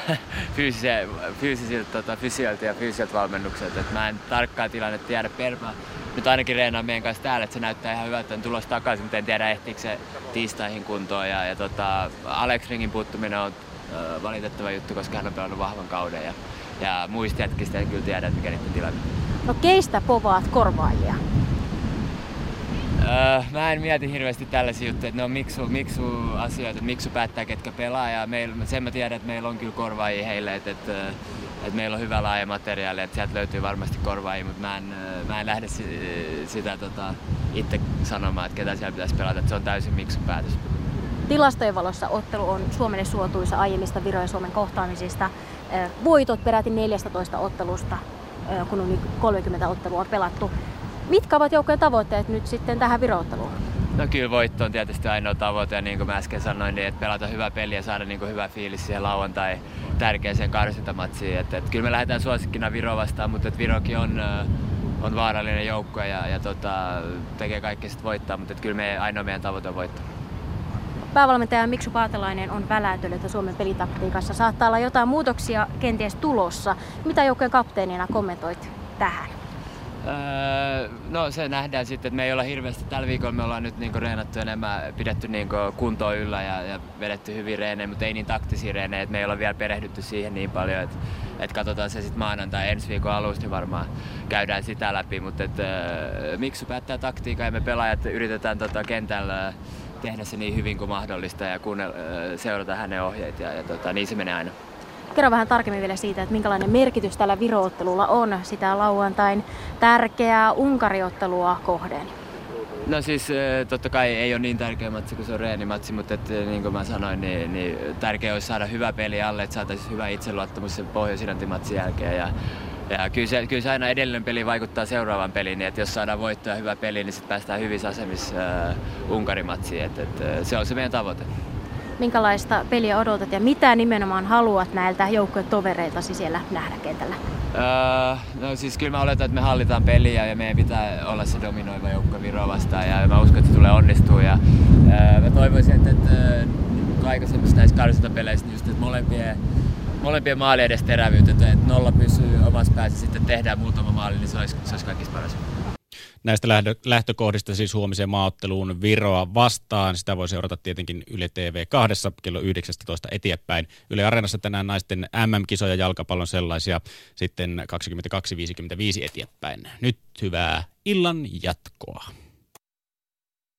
fysiolta ja fyysiolta valmennukselta. Mä en tarkkaa tilannetta tiedä. Nyt ainakin reenaa meidän kanssa täällä, että se näyttää ihan hyvältä, on tulossa takaisin, mutta en tiedä ehtiikö se tiistaihin kuntoon. Alex Ringin puuttuminen on valitettava juttu, koska hän on pelannut vahvan kauden ja muista jätkistä en kyllä tiedä, mikä niiden tilanne. No keistä povaat korvaajia? Mä en mieti hirveästi tällaisia juttuja, että ne on miksu-asioita, miksu päättää ketkä pelaa ja sen mä tiedän, että meillä on kyllä korvaajia heille. Että meillä on hyvä laaja materiaali, että sieltä löytyy varmasti korvaajia, mutta mä en lähde sitä itse sanomaan, että ketä siellä pitäisi pelata. Että se on täysin miksun päätös. Tilastojen valossa ottelu on Suomelle suotuisa aiemmista Viron ja Suomen kohtaamisista. Voitot peräti 14 ottelusta, kun on 30 ottelua pelattu. Mitkä ovat joukkojen tavoitteet nyt sitten tähän Viro-otteluun? No kyllä voitto on tietysti ainoa tavoite ja niin kuin mä äsken sanoin, niin että pelata hyvä peli ja saada niin kuin hyvä fiilis siihen lauantai tärkeäseen karsintamatsiin. Että kyllä me lähdetään suosikkina Viroa vastaan, mutta että Virokin on vaarallinen joukko ja tekee kaikkea sitten voittaa, mutta että kyllä ainoa meidän tavoite on voittaa. Päävalmentaja Miksu Paatelainen on väläytellyt, että Suomen pelitaktiikassa saattaa olla jotain muutoksia kenties tulossa. Mitä joukkueen kapteenina kommentoit tähän? No se nähdään sitten, että me ei olla hirveästi tällä viikolla, me ollaan nyt niinku reenattu enemmän, pidetty niinku kuntoa yllä ja vedetty hyviä reenejä, mutta ei niin taktisia reenejä, että me ei olla vielä perehdytty siihen niin paljon, että katsotaan se sitten maanantai ensi viikon alusta niin varmaan käydään sitä läpi, mutta miksi päättää taktiikkaa ja me pelaajat yritetään kentällä tehdä se niin hyvin kuin mahdollista ja seurata hänen ohjeet ja niin se menee aina. Kerro vähän tarkemmin vielä siitä, että minkälainen merkitys tällä Viro-ottelulla on sitä lauantain tärkeää Unkari-ottelua kohden. No siis totta kai ei ole niin tärkeä matsi kuin se on reenimatsi, mutta niin kuin mä sanoin, niin tärkeää olisi saada hyvä peli alle, että saataisiin hyvä itseluottamus sen Pohjois-Irlanti-matsin jälkeen. Ja kyllä se aina edellinen peli vaikuttaa seuraavaan peliin, niin että jos saadaan voittoa ja hyvä peli, niin sitten päästään hyvissä asemissa Unkari-matsiin. Se on se meidän tavoite. Minkälaista peliä odotat ja mitä nimenomaan haluat näiltä joukkueen tovereiltasi siellä nähdä kentällä? No siis kyllä mä oletan, että me hallitaan peliä ja meidän pitää olla se dominoiva joukkue Viroa vastaan ja mä uskon, että se tulee onnistua. Mä toivoisin, että aikaisemmissa näissä karsintapeleissä just, että molempien maalien edes terävyytetään, että nolla pysyy omassa päässä, sitten tehdään muutama maali, niin se olisi kaikista paras. Näistä lähtökohdista siis huomiseen maaotteluun Viroa vastaan. Sitä voi seurata tietenkin Yle TV 2 kello 19 eteenpäin. Yle Areenassa tänään naisten MM-kisoja jalkapallon sellaisia sitten 22.55 eteenpäin. Nyt hyvää illan jatkoa.